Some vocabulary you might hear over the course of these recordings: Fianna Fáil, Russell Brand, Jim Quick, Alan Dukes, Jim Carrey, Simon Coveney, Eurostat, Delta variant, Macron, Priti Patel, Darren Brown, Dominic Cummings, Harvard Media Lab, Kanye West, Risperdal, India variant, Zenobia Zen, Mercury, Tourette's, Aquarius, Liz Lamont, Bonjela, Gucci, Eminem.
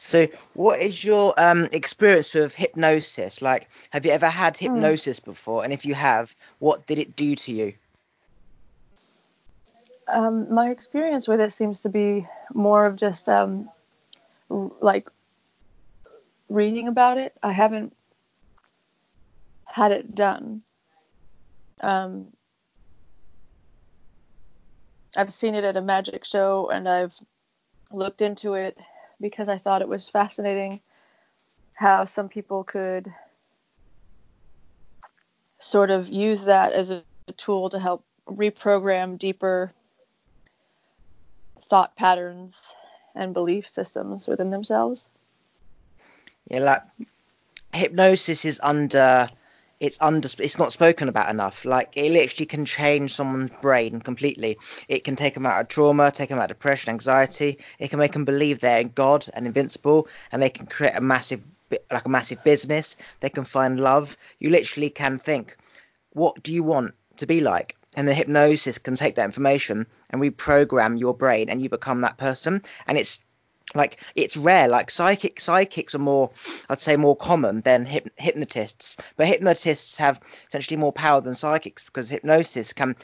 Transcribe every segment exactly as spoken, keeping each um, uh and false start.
So what is your um, experience with hypnosis? Like, have you ever had hypnosis mm. before? And if you have, what did it do to you? Um, my experience with it seems to be more of just um, r- like reading about it. I haven't had it done. Um, I've seen it at a magic show, and I've looked into it because I thought it was fascinating how some people could sort of use that as a tool to help reprogram deeper thought patterns and belief systems within themselves. Yeah, like hypnosis is under, it's under, it's not spoken about enough. Like, it literally can change someone's brain completely. It can take them out of trauma, take them out of depression, anxiety. It can make them believe they're God and invincible, and they can create a massive, like a massive business. They can find love. You literally can think, what do you want to be like? And the hypnosis can take that information and reprogram your brain, and you become that person. And it's like, it's rare. Like, psychic psychics are more, I'd say, more common than hyp- hypnotists. But hypnotists have essentially more power than psychics, because hypnosis can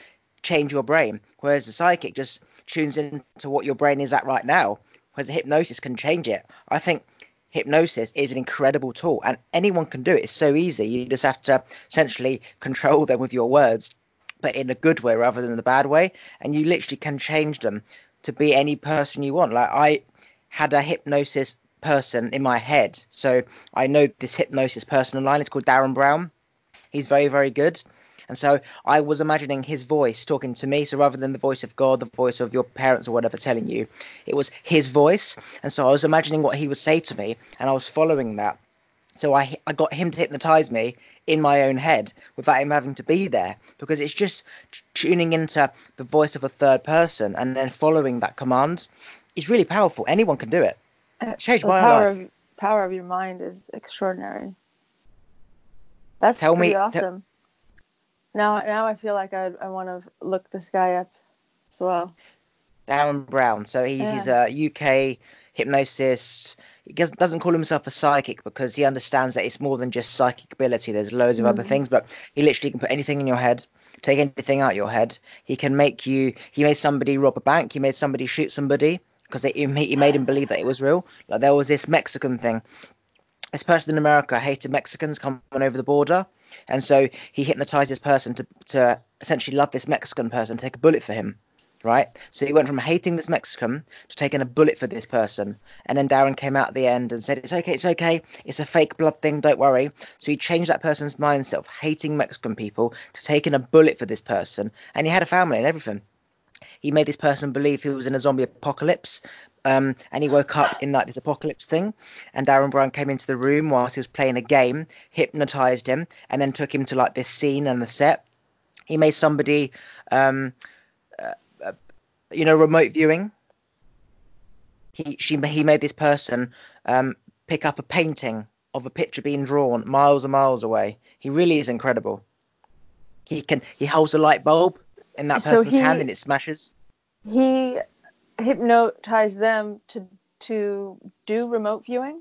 change your brain, whereas the psychic just tunes into what your brain is at right now, whereas the hypnosis can change it. I think hypnosis is an incredible tool, and anyone can do it. It's so easy. You just have to essentially control them with your words, but in a good way rather than the bad way. And you literally can change them to be any person you want. Like, I had a hypnosis person in my head. So I know this hypnosis person online. It's called Darren Brown. He's very, very good. And so I was imagining his voice talking to me. So rather than the voice of God, the voice of your parents or whatever telling you, it was his voice. And so I was imagining what he would say to me, and I was following that. So I, I got him to hypnotize me in my own head without him having to be there, because it's just tuning into the voice of a third person and then following that command. It's really powerful. Anyone can do it. It's changed my life. The power of your mind is extraordinary. That's tell pretty me, awesome. T- now, now I feel like I, I want to look this guy up as well. Darren Brown. So he's, yeah. he's a U K hypnosis. He doesn't call himself a psychic because he understands that it's more than just psychic ability. There's loads of mm-hmm. other things, but he literally can put anything in your head, take anything out of your head. He can make you, he made somebody rob a bank. He made somebody shoot somebody because he made him believe that it was real. Like, there was this Mexican thing. This person in America hated Mexicans coming over the border. And so he hypnotized this person to, to essentially love this Mexican person, take a bullet for him. Right. So he went from hating this Mexican to taking a bullet for this person. And then Darren came out at the end and said, it's OK, it's OK. It's a fake blood thing. Don't worry. So he changed that person's mindset of hating Mexican people to taking a bullet for this person. And he had a family and everything. He made this person believe he was in a zombie apocalypse. Um, and he woke up in like this apocalypse thing. And Darren Brown came into the room whilst he was playing a game, hypnotized him, and then took him to like this scene and the set. He made somebody... Um, uh, you know, remote viewing. He she he made this person um, pick up a painting of a picture being drawn miles and miles away. He really is incredible. He can he holds a light bulb in that person's so he, hand and it smashes. He hypnotized them to to do remote viewing.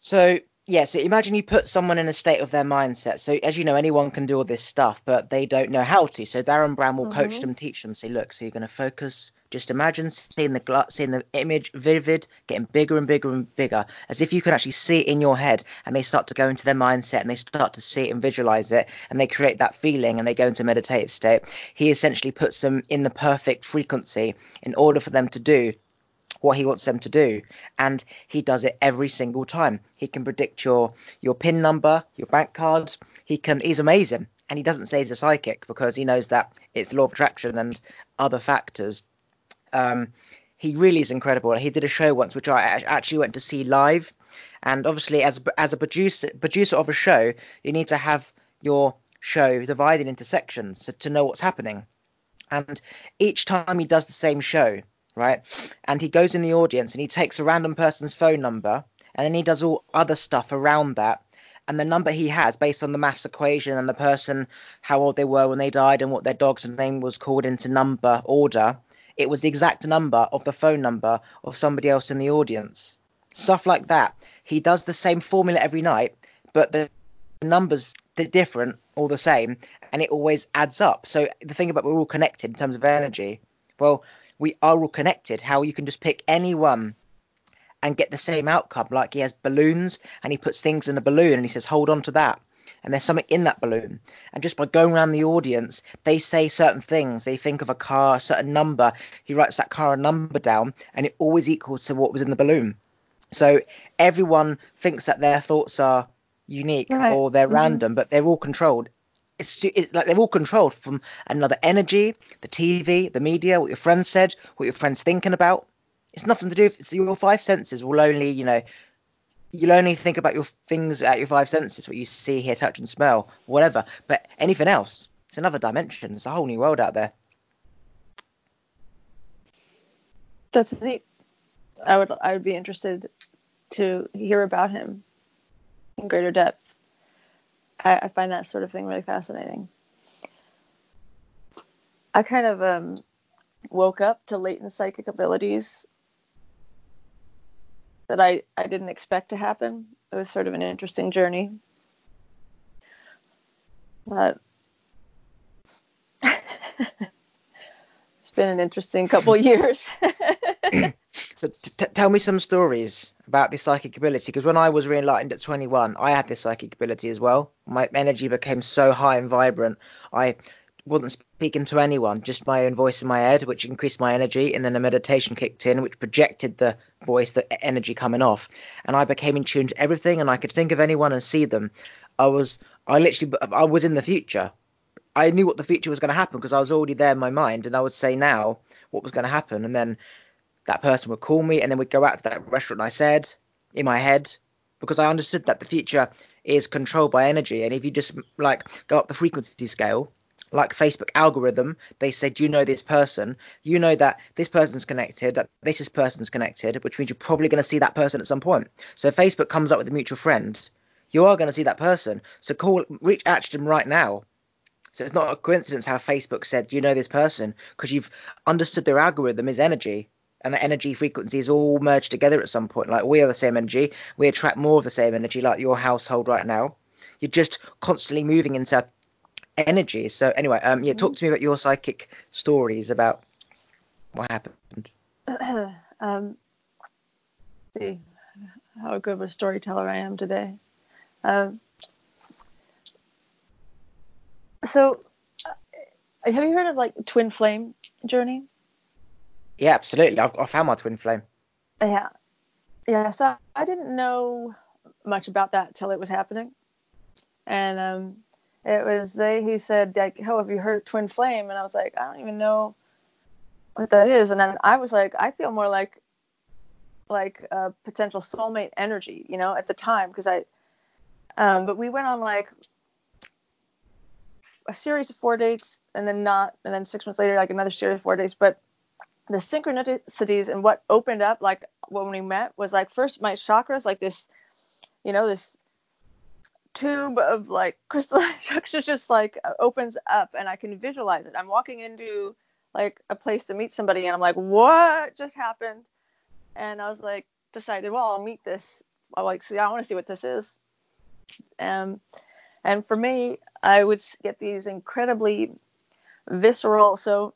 So. Yeah, so imagine you put someone in a state of their mindset. So as you know, anyone can do all this stuff, but they don't know how to. So Darren Brown will mm-hmm. coach them, teach them, say, look, so you're going to focus. Just imagine seeing the gl- seeing the image vivid, getting bigger and bigger and bigger, as if you can actually see it in your head. And they start to go into their mindset and they start to see it and visualize it. And they create that feeling and they go into a meditative state. He essentially puts them in the perfect frequency in order for them to do what he wants them to do, and he does it every single time. He can predict your your PIN number, your bank card. He can he's amazing, and he doesn't say he's a psychic because he knows that it's law of attraction and other factors. Um he really is incredible. He did a show once which I actually went to see live, and obviously as as a producer producer of a show, you need to have your show divided into sections to, to know what's happening. And each time he does the same show, right? And he goes in the audience and he takes a random person's phone number, and then he does all other stuff around that. And the number he has, based on the maths equation and the person, how old they were when they died and what their dog's name was called into number order, it was the exact number of the phone number of somebody else in the audience. Stuff like that. He does the same formula every night, but the numbers, they're different, all the same, and it always adds up. So the thing about we're all connected in terms of energy, well, we are all connected. How you can just pick anyone and get the same outcome. Like he has balloons and he puts things in a balloon and he says, hold on to that. And there's something in that balloon. And just by going around the audience, they say certain things. They think of a car, a certain number. He writes that car a number down and it always equals to what was in the balloon. So everyone thinks that their thoughts are unique, right, or they're mm-hmm. random, but they're all controlled. It's, it's like they're all controlled from another energy, the T V, the media, what your friends said, what your friend's thinking about. It's nothing to do with, so your five senses will only, you know, you'll only think about your things at your five senses, what you see, hear, touch and smell, whatever. But anything else, it's another dimension. It's a whole new world out there. That's neat. I would I would be interested to hear about him in greater depth. I, I find that sort of thing really fascinating. I kind of um, woke up to latent psychic abilities that I, I didn't expect to happen. It was sort of an interesting journey. But it's been an interesting couple of years. So t- t- tell me some stories about this psychic ability, because when I was re-enlightened at twenty-one, I had this psychic ability as well. My energy became so high and vibrant. I wasn't speaking to anyone, just my own voice in my head, which increased my energy, and then a meditation kicked in which projected the voice, the energy coming off, and I became in tune to everything, and I could think of anyone and see them. I was I literally I was in the future. I knew what the future was going to happen because I was already there in my mind, and I would say now what was going to happen, and then that person would call me, and then we'd go out to that restaurant I said in my head, because I understood that the future is controlled by energy. And if you just like go up the frequency scale, like Facebook algorithm, they say, do you know this person? You know that this person's connected, that this is person's connected, which means you're probably going to see that person at some point. So Facebook comes up with a mutual friend. You are going to see that person. So call, reach out to them right now. So it's not a coincidence how Facebook said, do you know this person? Because you've understood their algorithm is energy, and the energy frequencies all merge together at some point. Like we are the same energy. We attract more of the same energy, like your household right now. You're just constantly moving into energy. So anyway, um yeah talk to me about your psychic stories about what happened. um see how good of a storyteller I am today. Um so uh, have you heard of like twin flame journey? Yeah, absolutely. I've, I found my twin flame. Yeah yeah so I didn't know much about that till it was happening, and um it was they who said, like, oh, have you heard twin flame? And I was like, I don't even know what that is. And then I was like, I feel more like like a potential soulmate energy, you know, at the time. Because I, um, but we went on, like, a series of four dates and then not. And then six months later, like, another series of four days. But the synchronicities and what opened up, like, when we met was, like, first my chakras, like this, you know, this tube of like crystalline structure just like opens up, and I can visualize it. I'm walking into like a place to meet somebody, and I'm like, what just happened? And I was like, decided, well, I'll meet this. I like see, I want to see what this is. Um, and for me, I would get these incredibly visceral. So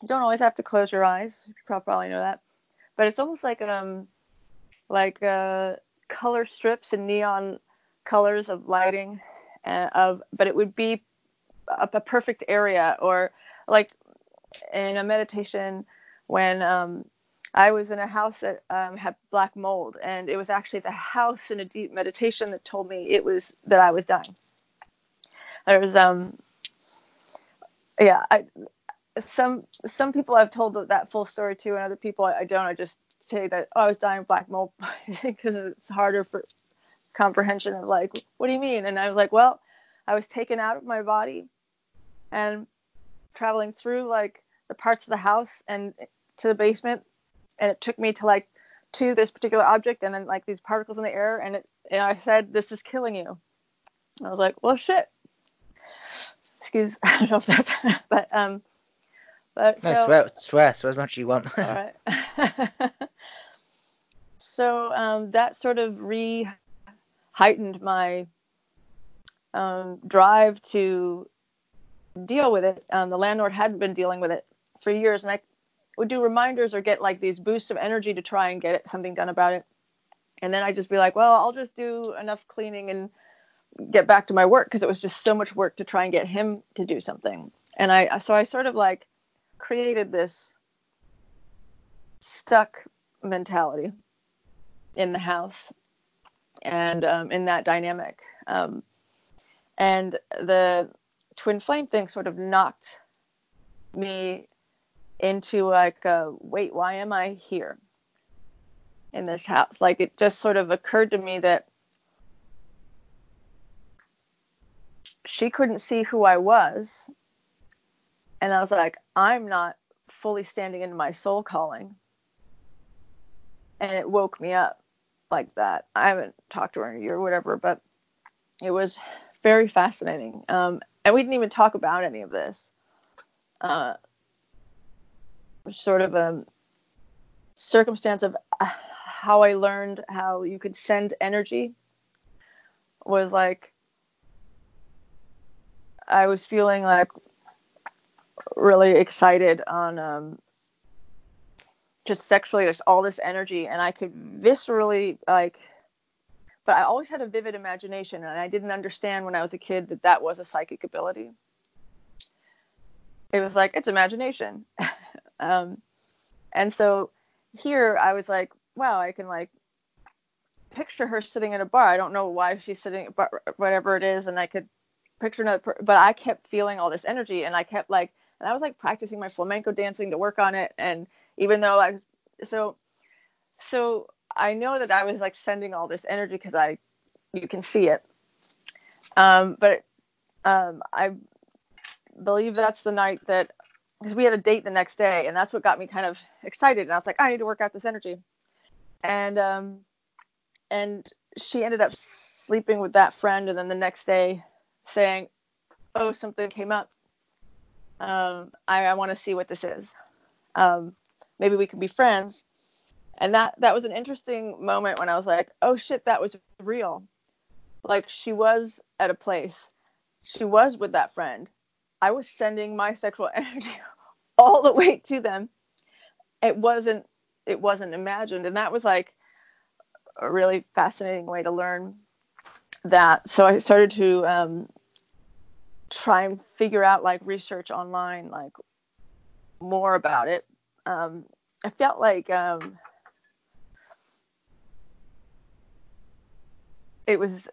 you don't always have to close your eyes. You probably know that, but it's almost like um, like uh, color strips and neon colors of lighting, uh, of but it would be a, a perfect area, or like in a meditation when um, I was in a house that um, had black mold, and it was actually the house in a deep meditation that told me it was that I was dying. There was um yeah I some some people I've told that full story to, and other people I, I don't. I just say that, oh, I was dying of black mold, because it's harder for comprehension of like, what do you mean? And I was like, well, I was taken out of my body and traveling through like the parts of the house and to the basement, and it took me to like to this particular object, and then like these particles in the air, and it and I said, this is killing you. And I was like, well, shit, excuse, I don't know if that's but um That no, swear, swear, swear as much as you want. All right. So um, that sort of re-heightened my um, drive to deal with it. Um, the landlord hadn't been dealing with it for years, and I would do reminders or get like these boosts of energy to try and get something done about it. And then I'd just be like, well, I'll just do enough cleaning and get back to my work, because it was just so much work to try and get him to do something. And I so I sort of like created this stuck mentality in the house and um, in that dynamic. Um, and the twin flame thing sort of knocked me into like, a, wait, why am I here in this house? Like, it just sort of occurred to me that she couldn't see who I was. And I was like, I'm not fully standing into my soul calling. And it woke me up like that. I haven't talked to her in a year or whatever, but it was very fascinating. Um, and we didn't even talk about any of this. Uh, sort of a circumstance of how I learned how you could send energy was like, I was feeling like really excited on um, just sexually, there's all this energy, and I could viscerally like, but I always had a vivid imagination, and I didn't understand when I was a kid that that was a psychic ability. It was like, it's imagination. um, and so here I was like, wow, I can like picture her sitting at a bar. I don't know why she's sitting at bar, whatever it is, and I could picture another, per- but I kept feeling all this energy, and I kept like, and I was like practicing my flamenco dancing to work on it. And even though I was, so, so I know that I was like sending all this energy, cause I, you can see it. Um, but, um, I believe that's the night that, cause we had a date the next day, and that's what got me kind of excited. And I was like, I need to work out this energy. And, um, and she ended up sleeping with that friend. And then the next day saying, oh, something came up. Um, I, I want to see what this is. Um, maybe we can be friends. And that, that was an interesting moment when I was like, oh shit, that was real. Like, she was at a place. She was with that friend. I was sending my sexual energy all the way to them. It wasn't, it wasn't imagined. And that was like a really fascinating way to learn that. So I started to, um, try and figure out like research online, like more about it. Um, I felt like, um, it was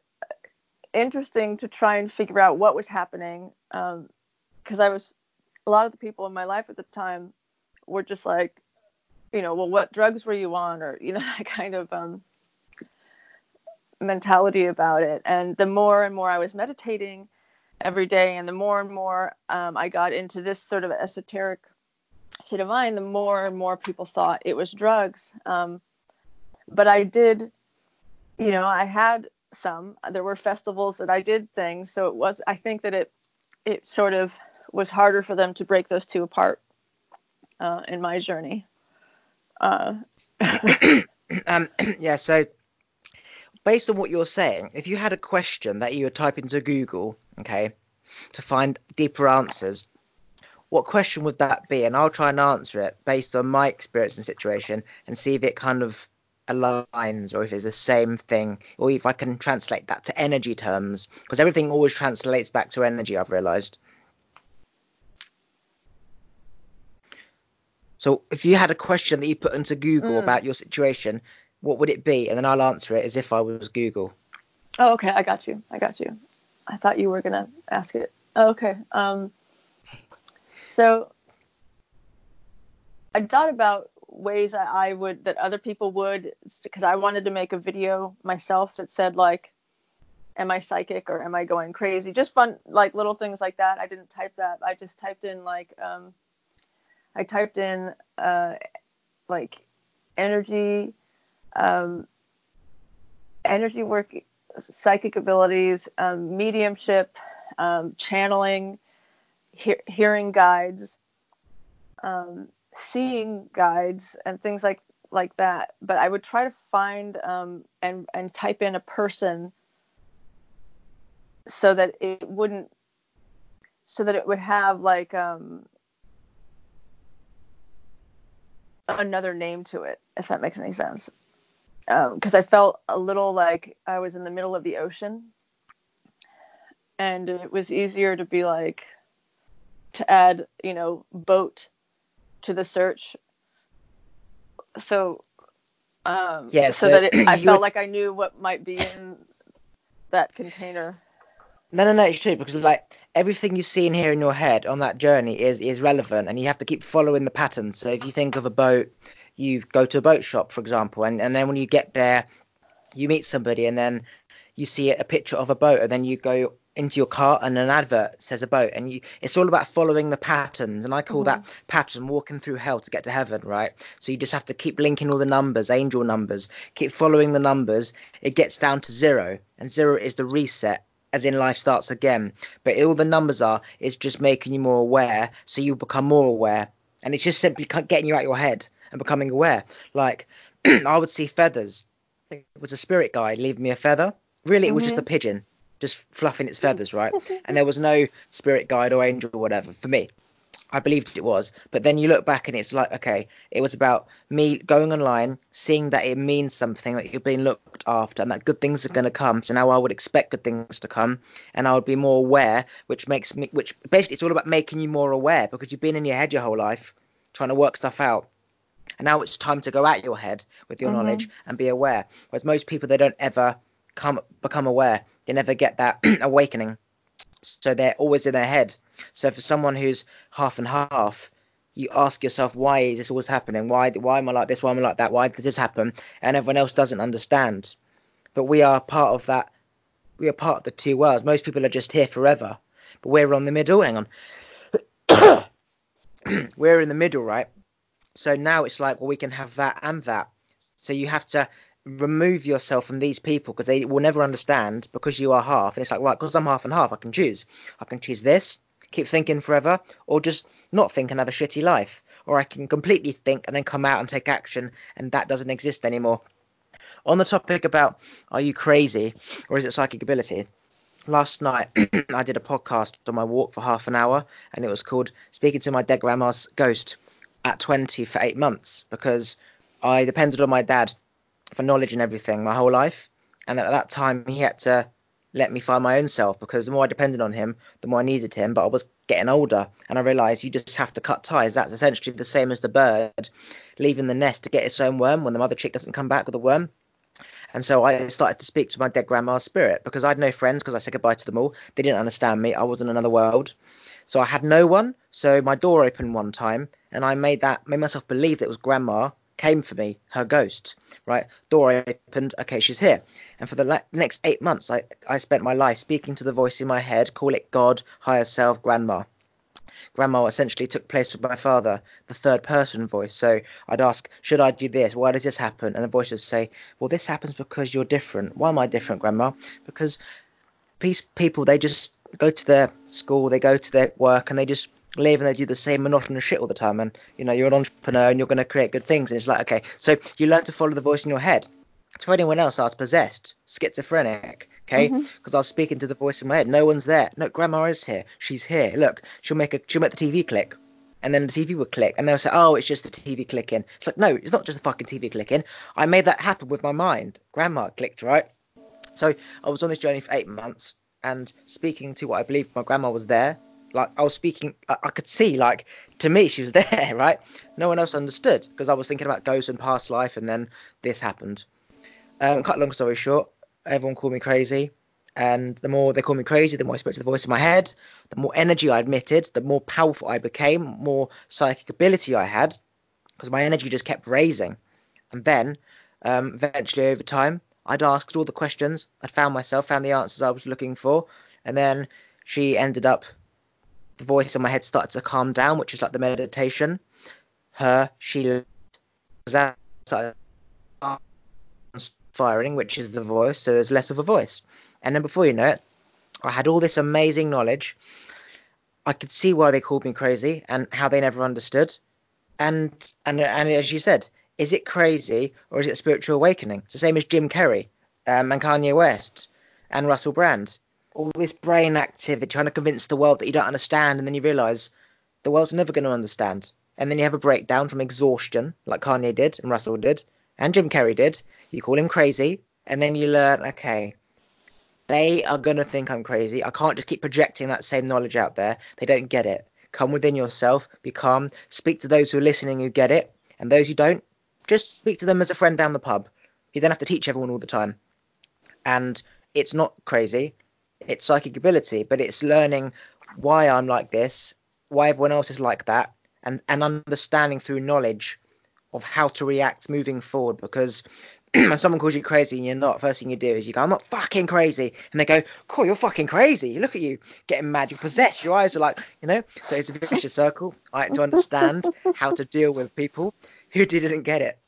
interesting to try and figure out what was happening. Um, cause I was, a lot of the people in my life at the time were just like, you know, well, what drugs were you on? Or, you know, that kind of, um, mentality about it. And the more and more I was meditating every day, and the more and more um, I got into this sort of esoteric state of mind, the more and more people thought it was drugs. Um, but I did, you know, I had some, there were festivals that I did things. So it was, I think that it, it sort of was harder for them to break those two apart uh, in my journey. Uh. um, yeah. So based on what you're saying, if you had a question that you would type into Google, okay, to find deeper answers, what question would that be? And I'll try and answer it based on my experience and situation, and see if it kind of aligns, or if it's the same thing, or if I can translate that to energy terms, because everything always translates back to energy, I've realized. So if you had a question that you put into Google mm. about your situation, what would it be? And then I'll answer it as if I was Google. Oh, okay. I got you. I got you. I thought you were going to ask it. Oh, okay. Um, so I thought about ways that I would, that other people would, because I wanted to make a video myself that said like, am I psychic or am I going crazy? Just fun, like little things like that. I didn't type that. I just typed in like, um, I typed in uh, like energy, um, energy work, psychic abilities, um, mediumship, um, channeling, he- hearing guides, um, seeing guides and things like like that. But I would try to find um, and and type in a person so that it wouldn't, so that it would have like um, another name to it, if that makes any sense. Because um, I felt a little like I was in the middle of the ocean, and it was easier to be like, to add, you know, boat to the search. So, um, yeah, so, so that it, I felt would... like I knew what might be in that container. No, no, no, it's true, because like everything you see in here in your head on that journey is, is relevant, and you have to keep following the patterns. So if you think of a boat, you go to a boat shop, for example, and, and then when you get there, you meet somebody, and then you see a picture of a boat, and then you go into your car and an advert says a boat, and you, it's all about following the patterns. And I call mm-hmm. that pattern walking through hell to get to heaven, right? So you just have to keep linking all the numbers, angel numbers, keep following the numbers. It gets down to zero, and zero is the reset, as in life starts again. But all the numbers are is just making you more aware, so you become more aware, and it's just simply getting you out of your head and becoming aware. Like I would see feathers. It was a spirit guide leaving me a feather. Really, it was mm-hmm. just a pigeon just fluffing its feathers, right? And there was no spirit guide or angel or whatever for me. I believed it was, but then you look back and it's like, okay, it was about me going online, seeing that it means something, that you're being looked after, and that good things are going to come. So now I would expect good things to come, and I would be more aware, which makes me, which basically it's all about making you more aware, because you've been in your head your whole life trying to work stuff out. And now it's time to go out your head with your mm-hmm. knowledge and be aware. Whereas most people, they don't ever come become aware. They never get that awakening. So they're always in their head. So for someone who's half and half, you ask yourself, why is this always happening? Why why am I like this? Why am I like that? Why did this happen? And everyone else doesn't understand. But we are part of that. We are part of the two worlds. Most people are just here forever, but we're on the middle. Hang on. We're in the middle, right? So now it's like, well, we can have that and that. So you have to remove yourself from these people, because they will never understand, because you are half. And it's like, right, because I'm half and half, I can choose. I can choose this, keep thinking forever, or just not think and have a shitty life. Or I can completely think and then come out and take action, and that doesn't exist anymore. On the topic about, are you crazy or is it psychic ability? Last night I did a podcast on my walk for half an hour, and it was called Speaking to My Dead Grandma's Ghost at twenty for eight months, because I depended on my dad for knowledge and everything my whole life. And at that time he had to let me find my own self, because the more I depended on him, the more I needed him. But I was getting older, and I realized you just have to cut ties. That's essentially the same as the bird leaving the nest to get its own worm when the mother chick doesn't come back with a worm. And so I started to speak to my dead grandma's spirit, because I had no friends, because I said goodbye to them all. They didn't understand me. I was in another world. So I had no one. So my door opened one time, and I made that made myself believe that it was grandma came for me, her ghost, right? Door opened, okay, she's here. And for the la- next eight months, I, I spent my life speaking to the voice in my head, call it God, higher self, grandma. Grandma essentially took place with my father, the third person voice. So I'd ask, should I do this? Why does this happen? And the voice would say, well, this happens because you're different. Why am I different, grandma? Because these people, they just go to their school, they go to their work, and they just live and they do the same monotonous shit all the time. And you know, you're an entrepreneur and you're going to create good things, and it's like, okay, so you learn to follow the voice in your head. To anyone else, I was possessed, schizophrenic, okay, because mm-hmm. I was speaking to the voice in my head. No one's there. No, grandma is here, she's here, look, she'll make a she'll make the T V click, and then the T V would click, and they'll say, oh, it's just the T V clicking. It's like, no, it's not just the fucking T V clicking. I made that happen with my mind. Grandma clicked, right? So I was on this journey for eight months, and speaking to what I believed my grandma was there. Like, I was speaking, I, I could see, like, to me, she was there, right? No one else understood, because I was thinking about ghosts and past life, and then this happened. Um, cut long story short, everyone called me crazy, and the more they called me crazy, the more I spoke to the voice in my head, the more energy I admitted, the more powerful I became, more psychic ability I had, because my energy just kept raising. And then, um, eventually, over time, I'd asked all the questions, I'd found myself, found the answers I was looking for, and then she ended up... The voice in my head started to calm down, which is like the meditation. Her, she started firing, which is the voice, so there's less of a voice. And then before you know it, I had all this amazing knowledge. I could see why they called me crazy and how they never understood. And, and and as you said, is it crazy or is it spiritual awakening? It's the same as Jim Carrey um, and Kanye West and Russell Brand. All this brain activity, trying to convince the world that you don't understand, and then you realise the world's never going to understand. And then you have a breakdown from exhaustion, like Kanye did and Russell did and Jim Carrey did. You call him crazy, and then you learn, okay, they are going to think I'm crazy. I can't just keep projecting that same knowledge out there. They don't get it. Come within yourself, be calm, speak to those who are listening who get it, and those who don't, just speak to them as a friend down the pub. You don't have to teach everyone all the time. And it's not crazy, it's psychic ability, but it's learning why I'm like this, why everyone else is like that, and, and understanding through knowledge of how to react moving forward. Because when someone calls you crazy and you're not, first thing you do is you go, I'm not fucking crazy. And they go, cool, you're fucking crazy. Look at you getting mad. You're possessed. Your eyes are like, you know. So it's a vicious circle. I had to understand how to deal with people who didn't get it.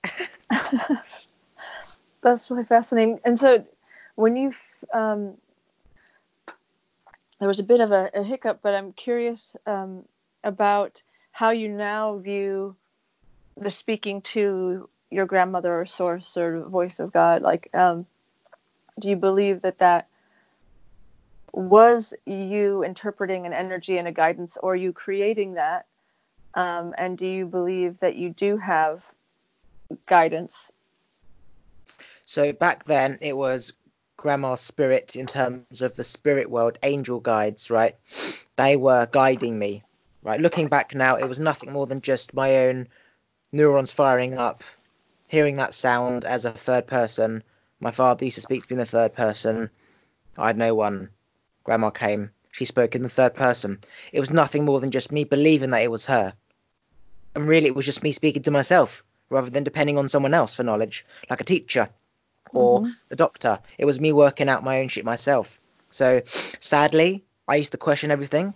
That's really fascinating. And so when you've, um, there was a bit of a, a hiccup, but I'm curious um, about how you now view the speaking to your grandmother or source or voice of God. Like, um, do you believe that that was you interpreting an energy and a guidance, or you creating that? Um, and do you believe that you do have guidance? So back then it was grandma's spirit, in terms of the spirit world, angel guides, right? They were guiding me, right? Looking back now, it was nothing more than just my own neurons firing up, hearing that sound as a third person. My father used to speak to me in the third person. I had no one. Grandma came. She spoke in the third person. It was nothing more than just me believing that it was her. And really, it was just me speaking to myself rather than depending on someone else for knowledge, like a teacher or mm-hmm. the doctor. It was me working out my own shit myself. So sadly, I used to question everything,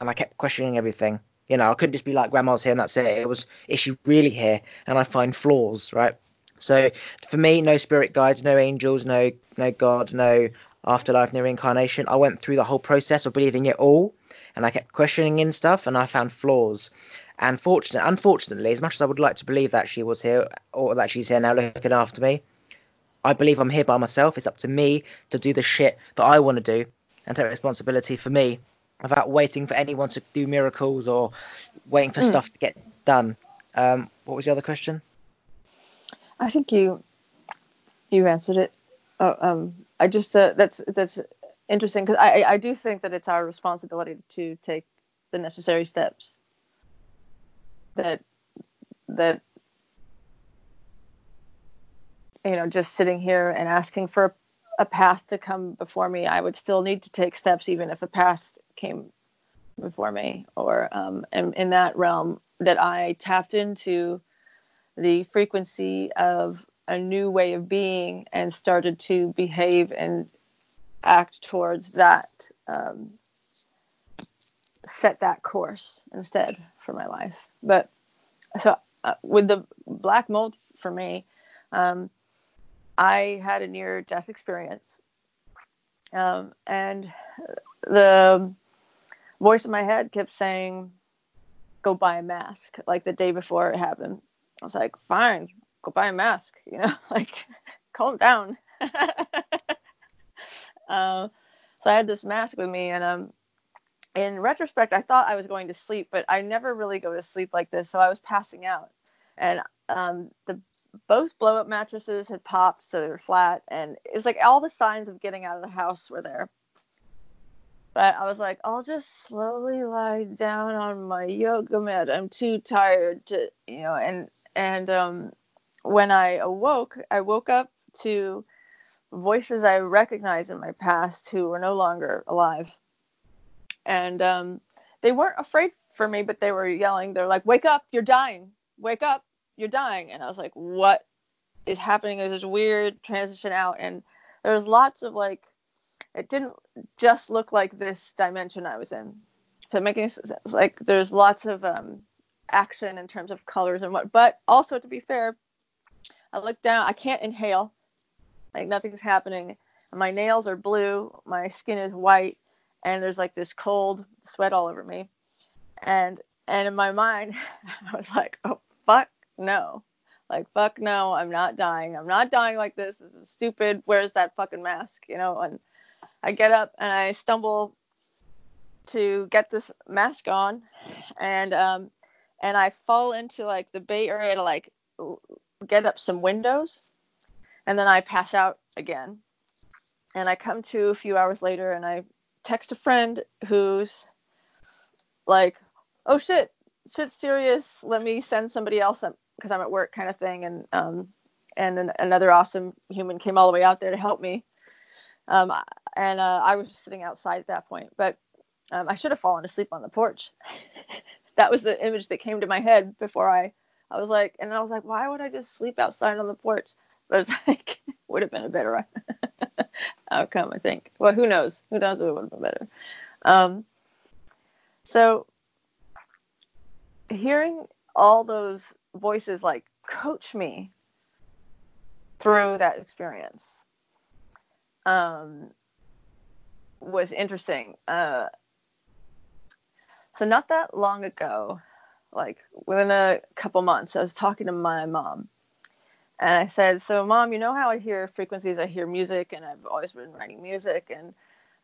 and I kept questioning everything. You know, I couldn't just be like, grandma's here and that's it. It was, is she really here? And I find flaws, right? So for me, no spirit guides, no angels, no no God, no afterlife, no reincarnation. I went through the whole process of believing it all, and I kept questioning and stuff, and I found flaws. And fortunate, unfortunately, as much as I would like to believe that she was here, or that she's here now looking after me, I believe I'm here by myself. It's up to me to do the shit that I want to do and take responsibility for me, without waiting for anyone to do miracles or waiting for mm. stuff to get done. Um, what was the other question? I think you you answered it. Oh, um, I just uh, that's that's interesting, because I I do think that it's our responsibility to take the necessary steps. That that you know, just sitting here and asking for a, a path to come before me, I would still need to take steps, even if a path came before me, or um, and in that realm that I tapped into the frequency of a new way of being and started to behave and act towards that, um, set that course instead for my life. But so uh, with the black mold for me, um, I had a near-death experience, um, and the voice in my head kept saying, go buy a mask, like the day before it happened. I was like, fine, go buy a mask, you know, like, calm down. um, so I had this mask with me, and um, in retrospect, I thought I was going to sleep, but I never really go to sleep like this, so I was passing out. And um, the both blow-up mattresses had popped, so they were flat, and it was like all the signs of getting out of the house were there. But I was like, I'll just slowly lie down on my yoga mat. I'm too tired to, you know, and, and um, when I awoke, I woke up to voices I recognized in my past who were no longer alive. And um, they weren't afraid for me, but they were yelling. They're like, wake up, you're dying. Wake up, you're dying. And I was like, what is happening? There's this weird transition out. And there was lots of like, it didn't just look like this dimension I was in. Does that make any sense? Like, there's lots of um, action in terms of colors and what. But also, to be fair, I look down. I can't inhale. Like, nothing's happening. My nails are blue. My skin is white. And there's, like, this cold sweat all over me. And and in my mind, I was like, oh, fuck no. Like, fuck no, I'm not dying. I'm not dying like this. This is stupid. Where's that fucking mask? You know, and I get up and I stumble to get this mask on, and um, and I fall into, like, the Bay Area to, like, get up some windows, and then I pass out again. And I come to a few hours later, and I text a friend who's like, oh, shit, shit's serious. Let me send somebody else up, because I'm at work, kind of thing. And um, and an, another awesome human came all the way out there to help me. Um, and uh, I was just sitting outside at that point. But um, I should have fallen asleep on the porch. That was the image that came to my head before I, I was like, and I was like, why would I just sleep outside on the porch? But it's like, would have been a better outcome, I think. Well, who knows? Who knows if it would have been better. Um, so hearing all those voices, like, coach me through that experience um, was interesting. Uh, so not that long ago, like within a couple months, I was talking to my mom. And I said, so, Mom, you know how I hear frequencies, I hear music, and I've always been writing music. And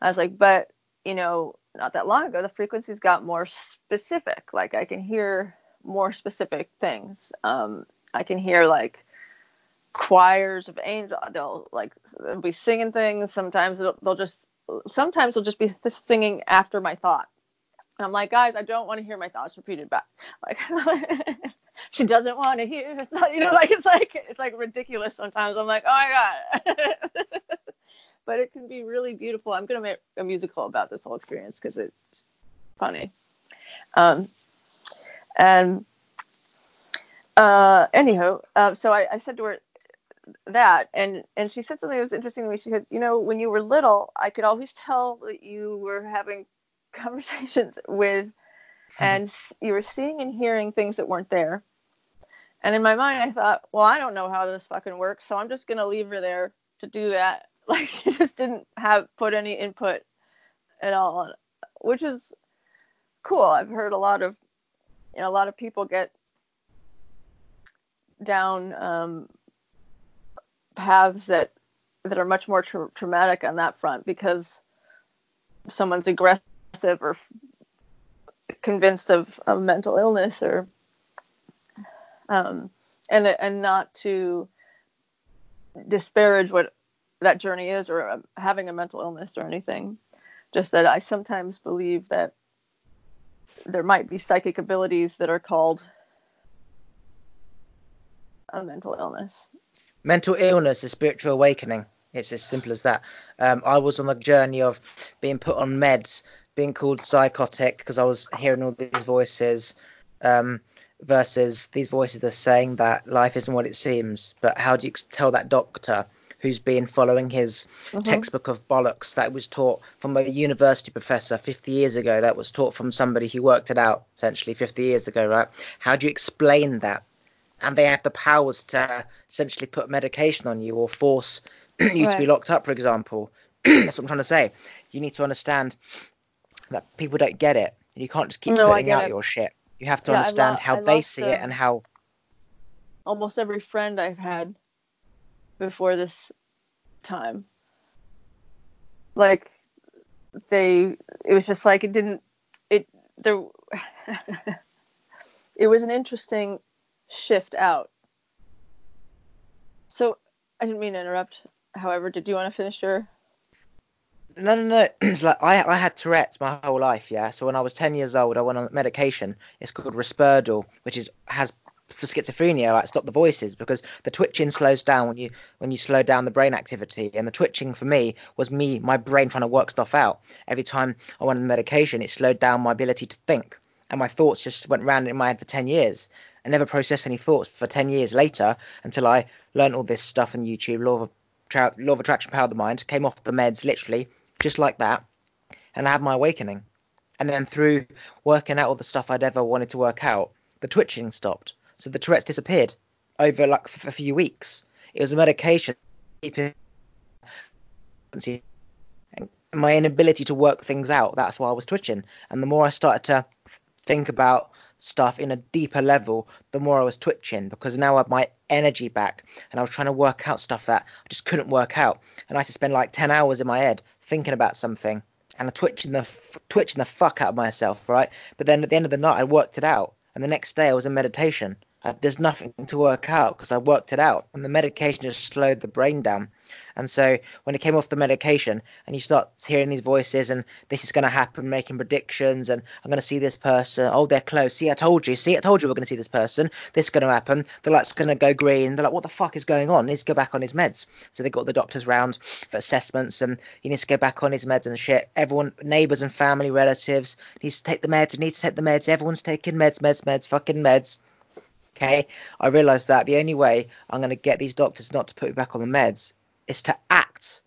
I was like, but, you know, not that long ago, the frequencies got more specific. Like, I can hear more specific things. Um, I can hear, like, choirs of angels. They'll, like, they'll be singing things. Sometimes they'll, they'll just, sometimes they'll just be singing after my thought. And I'm like, guys, I don't want to hear my thoughts repeated back. Like, she doesn't want to hear. You know, like, it's like, it's like ridiculous sometimes. I'm like, oh, my God. But it can be really beautiful. I'm going to make a musical about this whole experience because it's funny. Um, and uh, anyhow, uh, so I, I said to her that, and, and she said something that was interesting to me. She said, you know, when you were little, I could always tell that you were having conversations with, and you were seeing and hearing things that weren't there. And in my mind, I thought, well, I don't know how this fucking works, so I'm just going to leave her there to do that. Like, she just didn't have put any input at all, which is cool. I've heard a lot of, you know, a lot of people get down um, paths that, that are much more tra- traumatic on that front because someone's aggressive or convinced of, of mental illness, or um, and and not to disparage what that journey is or having a mental illness or anything, just that I sometimes believe that there might be psychic abilities that are called a mental illness. Mental illness is spiritual awakening. It's as simple as that. Um, I was on the journey of being put on meds, being called psychotic because I was hearing all these voices, um, versus these voices that are saying that life isn't what it seems. But how do you tell that doctor who's been following his mm-hmm. textbook of bollocks that was taught from a university professor fifty years ago, that was taught from somebody who worked it out essentially fifty years ago, right? How do you explain that? And they have the powers to essentially put medication on you or force you right. to be locked up, for example. That's what I'm trying to say. You need to understand that people don't get it. You can't just keep no, putting out it. your shit. You have to yeah, understand lo- how I they see the, it and how... Almost every friend I've had before this time. Like, they... It was just like it didn't... It, there, it was an interesting shift out. So, I didn't mean to interrupt. However, did you want to finish your... No, no, no. It's like I, I had Tourette's my whole life, yeah. So when I was ten years old, I went on medication. It's called Risperdal, which is has for schizophrenia, like stop the voices, because the twitching slows down when you when you slow down the brain activity. And the twitching for me was me, my brain trying to work stuff out. Every time I went on medication, it slowed down my ability to think, and my thoughts just went round in my head for ten years. I never processed any thoughts for ten years later until I learned all this stuff on YouTube, law of tra- law of attraction, power of the mind, came off the meds literally. Just like that, and I had my awakening. And then through working out all the stuff I'd ever wanted to work out, the twitching stopped. So the Tourette's disappeared over like f- a few weeks. It was a medication. And my inability to work things out, that's why I was twitching. And the more I started to think about stuff in a deeper level, the more I was twitching, because now I had my energy back and I was trying to work out stuff that I just couldn't work out. And I used to spend like ten hours in my head thinking about something and I twitching the f- twitching the fuck out of myself, right? But then at the end of the night, I worked it out. And the next day I was in meditation. I, there's nothing to work out because I worked it out. And the medication just slowed the brain down. And so when it came off the medication and you start hearing these voices and this is going to happen, making predictions and I'm going to see this person. Oh, they're close. See, I told you. See, I told you we're going to see this person. This is going to happen. The light's going to go green. They're like, what the fuck is going on? He needs to go back on his meds. So they got the doctors round for assessments and he needs to go back on his meds and shit. Everyone, neighbours and family, relatives, needs to take the meds. Needs to take the meds. Everyone's taking meds, meds, meds, fucking meds. OK, I realised that the only way I'm going to get these doctors not to put me back on the meds is to act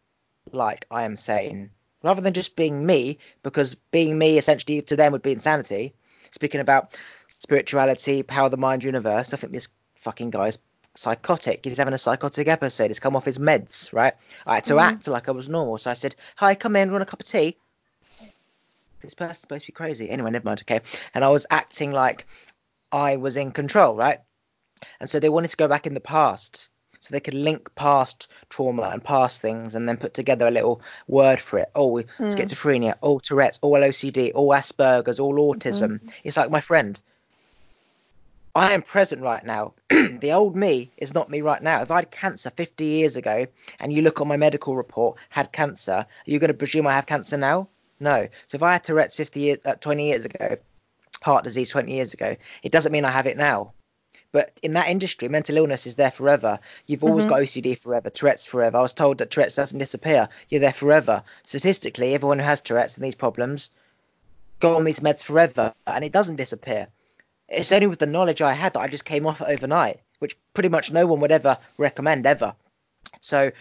like I am sane, rather than just being me, because being me essentially to them would be insanity. Speaking about spirituality, power of the mind, universe, I think this fucking guy's psychotic. He's having a psychotic episode. He's come off his meds, right? I had to mm-hmm. act like I was normal. So I said, hi, come in, want a cup of tea? This person's supposed to be crazy. Anyway, never mind. OK, and I was acting like I was in control, right? And so they wanted to go back in the past, so they could link past trauma and past things and then put together a little word for it. Oh, mm. schizophrenia, all Tourette's, all O C D, all Asperger's, all autism. Mm-hmm. It's like, my friend, I am present right now. The old me is not me right now. If I had cancer fifty years ago and you look on my medical report, had cancer, are you going to presume I have cancer now? No. So if I had Tourette's fifty years, uh, twenty years ago, heart disease twenty years ago, it doesn't mean I have it now. But in that industry, mental illness is there forever. You've always mm-hmm. got O C D forever, Tourette's forever. I was told that Tourette's doesn't disappear. You're there forever. Statistically, everyone who has Tourette's and these problems go on these meds forever, and it doesn't disappear. It's only with the knowledge I had that I just came off overnight, which pretty much no one would ever recommend, ever. So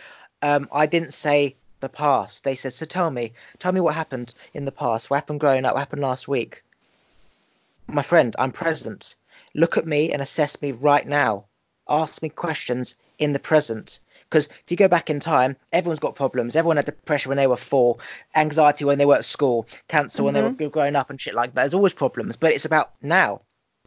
um, I didn't say the past. They said, so tell me, tell me what happened in the past. What happened growing up? What happened last week? My friend, I'm present. Look at me and assess me right now. Ask me questions in the present. Because if you go back in time, everyone's got problems. Everyone had depression when they were four, anxiety when they were at school, cancer mm-hmm. when they were growing up and shit like that. There's always problems, but it's about now.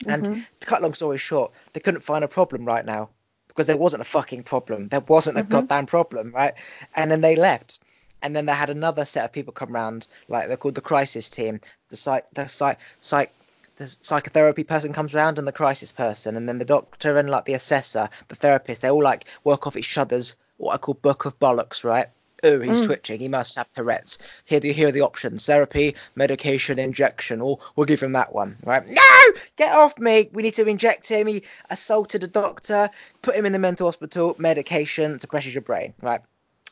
And mm-hmm. to cut long story short, they couldn't find a problem right now because there wasn't a fucking problem. There wasn't a mm-hmm. goddamn problem, right? And then they left. And then they had another set of people come round, like they're called the crisis team, the psych, the psych, psych. The psychotherapy person comes around and the crisis person, and then the doctor and like the assessor, the therapist, they all like work off each other's what I call book of bollocks, right? Oh, he's mm. twitching. He must have Tourette's. Here, the, here are the options. Therapy, medication, injection. Or we'll give him that one, right? No! Get off me! We need to inject him. He assaulted a doctor. Put him in the mental hospital. Medication suppresses your brain, right?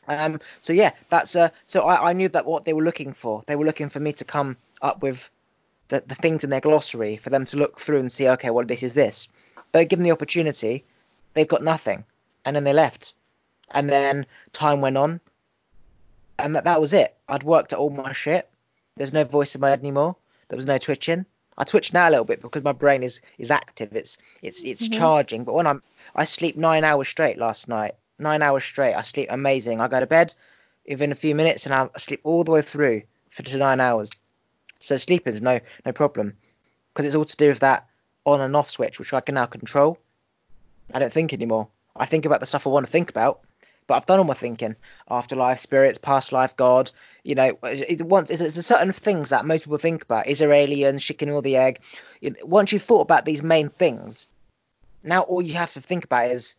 Um. So, yeah, that's uh, – so I, I knew that what they were looking for. They were looking for me to come up with – The, the things in their glossary for them to look through and see, okay, well, this is this. They give them the opportunity, they've got nothing, and then they left. And then time went on, and that, that was it. I'd worked at all my shit. There's no voice in my head anymore. There was no twitching. I twitch now a little bit because my brain is is active. It's it's it's mm-hmm. charging. But when I'm I sleep nine hours straight last night. Nine hours straight. I sleep amazing. I go to bed within a few minutes, and I sleep all the way through for to nine hours. So sleeping is no no problem, because it's all to do with that on and off switch, which I can now control. I don't think anymore. I think about the stuff I want to think about, but I've done all my thinking. Afterlife, spirits, past life, God. You know, it, once it's, it's certain things that most people think about. Is there aliens, chicken or the egg? It, once you've thought about these main things, now all you have to think about is,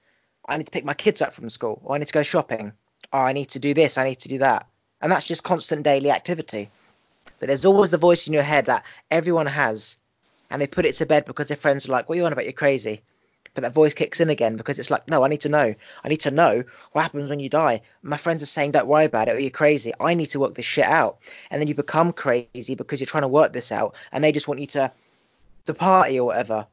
I need to pick my kids up from school, or I need to go shopping, or I need to do this, I need to do that. And that's just constant daily activity. But there's always the voice in your head that everyone has, and they put it to bed because their friends are like, what are you on about? You're crazy. But that voice kicks in again because it's like, no, I need to know. I need to know what happens when you die. My friends are saying, don't worry about it, or you're crazy. I need to work this shit out. And then you become crazy because you're trying to work this out, and they just want you to the party or whatever.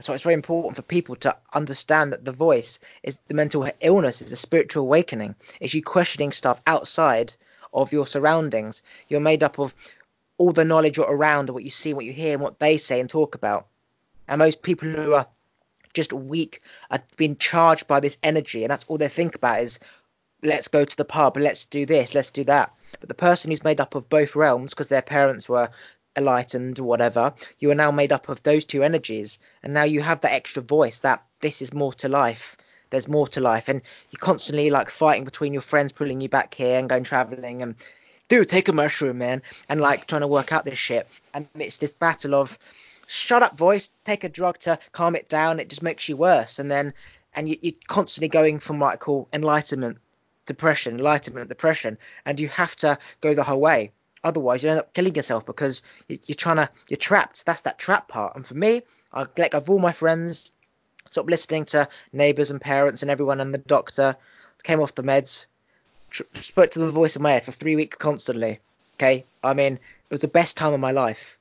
So it's very important for people to understand that the voice is the mental illness, is the spiritual awakening. It's you questioning stuff outside of your surroundings. You're made up of all the knowledge you're around, what you see, what you hear, and what they say and talk about. And most people who are just weak are being charged by this energy, and that's all they think about is, let's go to the pub, let's do this, let's do that. But the person who's made up of both realms, because their parents were enlightened or whatever, you are now made up of those two energies, and now you have that extra voice that this is more to life, there's more to life, and you're constantly like fighting between your friends pulling you back here and going traveling and dude take a mushroom man and like trying to work out this shit, and it's this battle of shut up voice, take a drug to calm it down, it just makes you worse. And then and you, you're constantly going from what I call enlightenment depression, enlightenment depression, and you have to go the whole way. Otherwise, you end up killing yourself because you're trying to, you're trapped. That's that trap part. And for me, I let go of all my friends, stopped listening to neighbours and parents and everyone and the doctor, came off the meds, tr- spoke to the voice in my head for three weeks constantly. Okay, I mean, it was the best time of my life.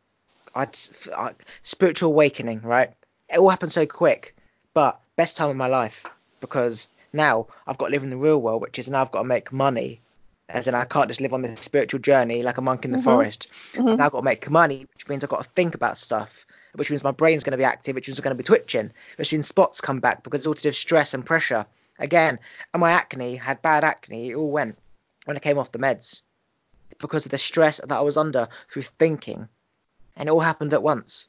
I'd, I, spiritual awakening, right? It all happened so quick, but best time of my life, because now I've got to live in the real world, which is now I've got to make money. As in, I can't just live on this spiritual journey like a monk in the mm-hmm. forest. Mm-hmm. Now I've got to make money, which means I've got to think about stuff, which means my brain's going to be active, which means I'm going to be twitching, which means spots come back because it's all to do with stress and pressure. Again, and my acne, had bad acne, it all went when I came off the meds because of the stress that I was under through thinking. And it all happened at once.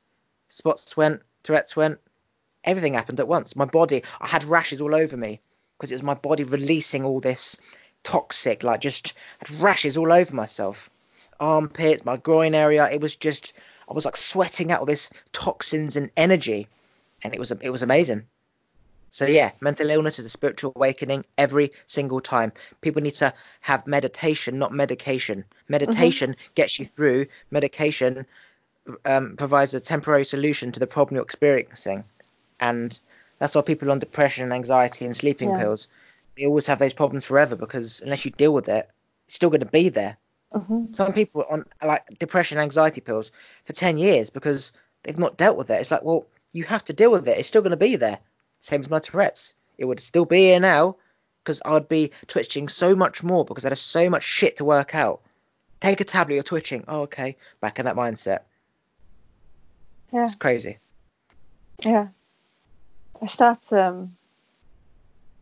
Spots went, Tourette's went, everything happened at once. My body, I had rashes all over me because it was my body releasing all this toxic, like just had rashes all over myself, armpits, my groin area. It was just, I was like sweating out all this toxins and energy, and it was it was amazing. So yeah, mental illness is a spiritual awakening every single time. People need to have meditation, not medication. Meditation mm-hmm. gets you through. Medication um, provides a temporary solution to the problem you're experiencing, and that's why people on depression and anxiety and sleeping yeah. pills. You always have those problems forever because unless you deal with it, it's still going to be there. Mm-hmm. Some people on like depression, anxiety pills for ten years because they've not dealt with it. It's like, well, you have to deal with it. It's still going to be there. Same as my Tourette's. It would still be here now because I'd be twitching so much more because I'd have so much shit to work out. Take a tablet, you're twitching. Oh, okay. Back in that mindset. Yeah. It's crazy. Yeah. I stopped, um,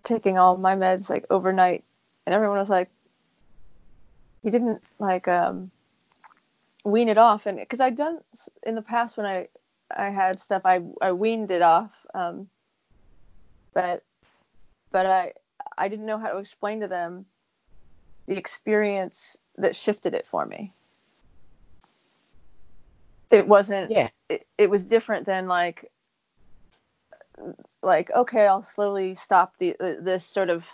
taking all my meds like overnight, and everyone was like, you didn't like um wean it off. And because I'd done in the past when I I had stuff, I I weaned it off, um but but I I didn't know how to explain to them the experience that shifted it for me. It wasn't yeah it, it was different than like like, okay, I'll slowly stop the this sort of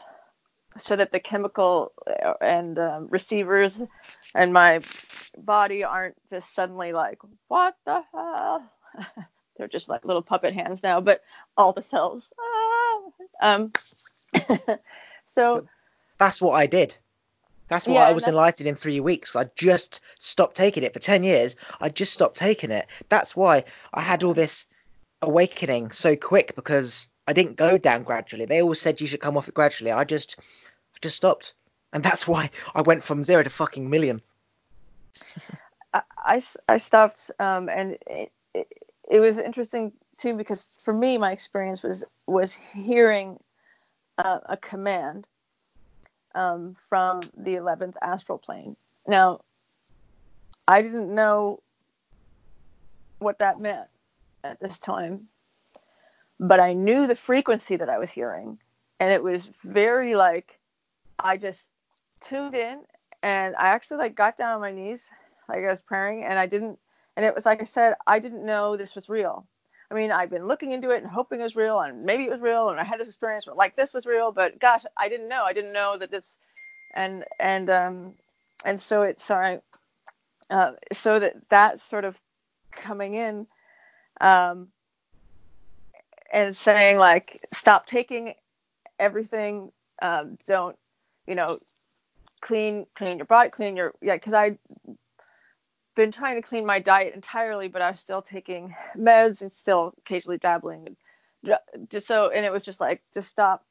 so that the chemical and um, receivers and my body aren't just suddenly like, what the hell? They're just like little puppet hands now, but all the cells. Ah. Um. So that's what I did. That's why yeah, I was enlightened in three weeks. I just stopped taking it for ten years. I just stopped taking it. That's why I had all this awakening so quick, because I didn't go down gradually. They all said you should come off it gradually. I just I just stopped, and that's why I went from zero to fucking million. I, I, I stopped um and it, it, it was interesting too, because for me my experience was was hearing uh, a command um from the eleventh astral plane. Now I didn't know what that meant at this time, but I knew the frequency that I was hearing, and it was very like, I just tuned in, and I actually like got down on my knees like I was praying, and I didn't, and it was like I said, I didn't know this was real. I mean, I've been looking into it and hoping it was real, and maybe it was real, and I had this experience where like this was real, but gosh, I didn't know I didn't know that this and and um and so it's sorry uh so that that sort of coming in Um, and saying like, stop taking everything. Um, don't, you know, clean, clean your body, clean your, yeah. Cause I've been trying to clean my diet entirely, but I was still taking meds and still occasionally dabbling. Just so, and it was just like, just stop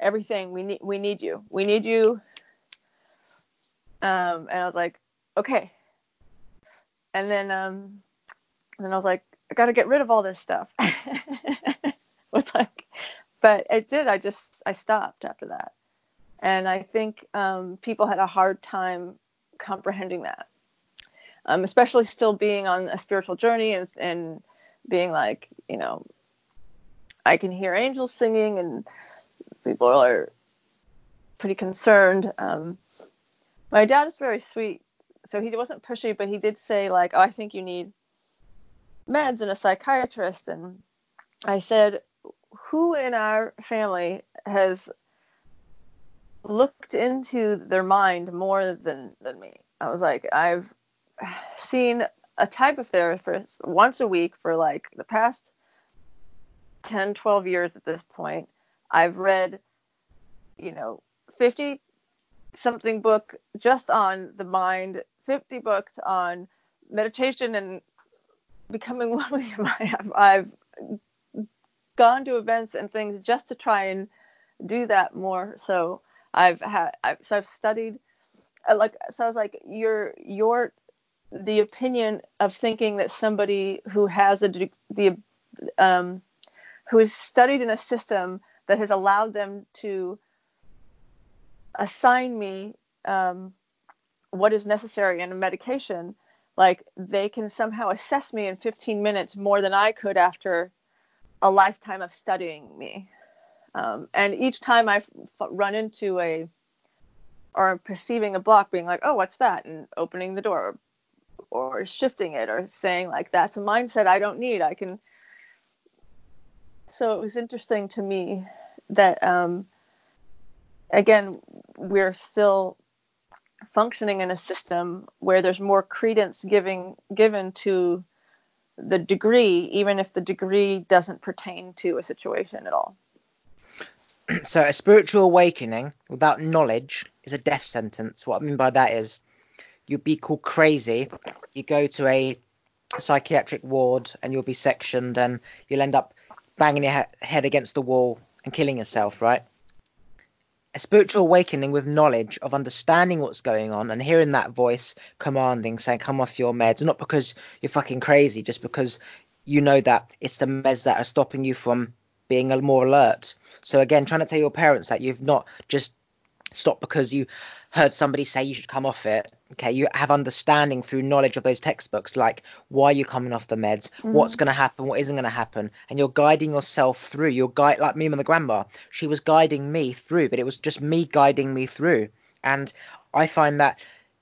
everything. We need, we need you, we need you. Um, and I was like, okay. And then, um, and then I was like, I got to get rid of all this stuff. Was like, but it did. I just, I stopped after that. And I think um, people had a hard time comprehending that. um, especially still being on a spiritual journey and, and being like, you know, I can hear angels singing and people are pretty concerned. Um, my dad is very sweet, so he wasn't pushy, but he did say like, oh, I think you need meds and a psychiatrist. And I said, who in our family has looked into their mind more than, than me? I was like, I've seen a type of therapist once a week for like the past ten, twelve years at this point. I've read, you know, fifty something book just on the mind, fifty books on meditation and becoming one with your mind. I've gone to events and things just to try and do that more. So I've had, I've, so I've studied like, so I was like, you're, you're the opinion of thinking that somebody who has a, the, um, who has studied in a system that has allowed them to assign me um, what is necessary in a medication, like they can somehow assess me in fifteen minutes more than I could after a lifetime of studying me. Um, and each time I f- run into a, or perceiving a block, being like, oh, what's that? And opening the door or, or shifting it or saying like, that's a mindset I don't need. I can. So it was interesting to me that, um, again, we're still functioning in a system where there's more credence giving given to the degree, even if the degree doesn't pertain to a situation at all. So a spiritual awakening without knowledge is a death sentence. What I mean by that is you'd be called crazy. You go to a psychiatric ward and you'll be sectioned and you'll end up banging your he- head against the wall and killing yourself, right? A spiritual awakening with knowledge of understanding what's going on and hearing that voice commanding, saying, come off your meds, not because you're fucking crazy, just because you know that it's the meds that are stopping you from being more alert. So again, trying to tell your parents that you've not just stopped because you heard somebody say you should come off it. Okay, you have understanding through knowledge of those textbooks, like why you're coming off the meds, mm-hmm. what's going to happen, what isn't going to happen, and you're guiding yourself through. You're guide like me and the grandma. She was guiding me through, but it was just me guiding me through. And I find that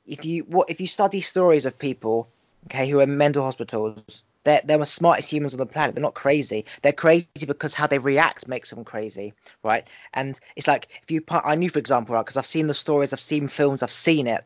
if you what if you study stories of people, okay, who are in mental hospitals, They're, they're the smartest humans on the planet. They're not crazy. They're crazy because how they react makes them crazy, right? And it's like if you – I knew, for example, right, because I've seen the stories, I've seen films, I've seen it.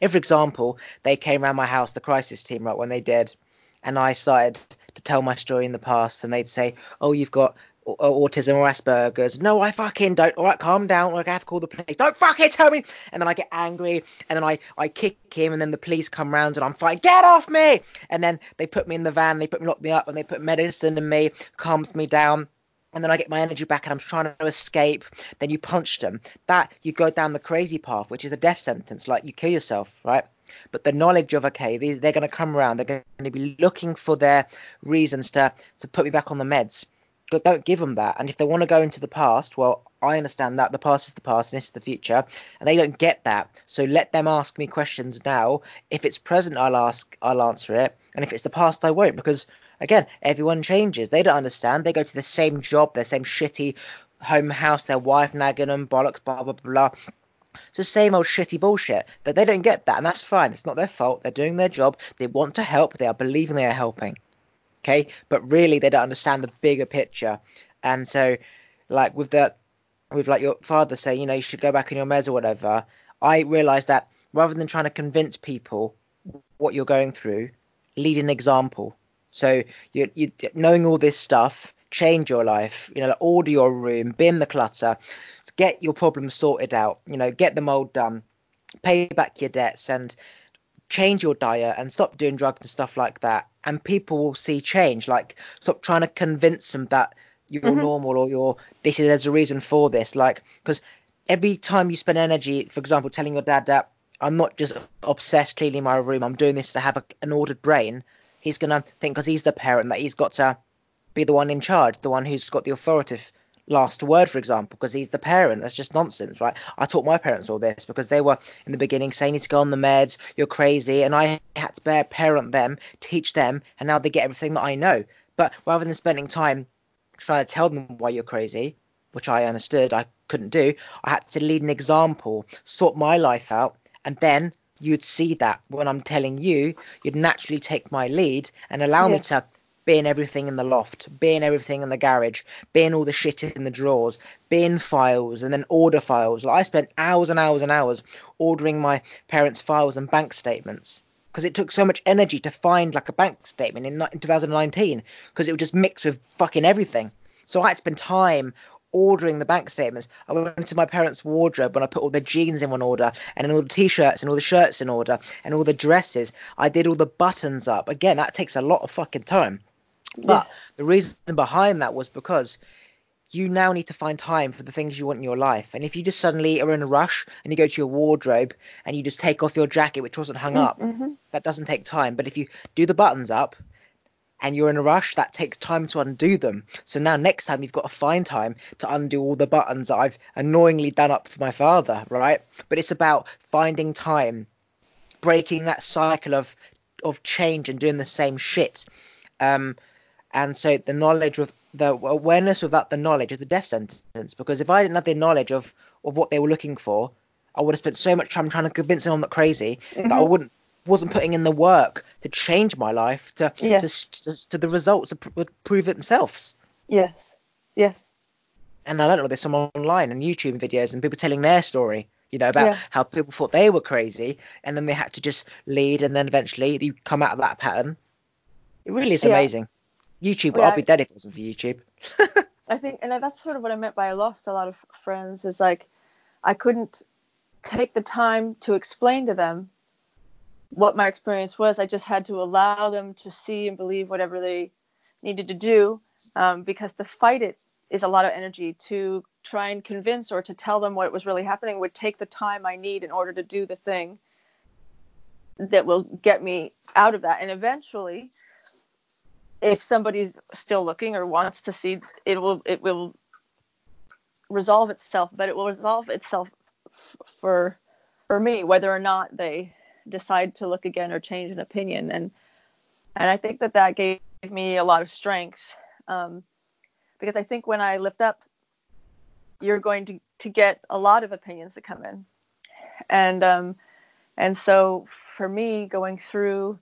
If, for example, they came around my house, the crisis team, right, when they did, and I started to tell my story in the past and they'd say, oh, you've got – autism or Asperger's. No, I fucking don't. All right, calm down. Like, I have to call the police. Don't fucking tell me. And then I get angry and then I, I kick him and then the police come round and I'm fighting. Get off me. And then they put me in the van. They put me, lock me up and they put medicine in me, calms me down. And then I get my energy back and I'm trying to escape. Then you punch them. That you go down the crazy path, which is a death sentence. Like you kill yourself, right? But the knowledge of, okay, these, they're going to come around. They're going to be looking for their reasons to, to put me back on the meds. But don't give them that. And if they want to go into the past, well, I understand that the past is the past and this is the future, and they don't get that. So let them ask me questions now. If it's present, I'll ask, I'll answer it. And if it's the past, I won't, because again, everyone changes. They don't understand. They go to the same job, their same shitty home house, their wife nagging them, bollocks, blah, blah, blah. It's the same old shitty bullshit, but they don't get that. And that's fine. It's not their fault. They're doing their job. They want to help. They are believing they are helping. OK, but really, they don't understand the bigger picture. And so like with the with like your father saying, you know, you should go back on your meds or whatever. I realized that rather than trying to convince people what you're going through, lead an example. So you, you knowing all this stuff, change your life, you know, like order your room, bin the clutter, get your problems sorted out, you know, get the mold done, pay back your debts and change your diet and stop doing drugs and stuff like that. And people will see change, like stop trying to convince them that you're mm-hmm. normal or you're this is there's a reason for this. Like, because every time you spend energy, for example, telling your dad that I'm not just obsessed cleaning my room, I'm doing this to have a, an ordered brain. He's going to think because he's the parent that he's got to be the one in charge, the one who's got the authoritative last word, for example, because he's the parent. That's just nonsense, right? I taught my parents all this because they were in the beginning saying you need to go on the meds, you're crazy, and I had to bear parent them, teach them, and now they get everything that I know. But rather than spending time trying to tell them why you're crazy, which I understood I couldn't do, I had to lead an example, sort my life out, and then you'd see that when I'm telling you, you'd naturally take my lead and allow yes. me to be in everything in the loft, be in everything in the garage, be in all the shit in the drawers, be in files and then order files. Like I spent hours and hours and hours ordering my parents' files and bank statements because it took so much energy to find like a bank statement in, in two thousand nineteen because it was just mixed with fucking everything. So I had to spend time ordering the bank statements. I went into my parents' wardrobe when I put all their jeans in one order and all the t-shirts and all the shirts in order and all the dresses. I did all the buttons up. Again, that takes a lot of fucking time. But yes. the reason behind that was because you now need to find time for the things you want in your life. And if you just suddenly are in a rush and you go to your wardrobe and you just take off your jacket, which wasn't hung up, mm-hmm. that doesn't take time. But if you do the buttons up and you're in a rush, that takes time to undo them. So now next time you've got to find time to undo all the buttons that I've annoyingly done up for my father, right? But it's about finding time, breaking that cycle of of change and doing the same shit. Um, and so the knowledge of the awareness without the knowledge is the death sentence, because if I didn't have the knowledge of, of what they were looking for, I would have spent so much time trying to convince them I'm not crazy mm-hmm. that I wouldn't wasn't putting in the work to change my life to yes. to, to, to the results would prove it themselves. Yes, yes. And I don't know, there's some online and YouTube videos and people telling their story, you know, about yeah. how people thought they were crazy and then they had to just lead and then eventually you come out of that pattern. It really is yeah. amazing. YouTube, yeah, I'll be dead if it wasn't for YouTube. I think, and that's sort of what I meant by I lost a lot of friends, is like I couldn't take the time to explain to them what my experience was. I just had to allow them to see and believe whatever they needed to do, um, because to fight it is a lot of energy. To try and convince or to tell them what was really happening would take the time I need in order to do the thing that will get me out of that. And eventually, if somebody's still looking or wants to see, it will it will resolve itself, but it will resolve itself f- for for me, whether or not they decide to look again or change an opinion. And and I think that that gave me a lot of strength, um, because I think when I lift up, you're going to, to get a lot of opinions that come in. And um, and so for me, going through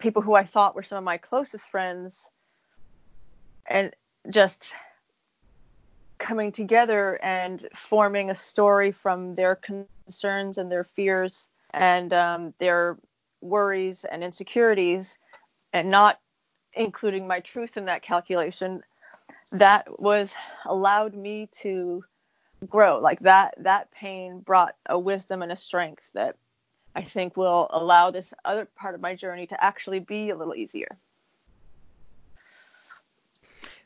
people who I thought were some of my closest friends and just coming together and forming a story from their concerns and their fears and um, their worries and insecurities, and not including my truth in that calculation, that was allowed me to grow. Like that, that pain brought a wisdom and a strength that I think will allow this other part of my journey to actually be a little easier.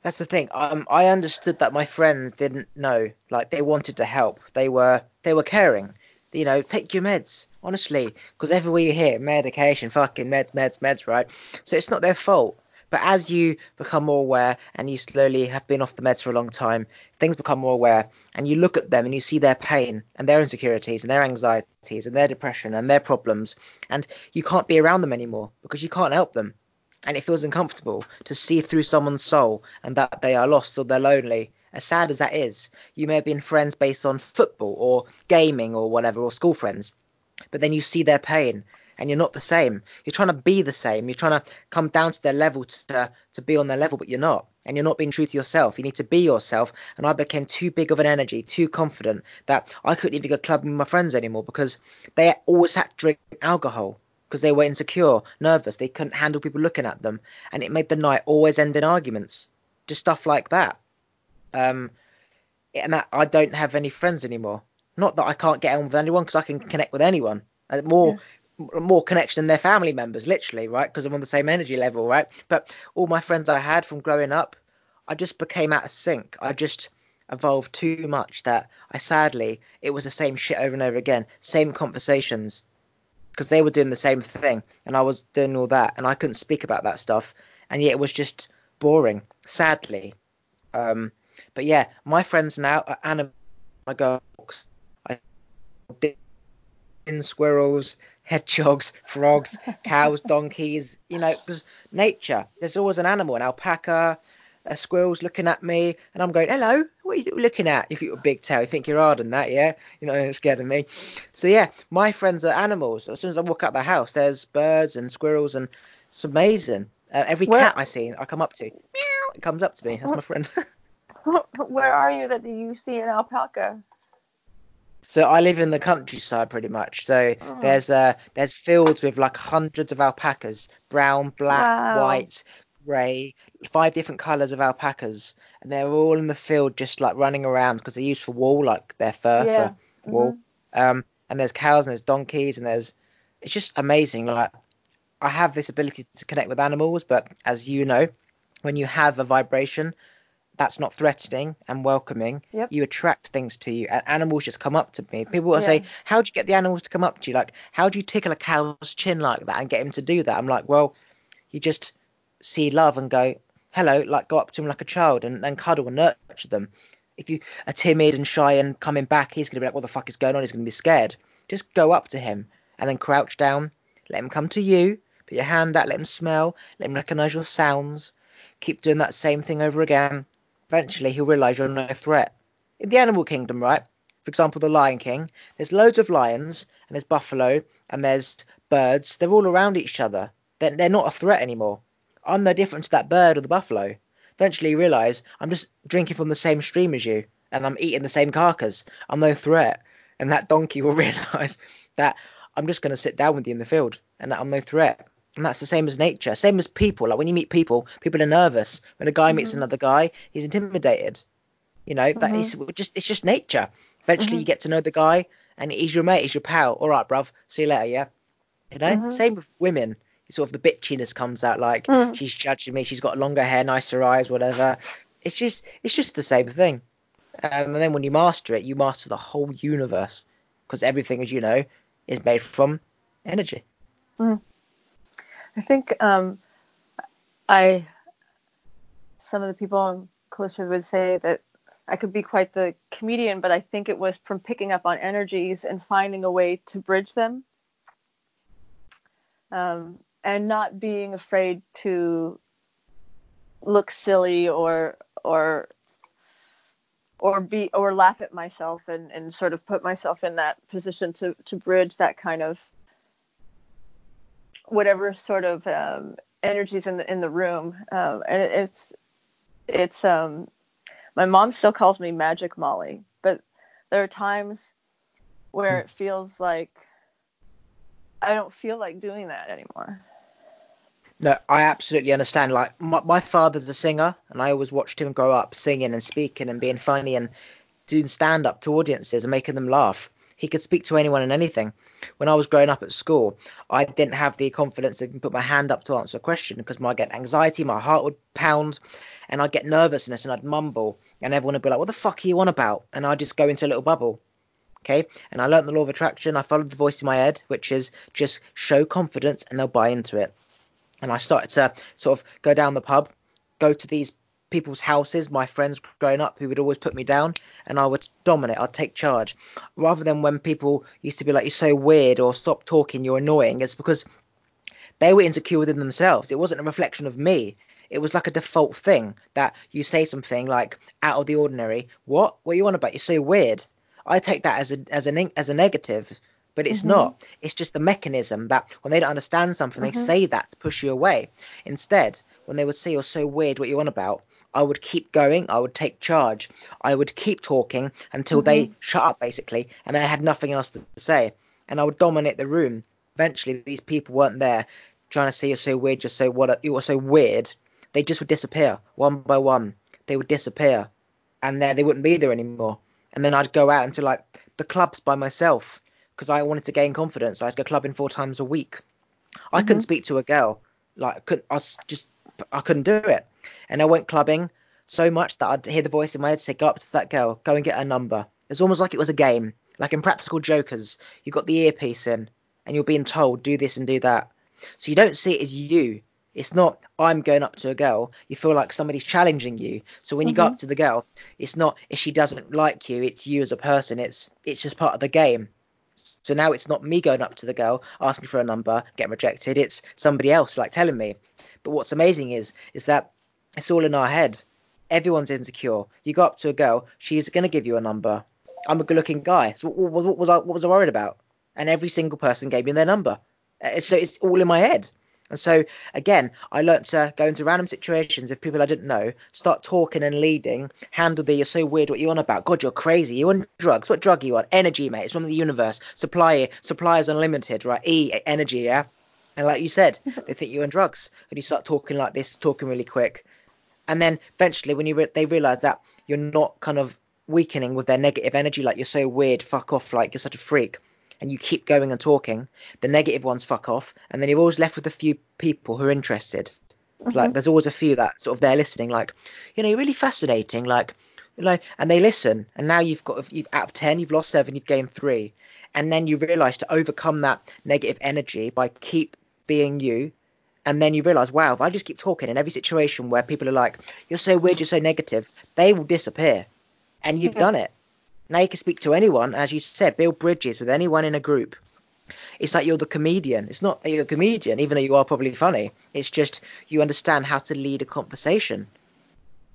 That's the thing. Um, I understood that my friends didn't know, like they wanted to help. They were, they were caring, you know, take your meds, honestly, because everywhere you hear medication, fucking meds, meds, meds, right? So it's not their fault. But as you become more aware and you slowly have been off the meds for a long time, things become more aware and you look at them and you see their pain and their insecurities and their anxieties and their depression and their problems. And you can't be around them anymore because you can't help them. And it feels uncomfortable to see through someone's soul and that they are lost or they're lonely. As sad as that is, you may have been friends based on football or gaming or whatever, or school friends. But then you see their pain. And you're not the same. You're trying to be the same. You're trying to come down to their level to to be on their level, but you're not. And you're not being true to yourself. You need to be yourself. And I became too big of an energy, too confident, that I couldn't even go clubbing with my friends anymore because they always had to drink alcohol because they were insecure, nervous. They couldn't handle people looking at them. And it made the night always end in arguments. Just stuff like that. Um, and that I don't have any friends anymore. Not that I can't get on with anyone, because I can connect with anyone. More... Yeah. more connection than their family members, literally, right? Because I'm on the same energy level, right? But all my friends I had from growing up, I just became out of sync. I just evolved too much that I sadly, it was the same shit over and over again, same conversations, because they were doing the same thing and I was doing all that and I couldn't speak about that stuff. And yet it was just boring, sadly. Um, but yeah, my friends now are animal. I go, I squirrels, hedgehogs, frogs, cows, donkeys, you know, because nature, there's always an animal, an alpaca, a squirrel's looking at me, and I'm going, hello, what are you looking at? You've got your big tail, you think you're hard on that, yeah? You're not scared of me. So, yeah, my friends are animals. As soon as I walk out the house, there's birds and squirrels, and it's amazing. Uh, every where, cat I see, I come up to, meow, it comes up to me. That's my friend. Where are you that you see an alpaca? So I live in the countryside pretty much. So oh. there's uh, there's fields with like hundreds of alpacas, brown, black, wow. white, grey, five different colours of alpacas, and they're all in the field just like running around because they're used for wool, like their fur yeah. for wool. Mm-hmm. Um, and there's cows and there's donkeys and there's it's just amazing. Like I have this ability to connect with animals, but as you know, when you have a vibration that's not threatening and welcoming, yep. you attract things to you. And animals just come up to me. People will yeah. say, how do you get the animals to come up to you? Like, how do you tickle a cow's chin like that and get him to do that? I'm like, well, you just see love and go, hello, like go up to him like a child and, and cuddle and nurture them. If you are timid and shy and coming back, he's going to be like, what the fuck is going on? He's going to be scared. Just go up to him and then crouch down. Let him come to you. Put your hand out. Let him smell. Let him recognize your sounds. Keep doing that same thing over again. Eventually, he'll realise you're no threat. In the animal kingdom, right? For example, the Lion King. There's loads of lions, and there's buffalo, and there's birds. They're all around each other. They're, they're not a threat anymore. I'm no different to that bird or the buffalo. Eventually, you realise I'm just drinking from the same stream as you, and I'm eating the same carcass. I'm no threat. And that donkey will realise that I'm just going to sit down with you in the field, and that I'm no threat. And that's the same as nature, same as people. Like when you meet people, people are nervous. When a guy mm-hmm. meets another guy, he's intimidated. You know, mm-hmm. that is just it's just nature. Eventually, mm-hmm. you get to know the guy, and he's your mate, he's your pal. All right, bruv, see you later, yeah. You know, mm-hmm. same with women. Sort of the bitchiness comes out, like mm-hmm. she's judging me. She's got longer hair, nicer eyes, whatever. It's just it's just the same thing. Um, and then when you master it, you master the whole universe because everything, as you know, is made from energy. Mm. I think um, I some of the people I'm closer would say that I could be quite the comedian, but I think it was from picking up on energies and finding a way to bridge them, um, and not being afraid to look silly or or or be or laugh at myself and, and sort of put myself in that position to to bridge that kind of whatever sort of um, energies in the in the room, um, and it, it's it's um, my mom still calls me Magic Molly, but there are times where it feels like I don't feel like doing that anymore. No, I absolutely understand. Like my, my father's a singer, and I always watched him grow up singing and speaking and being funny and doing stand up to audiences and making them laugh. He could speak to anyone and anything. When I was growing up at school, I didn't have the confidence to put my hand up to answer a question because I'd get anxiety, my heart would pound, and I'd get nervousness and I'd mumble, and everyone would be like, what the fuck are you on about? And I'd just go into a little bubble. Okay, and I learned the law of attraction. I followed the voice in my head, which is just show confidence and they'll buy into it. And I started to sort of go down the pub, go to these people's houses, my friends growing up who would always put me down, and I would dominate. I'd take charge rather than when people used to be like, you're so weird or stop talking, you're annoying. It's because they were insecure within themselves. It wasn't a reflection of me. It was like a default thing that you say something like out of the ordinary. What? What are you on about? You're so weird. I take that as a, as an, as a negative, but it's mm-hmm. not. It's just the mechanism that when they don't understand something, mm-hmm. they say that to push you away. Instead, when they would say, you're so weird, what are you on about? I would keep going. I would take charge. I would keep talking until mm-hmm. they shut up, basically, and they had nothing else to say. And I would dominate the room. Eventually, these people weren't there trying to say, you're so weird, you're so, what, you're so weird. They just would disappear one by one. They would disappear, and then they wouldn't be there anymore. And then I'd go out into like the clubs by myself because I wanted to gain confidence. I used to go clubbing four times a week. Mm-hmm. I couldn't speak to a girl. Like I couldn't. I was just. I couldn't do it. And I went clubbing so much that I'd hear the voice in my head say, go up to that girl, go and get her number. It's almost like it was a game, like in Practical Jokers. You got the earpiece in and you're being told, do this and do that. So you don't see it as you. It's not, I'm going up to a girl. You feel like somebody's challenging you. So when mm-hmm. you go up to the girl, it's not if she doesn't like you, it's you as a person. It's it's just part of the game. So now it's not me going up to the girl, asking for a number, getting rejected. It's somebody else like telling me. But what's amazing is, is that it's all in our head. Everyone's insecure. You go up to a girl, she's going to give you a number. I'm a good looking guy. So what, what, what was I, what was I worried about? And every single person gave me their number. So it's all in my head. And so, again, I learned to go into random situations of people I didn't know, start talking and leading, handle the you're so weird, what you on about? God, you're crazy. You on drugs? What drug are you on? Energy, mate. It's from the universe. Supply, supply is unlimited, right? E, energy, yeah? And like you said, they think you're on drugs. And you start talking like this, talking really quick. And then eventually when you re- they realize that you're not kind of weakening with their negative energy, like you're so weird, fuck off, like you're such a freak. And you keep going and talking, the negative ones fuck off, and then you're always left with a few people who are interested. Mm-hmm. Like, there's always a few that sort of they're listening, like, you know, you're really fascinating, like, like, and they listen. And now you've got, you've out of ten, you've lost seven, you've gained three. And then you realise to overcome that negative energy by keep being you. And then you realise, wow, if I just keep talking in every situation where people are like, you're so weird, you're so negative, they will disappear. And you've mm-hmm. done it. Now you can speak to anyone, as you said, build bridges with anyone in a group. It's like you're the comedian. It's not that you're a comedian, even though you are probably funny. It's just you understand how to lead a conversation,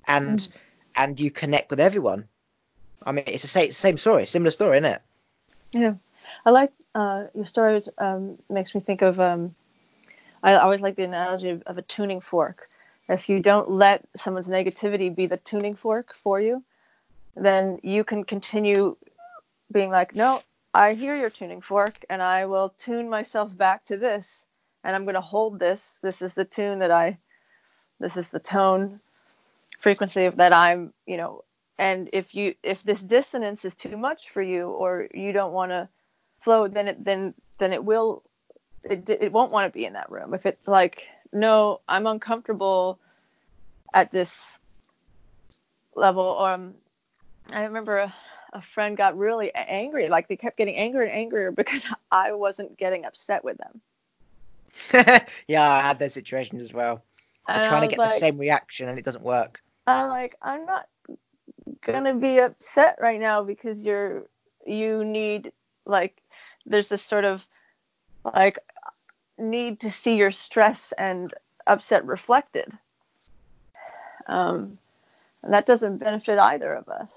and mm. and you connect with everyone. I mean, it's the same, same story, similar story, isn't it? Yeah, I like uh, your story. Um, makes me think of. Um, I always like the analogy of, of a tuning fork. If you don't let someone's negativity be the tuning fork for you, then you can continue being like, no, I hear your tuning fork and I will tune myself back to this, and I'm going to hold this. This is the tune that I, this is the tone frequency that I'm, you know, and if you, if this dissonance is too much for you or you don't want to flow, then it, then, then it will, it, it won't want to be in that room. If it's like, no, I'm uncomfortable at this level, or I'm, I remember a, a friend got really angry. Like, they kept getting angrier and angrier because I wasn't getting upset with them. Yeah, I had those situations as well. I'm and trying to get like, the same reaction, and it doesn't work. I'm like, I'm not gonna be upset right now because you're, you need, like, there's this sort of like need to see your stress and upset reflected. Um. And that doesn't benefit either of us.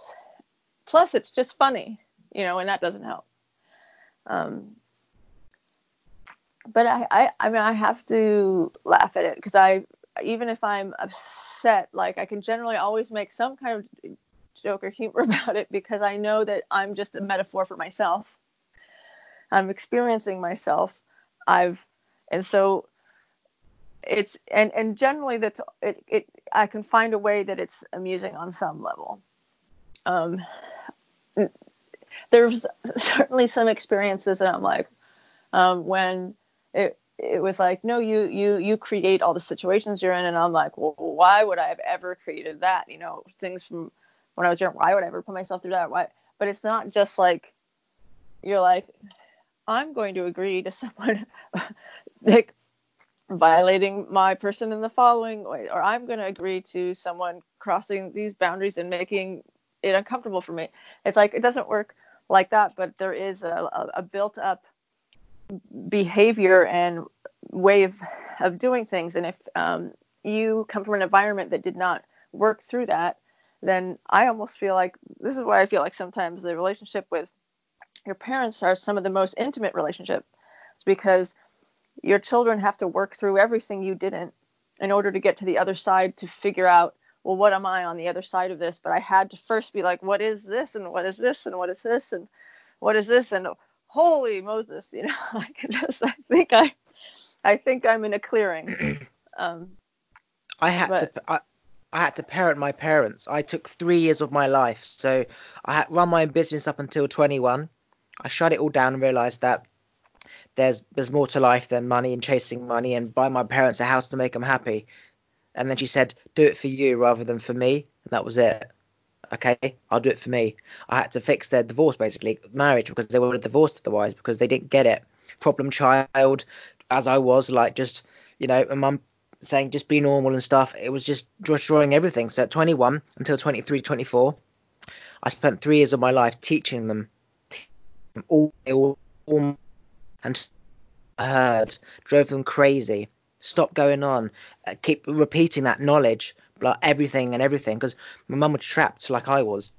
Plus, it's just funny, you know, and that doesn't help. Um, but I, I, I mean, I have to laugh at it because I, even if I'm upset, like, I can generally always make some kind of joke or humor about it because I know that I'm just a metaphor for myself. I'm experiencing myself. I've, and so. It's and, and generally that's it, it. I can find a way that it's amusing on some level. Um, there's certainly some experiences that I'm like, um, when it it was like, no, you you you create all the situations you're in, and I'm like, well, why would I have ever created that? You know, things from when I was young. Why would I ever put myself through that? Why? But it's not just like you're like, I'm going to agree to someone like. violating my person in the following way, or I'm going to agree to someone crossing these boundaries and making it uncomfortable for me. It's like, it doesn't work like that, but there is a, a built up behavior and way of, of doing things. And if um, you come from an environment that did not work through that, then I almost feel like this is why I feel like sometimes the relationship with your parents are some of the most intimate relationships. It's because your children have to work through everything you didn't in order to get to the other side to figure out, well, what am I on the other side of this? But I had to first be like, what is this? And what is this? And what is this? And what is this? And holy Moses, you know, I just, I think I, I think I'm in a clearing. Um, I had but, to, I, I had to parent my parents. I took three years of my life. So I had run my own business up until twenty-one. I shut it all down and realized that There's there's more to life than money and chasing money and buy my parents a house to make them happy. And then she said, do it for you rather than for me. And that was it. OK, I'll do it for me. I had to fix their divorce, basically, marriage, because they were divorced otherwise because they didn't get it. Problem child, as I was, like, just, you know, my mum saying just be normal and stuff. It was just destroying everything. So at twenty-one until twenty-three, twenty-four, I spent three years of my life teaching them all. all all and heard drove them crazy. Stop going on. Uh, keep repeating that knowledge, like everything and everything, because my mum was trapped like I was,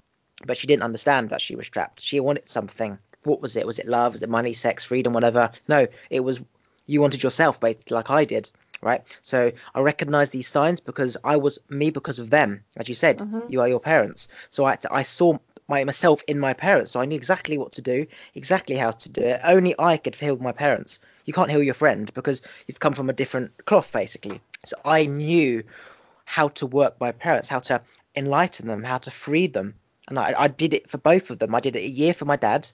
but she didn't understand that she was trapped. She wanted something. What was it? Was it love? Was it money, sex, freedom, whatever? No, it was you wanted yourself, basically, like I did. Right. So I recognize these signs because I was me because of them. As you said, mm-hmm. you are your parents. So I, I saw my, myself in my parents. So I knew exactly what to do, exactly how to do it. Only I could heal my parents. You can't heal your friend because you've come from a different cloth, basically. So I knew how to work my parents, how to enlighten them, how to free them. And I, I did it for both of them. I did it a year for my dad.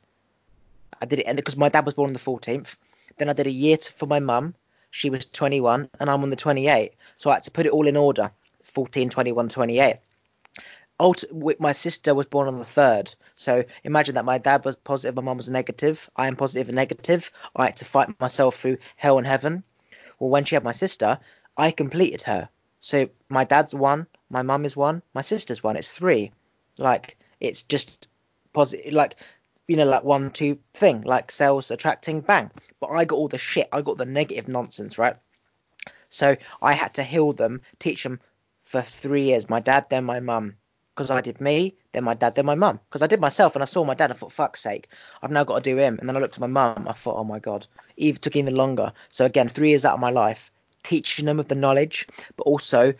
I did it because my dad was born on the fourteenth. Then I did a year to, for my mum. She was twenty-one and I'm on the twenty-eight. So I had to put it all in order. fourteen, twenty-one, twenty-eight. Ultimately, my sister was born on the third. So imagine that my dad was positive, my mum was negative. I am positive and negative. I had to fight myself through hell and heaven. Well, when she had my sister, I completed her. So my dad's one, my mum is one, my sister's one. It's three. Like, it's just positive. Like, you know, like one, two thing, like sales attracting, bang. But I got all the shit. I got the negative nonsense, right? So I had to heal them, teach them for three years. My dad, then my mum, because I did me, then my dad, then my mum, because I did myself and I saw my dad. I thought, fuck's sake, I've now got to do him. And then I looked at my mum. I thought, oh my God, Eve took even longer. So again, three years out of my life, teaching them of the knowledge, but also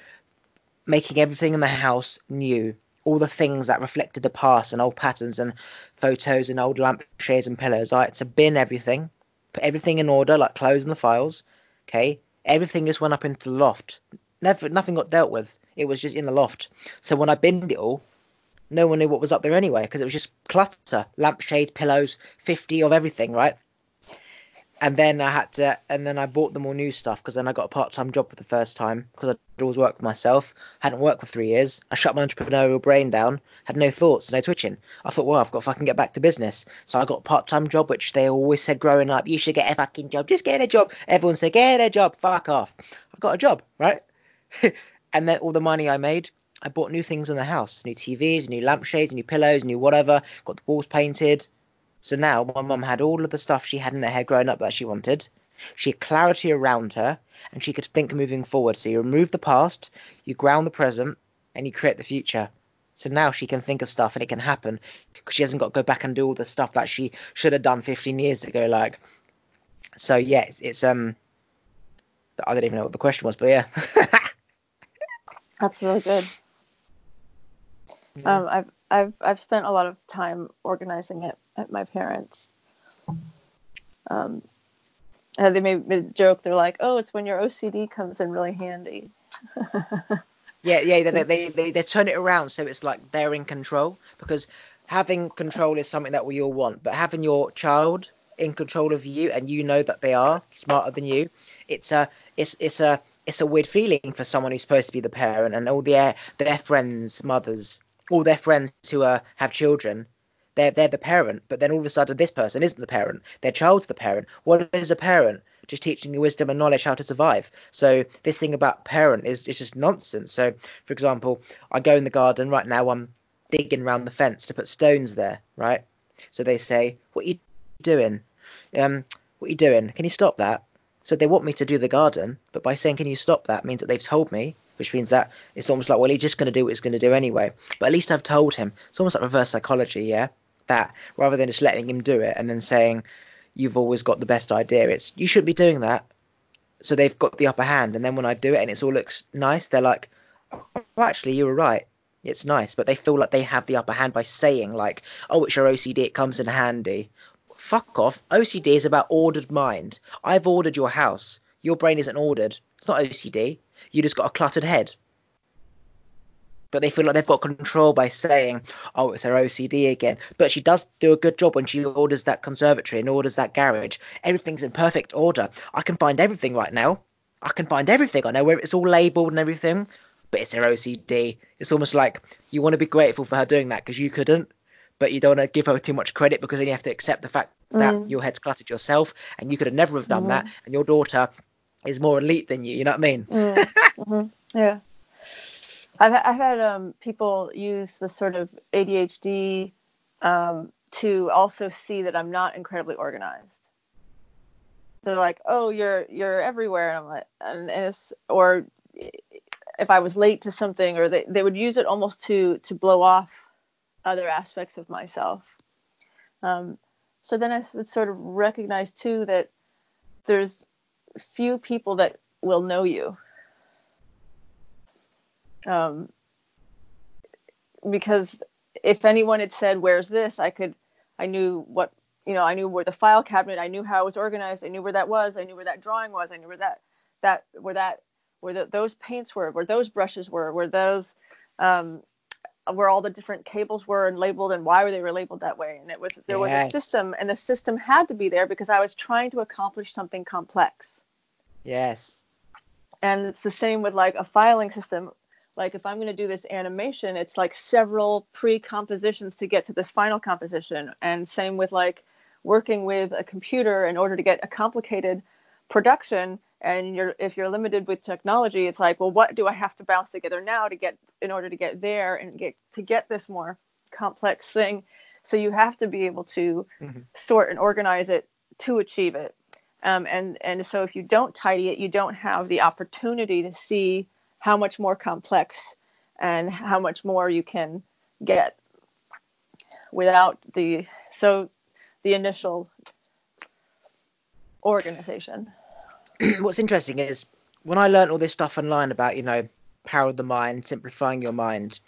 making everything in the house new. All the things that reflected the past and old patterns and photos and old lampshades and pillows. I had to bin everything, put everything in order, like clothes and the files. Okay. Everything just went up into the loft. Never, nothing got dealt with. It was just in the loft. So when I binned it all, no one knew what was up there anyway, because it was just clutter, lampshades, pillows, fifty of everything, right? And then I had to, and then I bought them all new stuff, because then I got a part-time job for the first time, because I'd always worked for myself. I hadn't worked for three years. I shut my entrepreneurial brain down, had no thoughts, no twitching. I thought, well, I've got to fucking get back to business. So I got a part-time job, which they always said growing up, you should get a fucking job. Just get a job. Everyone said, get a job. Fuck off. I've got a job, right? And then all the money I made, I bought new things in the house, new T Vs, new lampshades, new pillows, new whatever, got the walls painted. So now my mum had all of the stuff she had in her head growing up that she wanted. She had clarity around her and she could think moving forward. So you remove the past, you ground the present and you create the future. So now she can think of stuff and it can happen because she hasn't got to go back and do all the stuff that she should have done fifteen years ago. Like, so yeah, it's, it's um, I don't even know what the question was, but yeah. That's really good. Yeah. Um, I've, I've, I've spent a lot of time organizing it at my parents. Um, they made a joke. They're like, "Oh, it's when your O C D comes in really handy." yeah, yeah. They, they they they turn it around so it's like they're in control, because having control is something that we all want. But having your child in control of you, and you know that they are smarter than you, it's a it's it's a it's a weird feeling for someone who's supposed to be the parent, and all their their friends, mothers, all their friends who uh, have children. They're, they're the parent, but then all of a sudden this person isn't the parent. Their child's the parent. What is a parent? Just teaching you wisdom and knowledge how to survive. So this thing about parent is it's just nonsense. So, for example, I go in the garden right now. I'm digging around the fence to put stones there, right? So they say, what are you doing? Um, what are you doing? Can you stop that? So they want me to do the garden, but by saying, can you stop that, means that they've told me, which means that it's almost like, well, he's just going to do what he's going to do anyway. But at least I've told him. It's almost like reverse psychology, yeah? That rather than just letting him do it and then saying you've always got the best idea, it's you shouldn't be doing that. So they've got the upper hand, and then when I do it and it all looks nice, they're like, oh, actually you were right, it's nice. But they feel like they have the upper hand by saying like, oh, it's your O C D, it comes in handy. Fuck off. O C D is about ordered mind. I've ordered your house. Your brain isn't ordered. It's not O C D. You just got a cluttered head. But they feel like they've got control by saying, oh, it's her O C D again. But she does do a good job when she orders that conservatory and orders that garage. Everything's in perfect order. I can find everything right now. I can find everything. I know where it's all labelled and everything. But it's her O C D. It's almost like you want to be grateful for her doing that because you couldn't. But you don't want to give her too much credit because then you have to accept the fact that mm. your head's cluttered yourself. And you could have never have done mm. that. And your daughter is more elite than you. You know what I mean? Mm. mm-hmm. Yeah. I've, I've had um, people use the sort of A D H D um, to also see that I'm not incredibly organized. They're like, oh, you're you're everywhere, and I'm like, and, and it's, or if I was late to something, or they, they would use it almost to to blow off other aspects of myself. Um, so then I would sort of recognize too that there's few people that will know you, um, because if anyone had said, "Where's this?" I could, I knew what. You know, I knew where the file cabinet, I knew how it was organized, I knew where that was, I knew where that drawing was, I knew where that, that where that, where the, those paints were, where those brushes were, where those, um, where all the different cables were and labeled and why were they were labeled that way. And it was, there was yes. a system, and the system had to be there because I was trying to accomplish something complex. Yes. And it's the same with like a filing system. Like if I'm going to do this animation, it's like several pre-compositions to get to this final composition. And same with like working with a computer in order to get a complicated production. And you're, if you're limited with technology, it's like, well, what do I have to bounce together now to get in order to get there and get to get this more complex thing? So you have to be able to mm-hmm. sort and organize it to achieve it. Um, and, and so if you don't tidy it, you don't have the opportunity to see how much more complex and how much more you can get without the, so the initial organization. What's interesting is when I learned all this stuff online about, you know, power of the mind, simplifying your mind,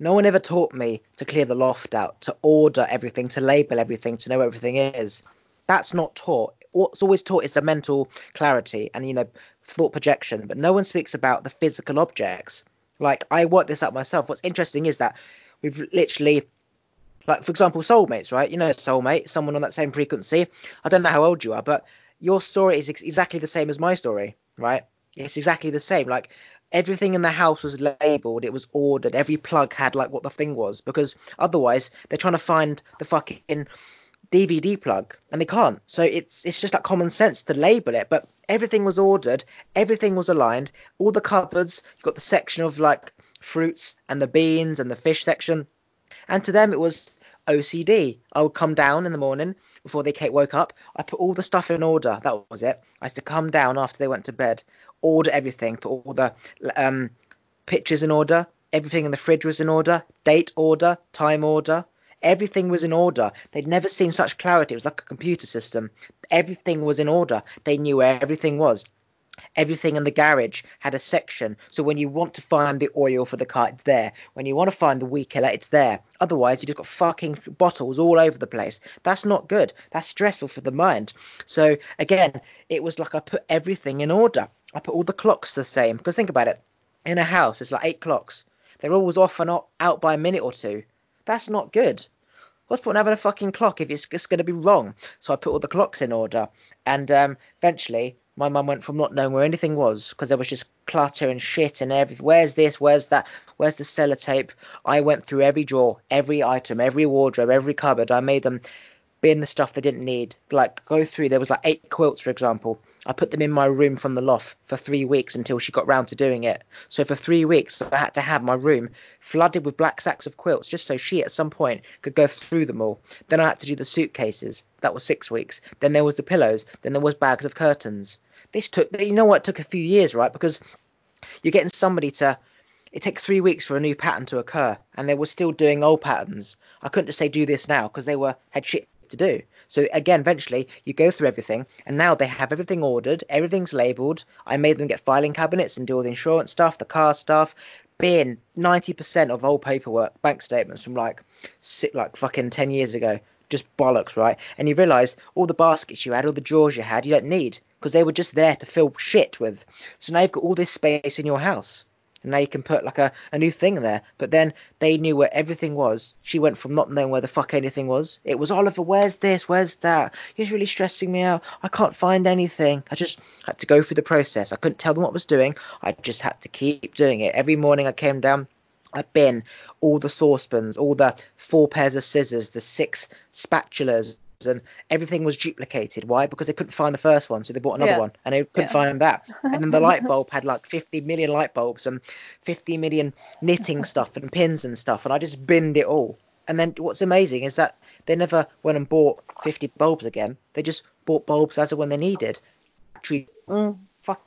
no one ever taught me to clear the loft out, to order everything, to label everything, to know where everything is. That's not taught. What's always taught is the mental clarity and, you know, thought projection, but no one speaks about the physical objects. Like, I worked this out myself. What's interesting is that we've literally, like, for example, soulmates, right? You know, soulmate, someone on that same frequency. I don't know how old you are, but your story is ex- exactly the same as my story, right? It's exactly the same. Like, everything in the house was labeled, it was ordered, every plug had, like, what the thing was, because otherwise they're trying to find the fucking D V D plug and they can't. So it's it's just like common sense to label it, but everything was ordered, everything was aligned, all the cupboards. You've got the section of like fruits and the beans and the fish section, and to them it was O C D. I would come down in the morning before they woke up, I put all the stuff in order. That was it. I used to come down after they went to bed, order everything, put all the um pictures in order, everything in the fridge was in order, date order, time order. Everything was in order. They'd never seen such clarity. It was like a computer system. Everything was in order. They knew where everything was. Everything in the garage had a section. So when you want to find the oil for the car, it's there. When you want to find the weed killer, it's there. Otherwise, you just got fucking bottles all over the place. That's not good. That's stressful for the mind. So again, it was like I put everything in order. I put all the clocks the same. Because think about it. In a house, it's like eight clocks. They're always off and out by a minute or two. That's not good. What's the point of having a fucking clock if it's just going to be wrong? So I put all the clocks in order. And um, eventually my mum went from not knowing where anything was because there was just clutter and shit and everything. Where's this? Where's that? Where's the sellotape? I went through every drawer, every item, every wardrobe, every cupboard. I made them bin the stuff they didn't need. Like go through. There was like eight quilts, for example. I put them in my room from the loft for three weeks until she got round to doing it. So for three weeks, I had to have my room flooded with black sacks of quilts just so she at some point could go through them all. Then I had to do the suitcases. That was six weeks. Then there was the pillows. Then there was bags of curtains. This took, you know what, it took a few years, right? Because you're getting somebody to, it takes three weeks for a new pattern to occur. And they were still doing old patterns. I couldn't just say do this now because they were had shit to do. So again, eventually you go through everything, and now they have everything ordered, everything's labeled. I made them get filing cabinets and do all the insurance stuff, the car stuff, bin ninety percent of old paperwork, bank statements from like six, like fucking ten years ago, just bollocks, right? And you realize all the baskets you had, all the drawers you had, you don't need, because they were just there to fill shit with. So now you've got all this space in your house. And now you can put like a, a new thing in there. But then they knew where everything was. She went from not knowing where the fuck anything was. It was, Oliver, where's this? Where's that? He's really stressing me out. I can't find anything. I just had to go through the process. I couldn't tell them what I was doing. I just had to keep doing it. Every morning I came down, I bin all the saucepans, all the four pairs of scissors, the six spatulas. And everything was duplicated. Why? Because they couldn't find the first one, so they bought another yeah. one, and they couldn't yeah. find that. And then the light bulb had like fifty million light bulbs and fifty million knitting stuff and pins and stuff, and I just binned it all. And then what's amazing is that they never went and bought fifty bulbs again. They just bought bulbs as of when they needed. Actually, mm, fuck.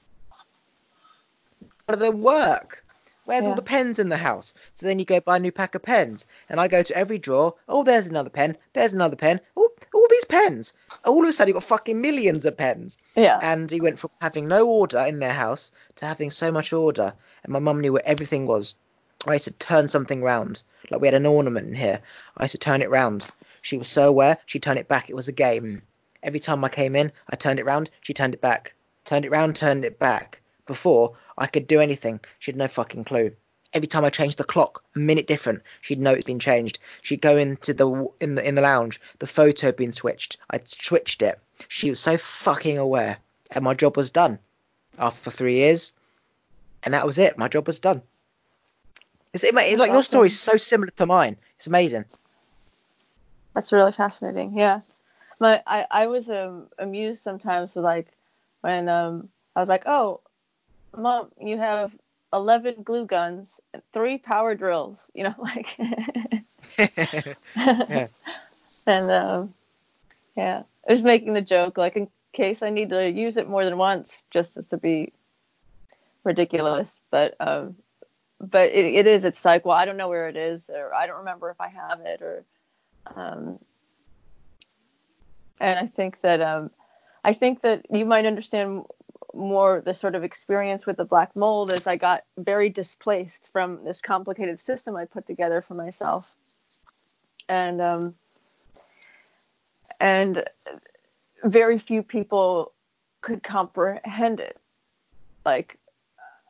How do they work? Where's yeah. all the pens in the house? So then you go buy a new pack of pens. And I go to every drawer. Oh, there's another pen. There's another pen. Oh, all these pens. All of a sudden, you've got fucking millions of pens. Yeah. And he went from having no order in their house to having so much order. And my mum knew where everything was. I used to turn something round. Like we had an ornament in here. I used to turn it round. She was so aware. She turned it back. It was a game. Every time I came in, I turned it round. She turned it back. Turned it round, turned it back. Before I could do anything, she had no fucking clue. Every time I changed the clock a minute different, she'd know it's been changed. She'd go into the in the in the lounge. The photo had been switched. I'd switched it. She was so fucking aware. And my job was done after three years. And that was it. My job was done. It's, it's like That's your awesome. Story is so similar to mine. It's amazing. That's really fascinating. Yeah, my I I was um, amused sometimes with like when um I was like, oh, Mom, you have eleven glue guns and three power drills, you know, like, yeah. And, um, yeah, I was making the joke, like, in case I need to use it more than once, just to be ridiculous, but, um, but it, it is, it's like, well, I don't know where it is, or I don't remember if I have it, or, um, and I think that, um, I think that you might understand more the sort of experience with the black mold as I got very displaced from this complicated system I put together for myself. And um, and very few people could comprehend it. Like,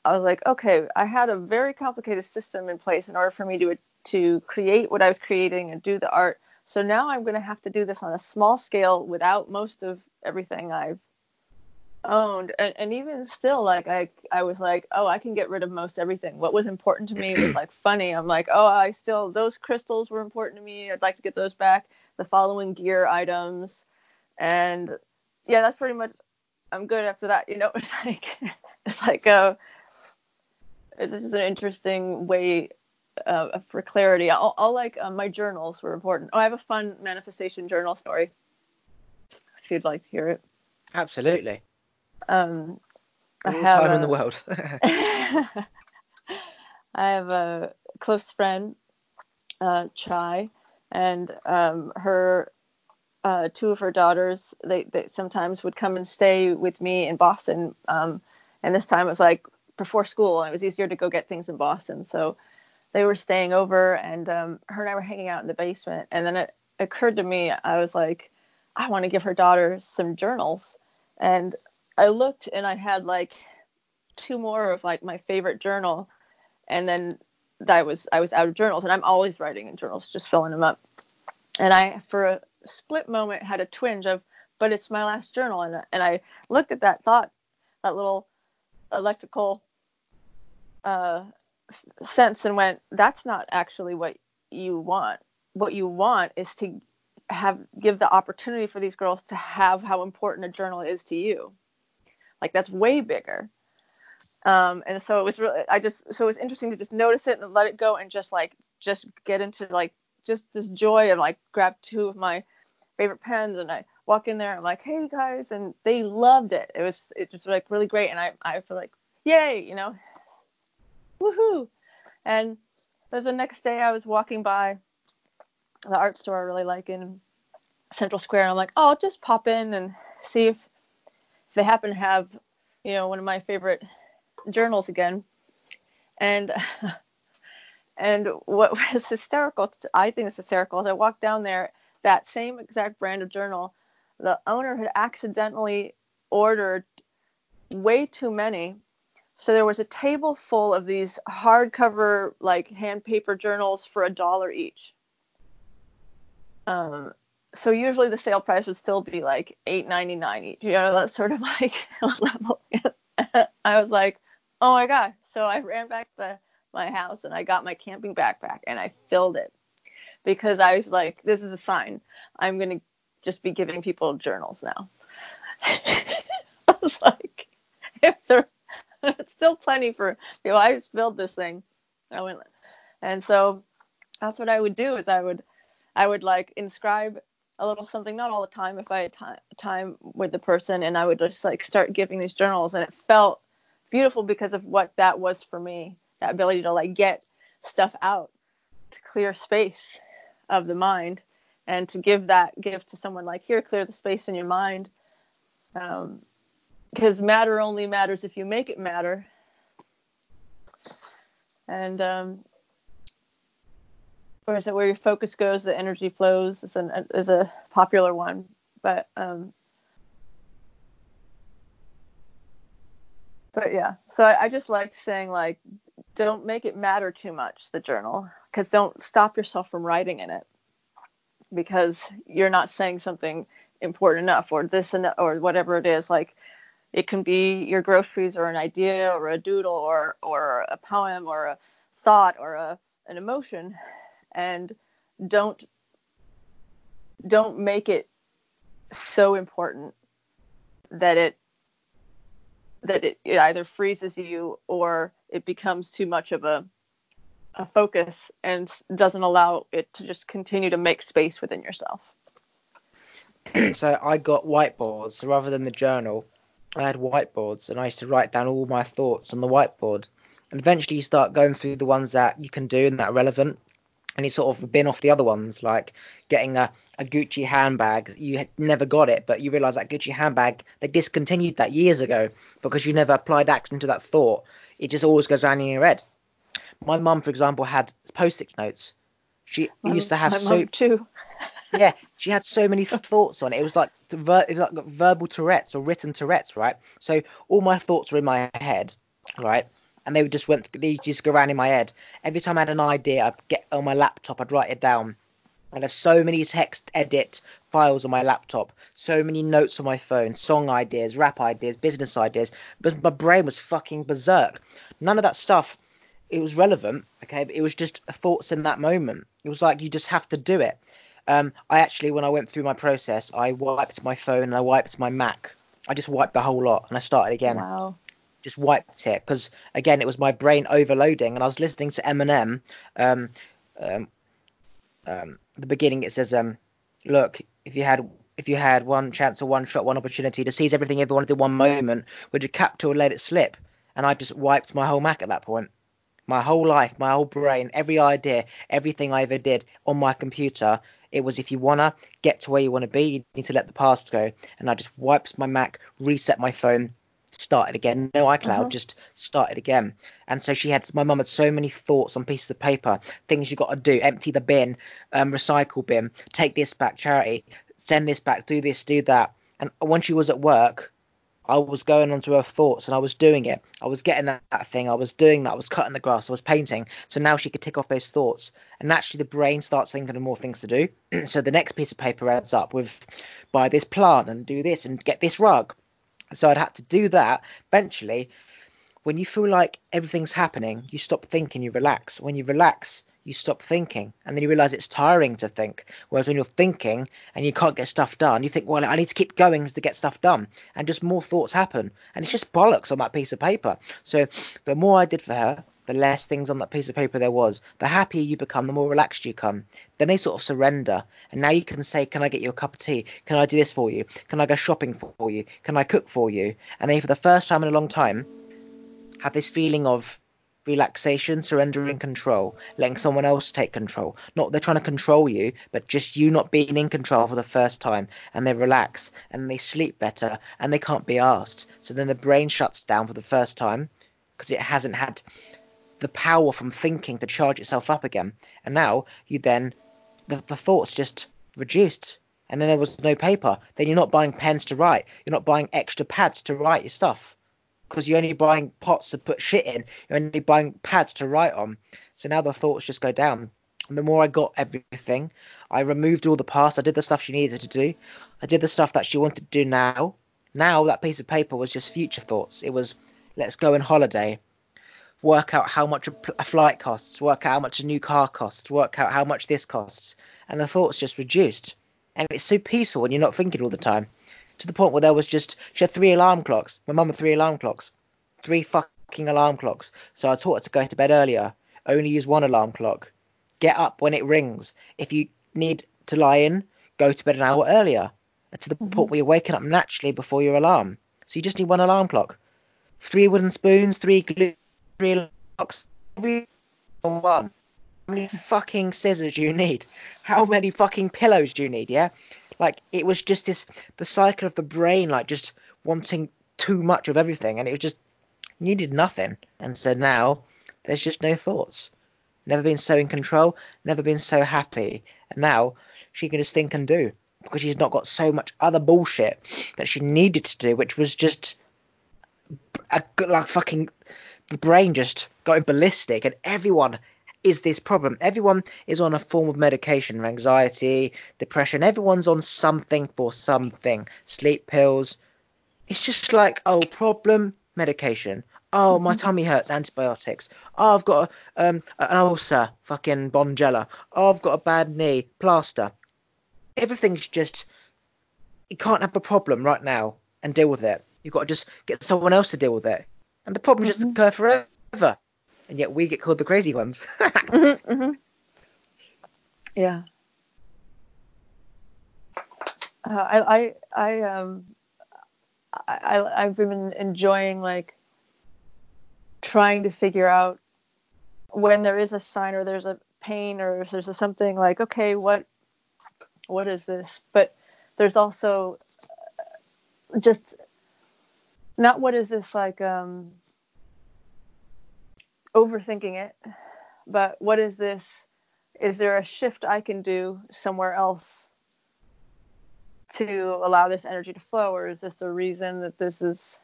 I was like, okay, I had a very complicated system in place in order for me to to create what I was creating and do the art. So now I'm going to have to do this on a small scale without most of everything I've owned. And, and even still, like, I I was like, oh, I can get rid of most everything. What was important to me was, like, funny. I'm like, oh, I still, those crystals were important to me. I'd like to get those back. The following gear items. And, yeah, that's pretty much, I'm good after that. You know, it's like, it's like, a, this is an interesting way uh, for clarity. I'll, I'll like, uh, my journals were important. Oh, I have a fun manifestation journal story, if you'd like to hear it. Absolutely. Um, All I have time a, in the world. I have a close friend, uh, Chai, and um, her uh, two of her daughters. They, they sometimes would come and stay with me in Boston. Um, and this time it was like before school, and it was easier to go get things in Boston. So they were staying over, and um, her and I were hanging out in the basement. And then it occurred to me, I was like, I want to give her daughter some journals, and I looked and I had like two more of like my favorite journal, and then that was I was out of journals, and I'm always writing in journals, just filling them up. And I, for a split moment, had a twinge of, but it's my last journal, and and I looked at that thought, that little electrical uh, sense, and went, that's not actually what you want. What you want is to have give the opportunity for these girls to have how important a journal is to you. Like, that's way bigger. Um, and so it was really, I just, so it was interesting to just notice it and let it go and just like, just get into like, just this joy of like, grab two of my favorite pens. And I walk in there and I'm like, hey guys, and they loved it. It was, it was like really great. And I, I feel like, yay, you know, woohoo. And the next day I was walking by the art store I really like in Central Square. And I'm like, oh, I'll just pop in and see if they happen to have, you know, one of my favorite journals again. And and what was hysterical, I think it's hysterical, as I walked down there, that same exact brand of journal, the owner had accidentally ordered way too many. So there was a table full of these hardcover, like, hand paper journals for a dollar each. Um So usually the sale price would still be like eight ninety-nine each, you know, that sort of like level. I was like, oh my God. So I ran back to my house and I got my camping backpack and I filled it because I was like, this is a sign. I'm going to just be giving people journals now. I was like, if there, it's still plenty for, you know, I just filled this thing. I went, and so that's what I would do is I would I would like inscribe a little something, not all the time, if I had time, time with the person, and I would just like start giving these journals, and it felt beautiful because of what that was for me, that ability to like get stuff out, to clear space of the mind, and to give that gift to someone, like, here, clear the space in your mind, um, because matter only matters if you make it matter. And um, or is it where your focus goes, the energy flows is, an, is a popular one. But um, but yeah, so I, I just like saying, like, don't make it matter too much, the journal, because don't stop yourself from writing in it because you're not saying something important enough or this and or whatever it is. Like, it can be your groceries or an idea or a doodle or, or a poem or a thought or a, an emotion, and don't, don't make it so important that it, that it, it either freezes you or it becomes too much of a, a focus and doesn't allow it to just continue to make space within yourself. So I got whiteboards rather than the journal. I had whiteboards, and I used to write down all my thoughts on the whiteboard. And eventually you start going through the ones that you can do and that are relevant, and you sort of bin off the other ones, like getting a, a Gucci handbag. You had never got it, but you realise that Gucci handbag, they discontinued that years ago because you never applied action to that thought. It just always goes around in your head. My mum, for example, had post-it notes. She mom, used to have my so... mum too. Yeah, she had so many thoughts on it. It was like it was like verbal Tourette's or written Tourette's, right? So all my thoughts were in my head, right? And they just went, they just go around in my head. Every time I had an idea, I'd get on my laptop, I'd write it down. I'd have so many text edit files on my laptop, so many notes on my phone, song ideas, rap ideas, business ideas. But my brain was fucking berserk. None of that stuff, it was relevant, okay? But it was just thoughts in that moment. It was like you just have to do it. Um, I actually, when I went through my process, I wiped my phone and I wiped my Mac. I just wiped the whole lot and I started again. Wow. Just wiped it because, again, it was my brain overloading. And I was listening to Eminem. Um, um, um, at the beginning, it says, um, "Look, if you had if you had one chance or one shot, one opportunity to seize everything you ever wanted in one moment, would you capture or let it slip?" And I just wiped my whole Mac at that point. My whole life, my whole brain, every idea, everything I ever did on my computer. It was, if you want to get to where you want to be, you need to let the past go. And I just wiped my Mac, reset my phone, started again. No iCloud, uh-huh. Just started again. And so she had, my mum had so many thoughts on pieces of paper, things you got to do, empty the bin, um, recycle bin, take this back, charity, send this back, do this, do that. And when she was at work, I was going onto her thoughts and I was doing it. I was getting that, that thing. I was doing that. I was cutting the grass. I was painting. So now she could tick off those thoughts. And naturally, the brain starts thinking of more things to do. So the next piece of paper adds up with buy this plant and do this and get this rug. So I'd had to do that. Eventually, when you feel like everything's happening, you stop thinking, you relax. When you relax, you stop thinking. And then you realize it's tiring to think. Whereas when you're thinking and you can't get stuff done, you think, well, I need to keep going to get stuff done. And just more thoughts happen. And it's just bollocks on that piece of paper. So the more I did for her, the less things on that piece of paper there was. The happier you become, the more relaxed you come. Then they sort of surrender. And now you can say, can I get you a cup of tea? Can I do this for you? Can I go shopping for you? Can I cook for you? And they, for the first time in a long time, have this feeling of relaxation, surrender and control, letting someone else take control. Not they're trying to control you, but just you not being in control for the first time. And they relax and they sleep better and they can't be asked. So then the brain shuts down for the first time because it hasn't had the power from thinking to charge itself up again. And now you then the, the thoughts just reduced. And then there was no paper. Then you're not buying pens to write. You're not buying extra pads to write your stuff. Because you're only buying pots to put shit in. You're only buying pads to write on. So now the thoughts just go down. And the more I got everything, I removed all the past. I did the stuff she needed to do. I did the stuff that she wanted to do now. Now that piece of paper was just future thoughts. It was, let's go on holiday. Work out how much a flight costs. Work out how much a new car costs. Work out how much this costs. And the thoughts just reduced. And it's so peaceful when you're not thinking all the time. To the point where there was just, she had three alarm clocks. My mum had three alarm clocks. Three fucking alarm clocks. So I taught her to go to bed earlier. Only use one alarm clock. Get up when it rings. If you need to lie in, go to bed an hour earlier, to the mm-hmm. point where you're waking up naturally before your alarm. So you just need one alarm clock. Three wooden spoons, three glue, three alarm clocks, three one. How many fucking scissors do you need? How many fucking pillows do you need, yeah? Like, it was just this, the cycle of the brain, like, just wanting too much of everything, and it was just, you did nothing. And so now there's just no thoughts. Never been so in control, never been so happy. And now she can just think and do, because she's not got so much other bullshit that she needed to do, which was just a good, like, fucking the brain just going ballistic. And everyone is this problem. Everyone is on a form of medication, anxiety, depression. Everyone's on something for something. Sleep pills. It's just like, oh, problem, medication. Oh, my tummy hurts, antibiotics. Oh, I've got a, um, an ulcer, fucking Bonjela. Oh, I've got a bad knee, plaster. Everything's just, you can't have a problem right now and deal with it. You've got to just get someone else to deal with it. And the problem mm-hmm. just occur forever. And yet we get called the crazy ones. mm-hmm, mm-hmm. Yeah. Uh, I, I, I, um, I, I, I've been enjoying, like, trying to figure out when there is a sign or there's a pain or there's a something, like, okay, what, what is this? But there's also just not what is this, like, um, overthinking it, but what is this? Is there a shift I can do somewhere else to allow this energy to flow? Or is this a reason that this is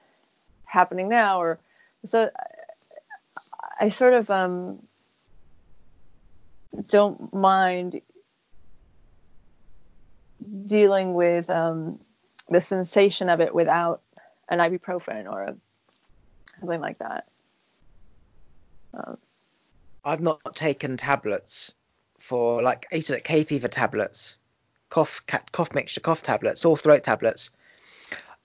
happening now? Or so I, I sort of um, don't mind dealing with um, the sensation of it without an ibuprofen or a, something like that. Um, I've not taken tablets for, like, acid K fever tablets, cough cat, cough mixture, cough tablets, sore throat tablets.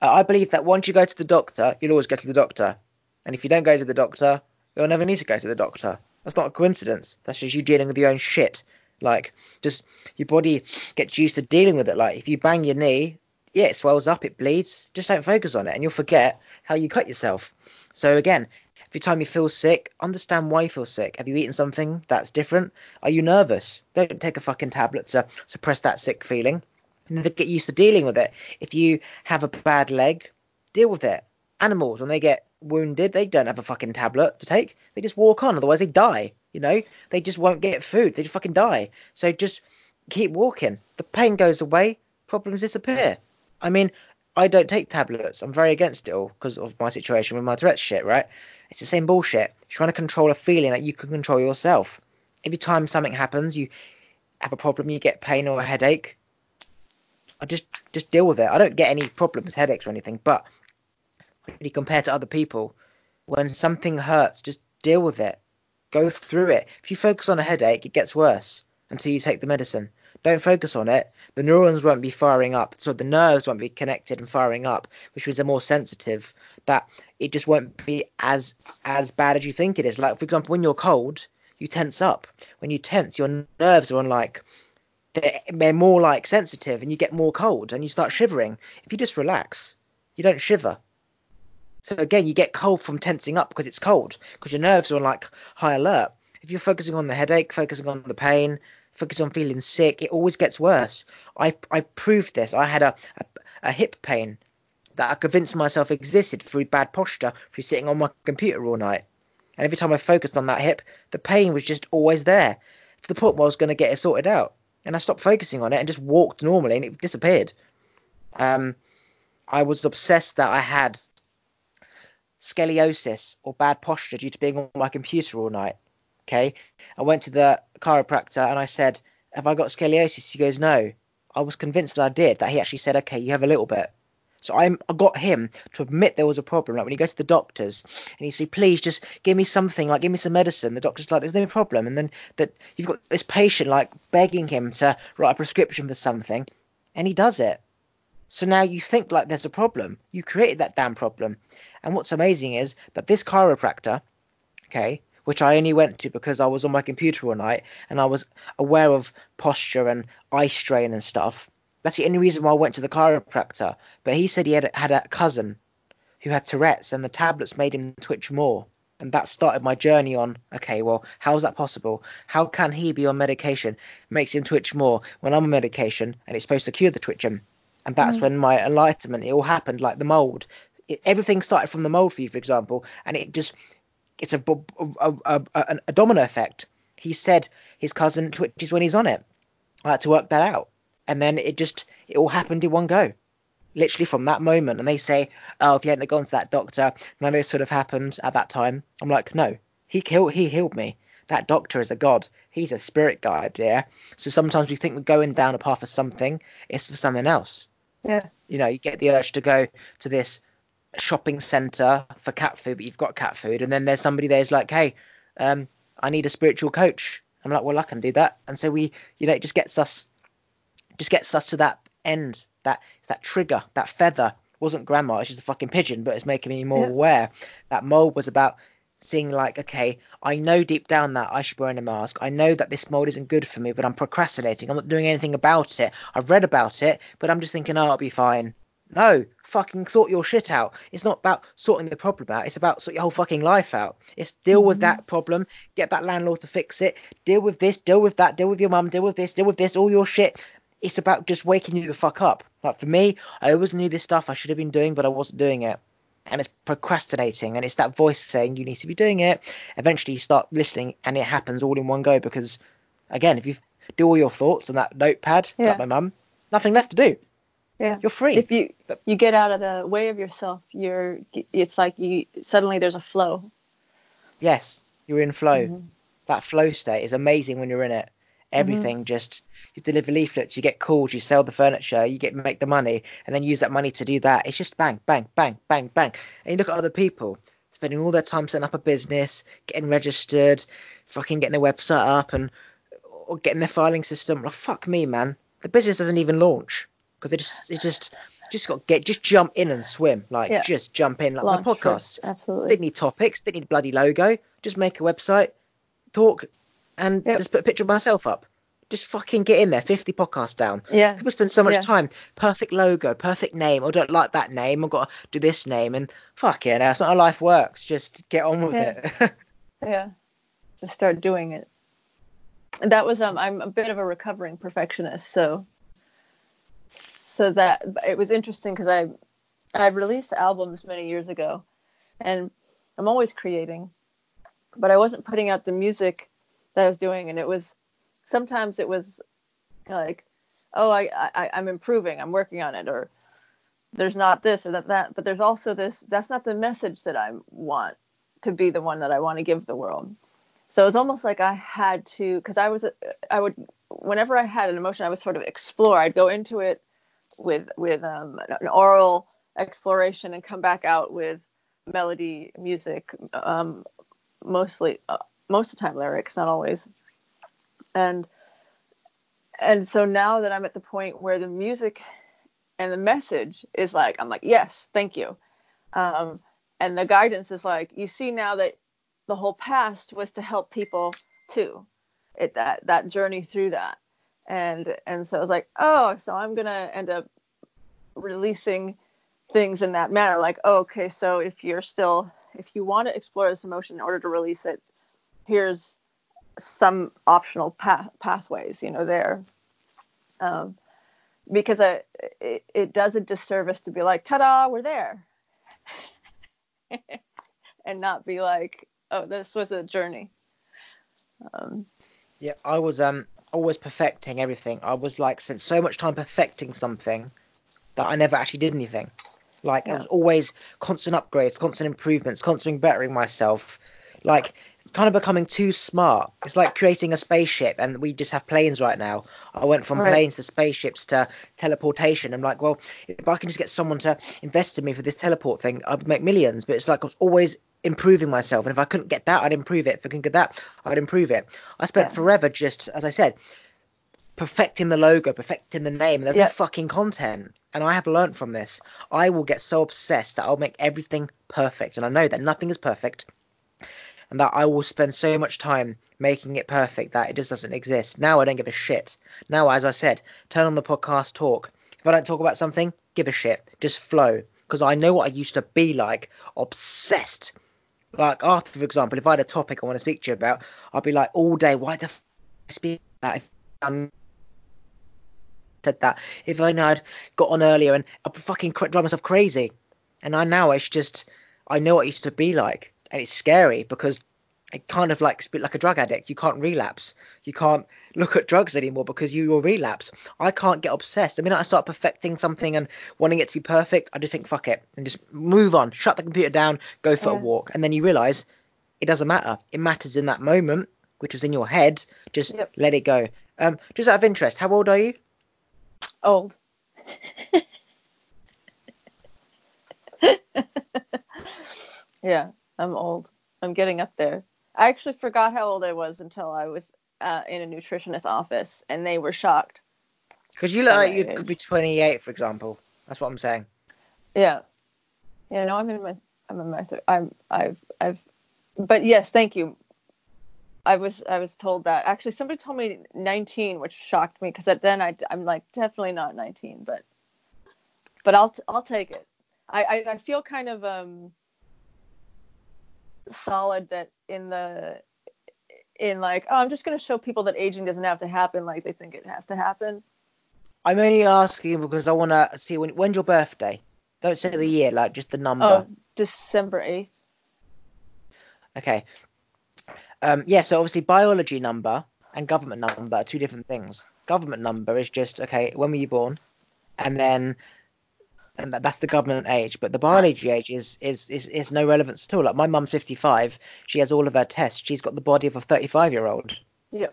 Uh, I believe that once you go to the doctor, you'll always go to the doctor. And if you don't go to the doctor, you'll never need to go to the doctor. That's not a coincidence. That's just you dealing with your own shit. Like, just your body gets used to dealing with it. Like, if you bang your knee, yeah, it swells up, it bleeds. Just don't focus on it, and you'll forget how you cut yourself. So again, every time you feel sick, understand why you feel sick. Have you eaten something that's different? Are you nervous? Don't take a fucking tablet to suppress that sick feeling. You never get used to dealing with it. If you have a bad leg, deal with it. Animals, when they get wounded, they don't have a fucking tablet to take. They just walk on, otherwise they die. You know, they just won't get food. They just fucking die. So just keep walking. The pain goes away. Problems disappear. I mean, I don't take tablets. I'm very against it all because of my situation with my Tourette's shit, right? It's the same bullshit. You're trying to control a feeling that you can control yourself. Every time something happens, you have a problem, you get pain or a headache. I just just deal with it. I don't get any problems, headaches or anything, but really compared to other people, when something hurts, just deal with it. Go through it. If you focus on a headache, it gets worse until you take the medicine. Don't focus on it. The neurons won't be firing up, so the nerves won't be connected and firing up, which means they're more sensitive. That it just won't be as as bad as you think it is. Like, for example, when you're cold, you tense up. When you tense, your nerves are on, like, they're, they're more, like, sensitive, and you get more cold and you start shivering. If you just relax, you don't shiver. So again, you get cold from tensing up because it's cold, because your nerves are on, like, high alert. If you're focusing on the headache, focusing on the pain, focusing on feeling sick, it always gets worse. I I proved this. I had a, a, a hip pain that I convinced myself existed through bad posture, through sitting on my computer all night. And every time I focused on that hip, the pain was just always there, to the point where I was going to get it sorted out. And I stopped focusing on it and just walked normally, and it disappeared. Um, I was obsessed that I had scoliosis or bad posture due to being on my computer all night. Okay, I went to the chiropractor and I said, have I got scoliosis? He goes, no. I was convinced that I did, that he actually said, okay, you have a little bit. So I'm, I got him to admit there was a problem. Like, when you go to the doctors and you say, please just give me something, like, give me some medicine, the doctor's like, there's no problem. And then that you've got this patient, like, begging him to write a prescription for something, and he does it. So now you think, like, there's a problem. You created that damn problem. And what's amazing is that this chiropractor, okay, which I only went to because I was on my computer all night and I was aware of posture and eye strain and stuff. That's the only reason why I went to the chiropractor. But he said he had, had a cousin who had Tourette's, and the tablets made him twitch more. And that started my journey on, okay, well, how is that possible? How can he be on medication? Makes him twitch more when I'm on medication, and it's supposed to cure the twitching. And that's mm. when my enlightenment, it all happened, like the mold. It, everything started from the mold for you, for example, and it just, it's a, a, a, a, a domino effect. He said his cousin twitches when he's on it. I had to work that out. And then it just, it all happened in one go, literally from that moment. And they say, oh, if you hadn't gone to that doctor, none of this would have happened at that time. I'm like, no, he killed, he healed me. That doctor is a god. He's a spirit guide, yeah. So sometimes we think we're going down a path for something. It's for something else. Yeah. You know, you get the urge to go to this shopping centre for cat food, but you've got cat food. And then there's somebody there's like, hey, um, I need a spiritual coach. I'm like, well, I can do that. And so we, you know, it just gets us, just gets us to that end, that that trigger, that feather. It wasn't grandma, it's just a fucking pigeon, but it's making me more yeah. aware. That mold was about seeing like, okay, I know deep down that I should be wearing a mask. I know that this mold isn't good for me, but I'm procrastinating. I'm not doing anything about it. I've read about it, but I'm just thinking, oh, I'll be fine. No, fucking sort your shit out. It's not about sorting the problem out. It's about sort your whole fucking life out. It's deal mm-hmm. with that problem. Get that landlord to fix it. Deal with this, deal with that, deal with your mum, deal with this, deal with this, all your shit. It's about just waking you the fuck up. Like for me, I always knew this stuff I should have been doing, but I wasn't doing it. And it's procrastinating. And it's that voice saying you need to be doing it. Eventually you start listening and it happens all in one go. Because again, if you do all your thoughts on that notepad, yeah. like my mum, there's nothing left to do. Yeah. You're free. If you you get out of the way of yourself, you're it's like you suddenly there's a flow. Yes, you're in flow. Mm-hmm. That flow state is amazing when you're in it. Everything mm-hmm. just... You deliver leaflets, you get calls, you sell the furniture, you get make the money, and then use that money to do that. It's just bang, bang, bang, bang, bang. And you look at other people spending all their time setting up a business, getting registered, fucking getting their website up and or getting their filing system. Like, fuck me, man. The business doesn't even launch because it just it just just got get just jump in and swim. Like yeah. just jump in like launch my podcast. It. Absolutely. Didn't need topics, didn't need a bloody logo. Just make a website, talk, and yep. just put a picture of myself up. Just fucking get in there, fifty podcasts down. Yeah. People spend so much yeah. time. Perfect logo, perfect name. I don't like that name. I've got to do this name. And fuck yeah, that's not how life works. Just get on with yeah. it. yeah. Just start doing it. And that was, um, I'm a bit of a recovering perfectionist. So, so that it was interesting because I, I released albums many years ago and I'm always creating, but I wasn't putting out the music that I was doing. And it was, sometimes it was like, oh, I, I, I'm improving, I'm working on it, or there's not this or that, that, but there's also this, that's not the message that I want to be the one that I want to give the world. So it's almost like I had to, because I was, I would, whenever I had an emotion, I would sort of explore, I'd go into it with, with um, an oral exploration and come back out with melody, music, um, mostly, uh, most of the time lyrics, not always. And and so now that I'm at the point where the music and the message is like, I'm like, yes, thank you. Um, and the guidance is like, you see now that the whole past was to help people too, it, that that journey through that. And and so I was like, oh, so I'm going to end up releasing things in that manner. Like, oh, okay, so if you're still, if you want to explore this emotion in order to release it, here's some optional path, pathways, you know, there, um, because I, it, it does a disservice to be like, ta-da, we're there, and not be like, oh, this was a journey. Um, yeah, I was um always perfecting everything. I was like, spent so much time perfecting something that I never actually did anything. Like yeah. it was always constant upgrades, constant improvements, constant bettering myself. Like kind of becoming too smart. It's like creating a spaceship and we just have planes right now. I went from right. planes to spaceships to teleportation. I'm like, well, if I can just get someone to invest in me for this teleport thing, I'd make millions. But it's like I was always improving myself. And if I couldn't get that, I'd improve it. If I couldn't get that, I'd improve it. I spent yeah. forever just, as I said, perfecting the logo, perfecting the name, and the yeah. fucking content. And I have learned from this. I will get so obsessed that I'll make everything perfect. And I know that nothing is perfect. and that I will spend so much time making it perfect that it just doesn't exist. Now I don't give a shit. Now, as I said, turn on the podcast, talk. If I don't talk about something, give a shit. Just flow. Because I know what I used to be like, obsessed. Like Arthur, for example, if I had a topic I want to speak to you about, I'd be like all day, why the f*** I speak about if I said that? If I know I'd got on earlier and I'd fucking drive myself crazy. And I now it's just, I know what it used to be like. And it's scary because it kind of like, like a drug addict, you can't relapse. You can't look at drugs anymore because you will relapse. I can't get obsessed. I mean, I start perfecting something and wanting it to be perfect. I just think, fuck it, and just move on. Shut the computer down, go for yeah. a walk. And then you realize it doesn't matter. It matters in that moment, which is in your head. Just yep. let it go. Um, just out of interest, how old are you? Old. Yeah, I'm old. I'm getting up there. I actually forgot how old I was until I was uh, in a nutritionist's office, and they were shocked. Because you look like you age. could be twenty-eight, for example. That's what I'm saying. Yeah. Yeah. No, I'm in my. I'm in my. Th- I'm. I've. I've. But yes, thank you. I was. I was told that actually. Somebody told me nineteen, which shocked me because then I. I'm like definitely not nineteen, but. But I'll. T- I'll take it. I, I. I feel kind of um. solid that in the in like oh I'm just going to show people that aging doesn't have to happen like they think it has to happen. I'm only asking because I want to see when when's your birthday. Don't say the year, like just the number. Oh, December eighth. Okay. Um yeah, so obviously biology number and government number are two different things. Government number is just okay, when were you born? And then And that, that's the government age, but the biology age is is is, is no relevance at all. Like my mum's fifty-five, she has all of her tests. She's got the body of a thirty-five-year-old. Yeah.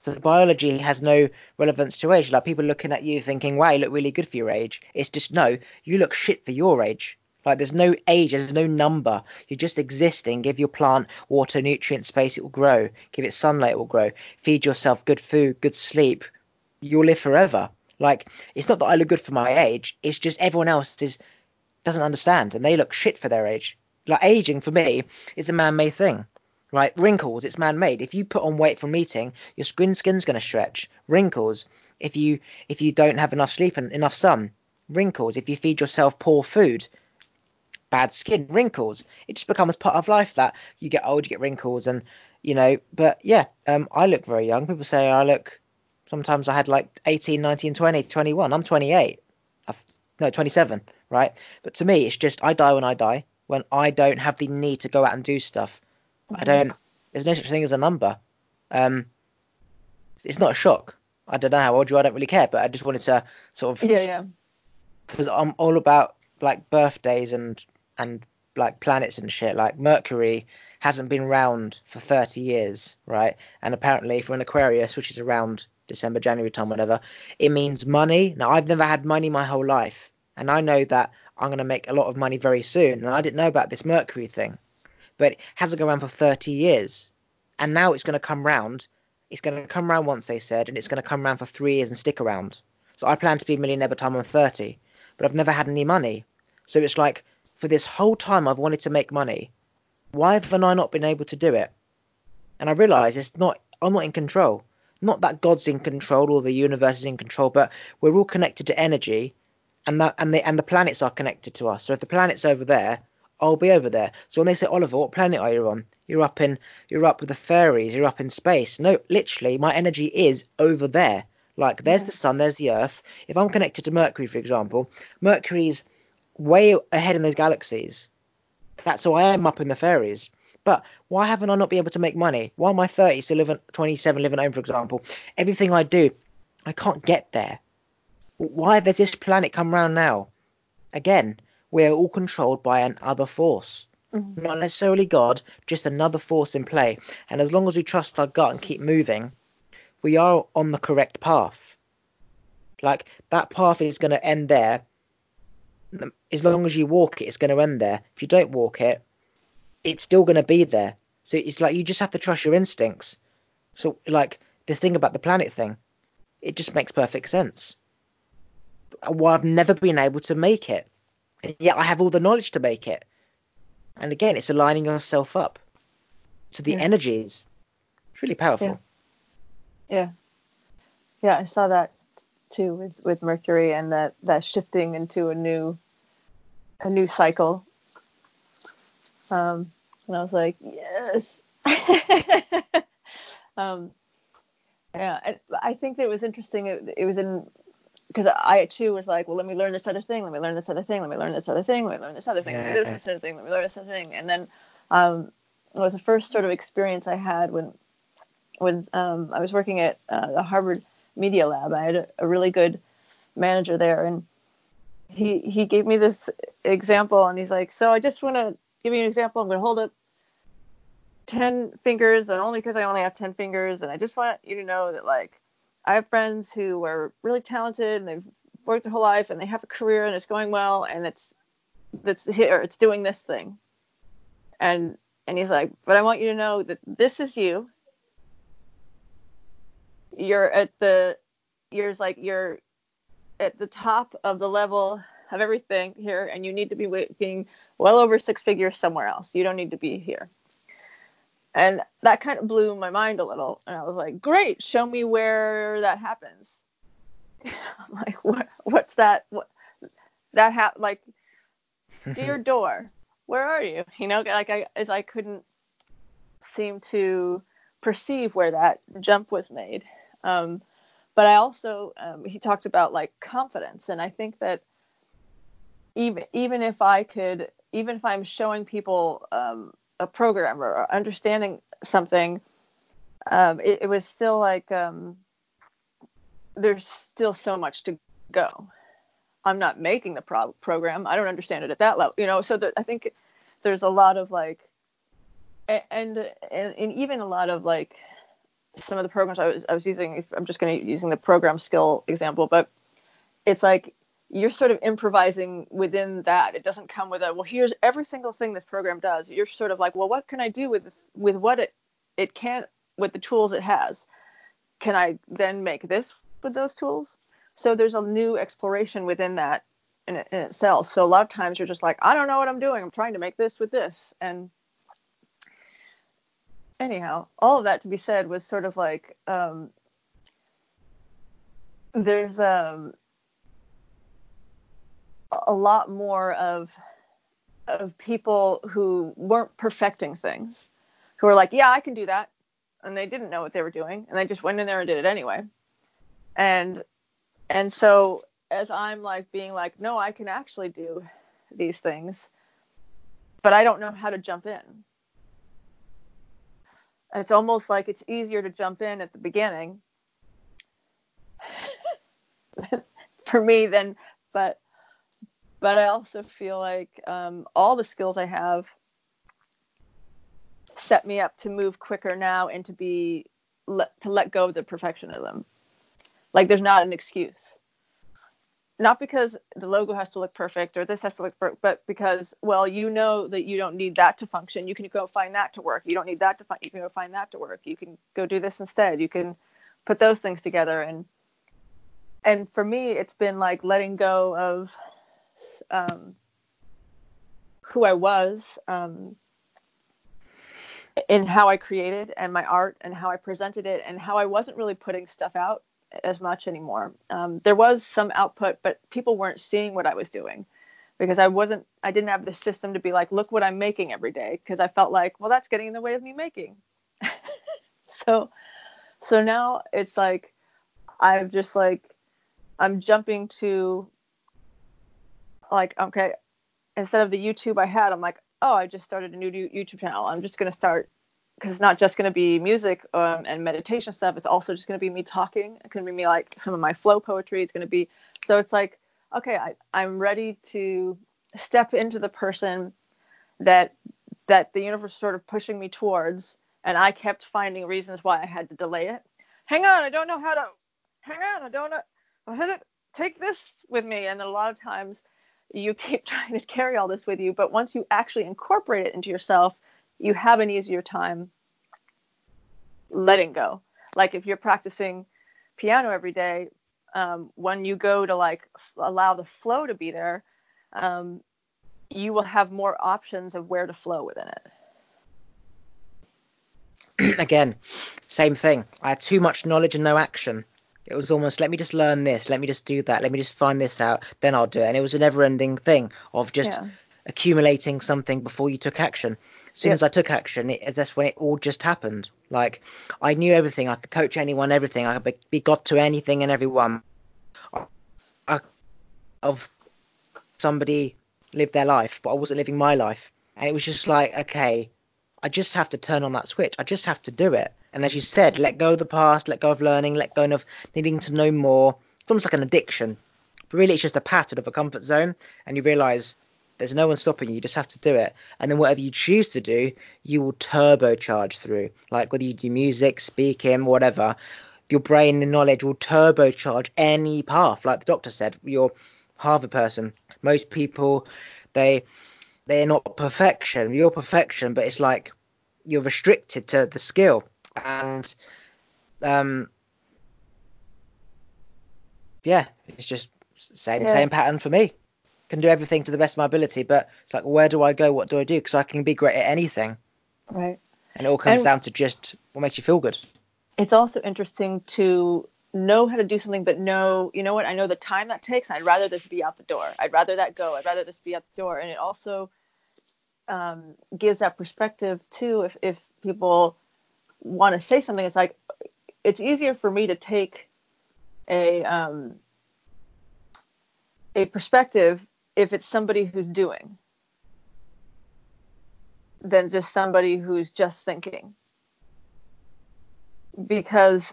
So the biology has no relevance to age. Like people looking at you thinking, "Wow, you look really good for your age." It's just no, you look shit for your age. Like there's no age, there's no number. You're just existing. Give your plant water, nutrients, space, it will grow. Give it sunlight, it will grow. Feed yourself good food, good sleep. You'll live forever. Like, it's not that I look good for my age. It's just everyone else is doesn't understand and they look shit for their age. Like, aging for me is a man-made thing, right? Wrinkles, it's man-made. If you put on weight from eating, your skin skin's going to stretch. Wrinkles, if you if you don't have enough sleep and enough sun. Wrinkles, if you feed yourself poor food, bad skin. Wrinkles, it just becomes part of life that you get old, you get wrinkles and, you know. But, yeah, um, I look very young. People say I look... Sometimes I had like eighteen, nineteen, twenty, twenty-one. I'm twenty-eight. I've, no, twenty-seven, right? But to me, it's just I die when I die, when I don't have the need to go out and do stuff. Mm-hmm. I don't. There's no such thing as a number. Um, it's not a shock. I don't know how old you are. I don't really care. But I just wanted to sort of. Yeah, yeah. Because I'm all about like birthdays and and like planets and shit. Like Mercury hasn't been round for thirty years, right? And apparently for an Aquarius, which is around December, January time, whatever, it means money. Now, I've never had money my whole life, and I know that I'm going to make a lot of money very soon, and I didn't know about this Mercury thing, but it hasn't gone around for thirty years, and now it's going to come round. It's going to come round once, they said, and it's going to come round for three years and stick around. So I plan to be a millionaire by the time I'm thirty, but I've never had any money. So it's like, for this whole time I've wanted to make money, why have I not been able to do it? And I realise it's not, I'm not in control. Not that God's in control or the universe is in control, but we're all connected to energy, and that and the and the planets are connected to us. So if the planet's over there, I'll be over there. So when they say, Oliver, what planet are you on? You're up in you're up with the fairies. You're up in space. No, literally, my energy is over there. Like there's the sun, there's the earth. If I'm connected to Mercury, for example, Mercury's way ahead in those galaxies. That's so I am up in the fairies. But why haven't I not been able to make money? Why am I thirty, still living, twenty-seven, living at home, for example? Everything I do, I can't get there. Why does this planet come round now? Again, we're all controlled by another force. Mm-hmm. Not necessarily God, just another force in play. And as long as we trust our gut and keep moving, we are on the correct path. Like, that path is going to end there. As long as you walk it, it's going to end there. If you don't walk it, it's still going to be there. So it's like you just have to trust your instincts. So like the thing about the planet thing, it just makes perfect sense. Well, I've never been able to make it. And yet I have all the knowledge to make it. And again, it's aligning yourself up. to the yeah. energies. It's really powerful. Yeah. yeah. Yeah, I saw that too with, with Mercury and that, that shifting into a new a new cycle. Um, and I was like, yes. um, yeah, I, I think that it was interesting. It, it was in, because I too was like, well, let me learn this other thing. Let me learn this other thing. Let me learn this other thing. Let me learn this other thing. Let me learn this other thing. Let me learn this other thing. And then um, it was the first sort of experience I had when when um, I was working at uh, the Harvard Media Lab. I had a, a really good manager there, and he he gave me this example, and he's like, so I just want to give you an example. I'm going to hold up ten fingers, and only because I only have ten fingers, and I just want you to know that, like, I have friends who are really talented and they've worked their whole life and they have a career and it's going well and it's that's here it's doing this thing. And and he's like, but I want you to know that this is you. You're at the you're like you're at the top of the level of everything here, and you need to be making well over six figures somewhere else. You don't need to be here. And that kind of blew my mind a little. And I was like, great, show me where that happens. I'm like, what, what's that? What, that ha- like, dear door, where are you? You know, like I, I couldn't seem to perceive where that jump was made. Um, but I also, um, he talked about like confidence. And I think that even, even if I could, even if I'm showing people, um, a program or understanding something, um, it, it was still like, um, there's still so much to go. I'm not making the pro- program. I don't understand it at that level, you know? So that, I think there's a lot of like, and, and, and even a lot of like some of the programs I was, I was using, if I'm just going to using the program skill example, but it's like, you're sort of improvising within that. It doesn't come with a, well, here's every single thing this program does. You're sort of like, well, what can I do with with what it it can, with the tools it has? Can I then make this with those tools? So there's a new exploration within that in, in itself. So a lot of times you're just like, I don't know what I'm doing. I'm trying to make this with this. And anyhow, all of that to be said was sort of like, um, there's... um. a lot more of of people who weren't perfecting things, who were like, yeah, I can do that. And they didn't know what they were doing. And they just went in there and did it anyway. And and so as I'm like being like, no, I can actually do these things, but I don't know how to jump in. It's almost like it's easier to jump in at the beginning for me than, but But I also feel like um, all the skills I have set me up to move quicker now and to be le- to let go of the perfectionism. Like there's not an excuse. Not because the logo has to look perfect or this has to look perfect, but because, well, you know that you don't need that to function. You can go find that to work. You don't need that to function. You can go find that to work. You can go do this instead. You can put those things together. And and for me, it's been like letting go of... Um, who I was um, in how I created and my art and how I presented it and how I wasn't really putting stuff out as much anymore. Um, there was some output, but people weren't seeing what I was doing because I wasn't, I didn't have the system to be like, look what I'm making every day. Cause I felt like, well, that's getting in the way of me making. so, so now it's like, I've just like, I'm jumping to like, okay, instead of the YouTube I had, I'm like, oh, I just started a new YouTube channel. I'm just going to start, because it's not just going to be music um, and meditation stuff. It's also just going to be me talking. It's going to be me like some of my flow poetry. It's going to be, so it's like, okay, I, I'm ready to step into the person that that the universe is sort of pushing me towards. And I kept finding reasons why I had to delay it. Hang on, I don't know how to, hang on, I don't know, I had to take this with me. And a lot of times, you keep trying to carry all this with you, but once you actually incorporate it into yourself, you have an easier time letting go. Like if you're practicing piano every day, um, when you go to like f- allow the flow to be there, um, you will have more options of where to flow within it. Again, same thing. I had too much knowledge and no action. It was almost, let me just learn this, let me just do that, let me just find this out, then I'll do it. And it was a never-ending thing of just yeah. accumulating something before you took action. As soon yeah. as I took action, it, that's when it all just happened. Like, I knew everything. I could coach anyone, everything. I could be, be got to anything and everyone. I, I, of somebody lived their life, but I wasn't living my life. And it was just like, okay, I just have to turn on that switch. I just have to do it. And as you said, let go of the past, let go of learning, let go of needing to know more. It's almost like an addiction. But really, it's just a pattern of a comfort zone. And you realise there's no one stopping you. You just have to do it. And then whatever you choose to do, you will turbocharge through. Like whether you do music, speaking, whatever, your brain and knowledge will turbocharge any path. Like the doctor said, you're Harvard person. Most people, they... they're not perfection. You're perfection, but it's like you're restricted to the skill. And um, yeah, it's just same yeah. same pattern for me. Can do everything to the best of my ability, but it's like, where do I go? What do I do? Because I can be great at anything. Right. And it all comes and down to just what makes you feel good. It's also interesting to know how to do something, but know, you know what, I know the time that takes. I'd rather this be out the door. I'd rather that go. I'd rather this be out the door. And it also um, gives that perspective too. If, if people want to say something, it's like, it's easier for me to take a, um, a perspective if it's somebody who's doing than just somebody who's just thinking, because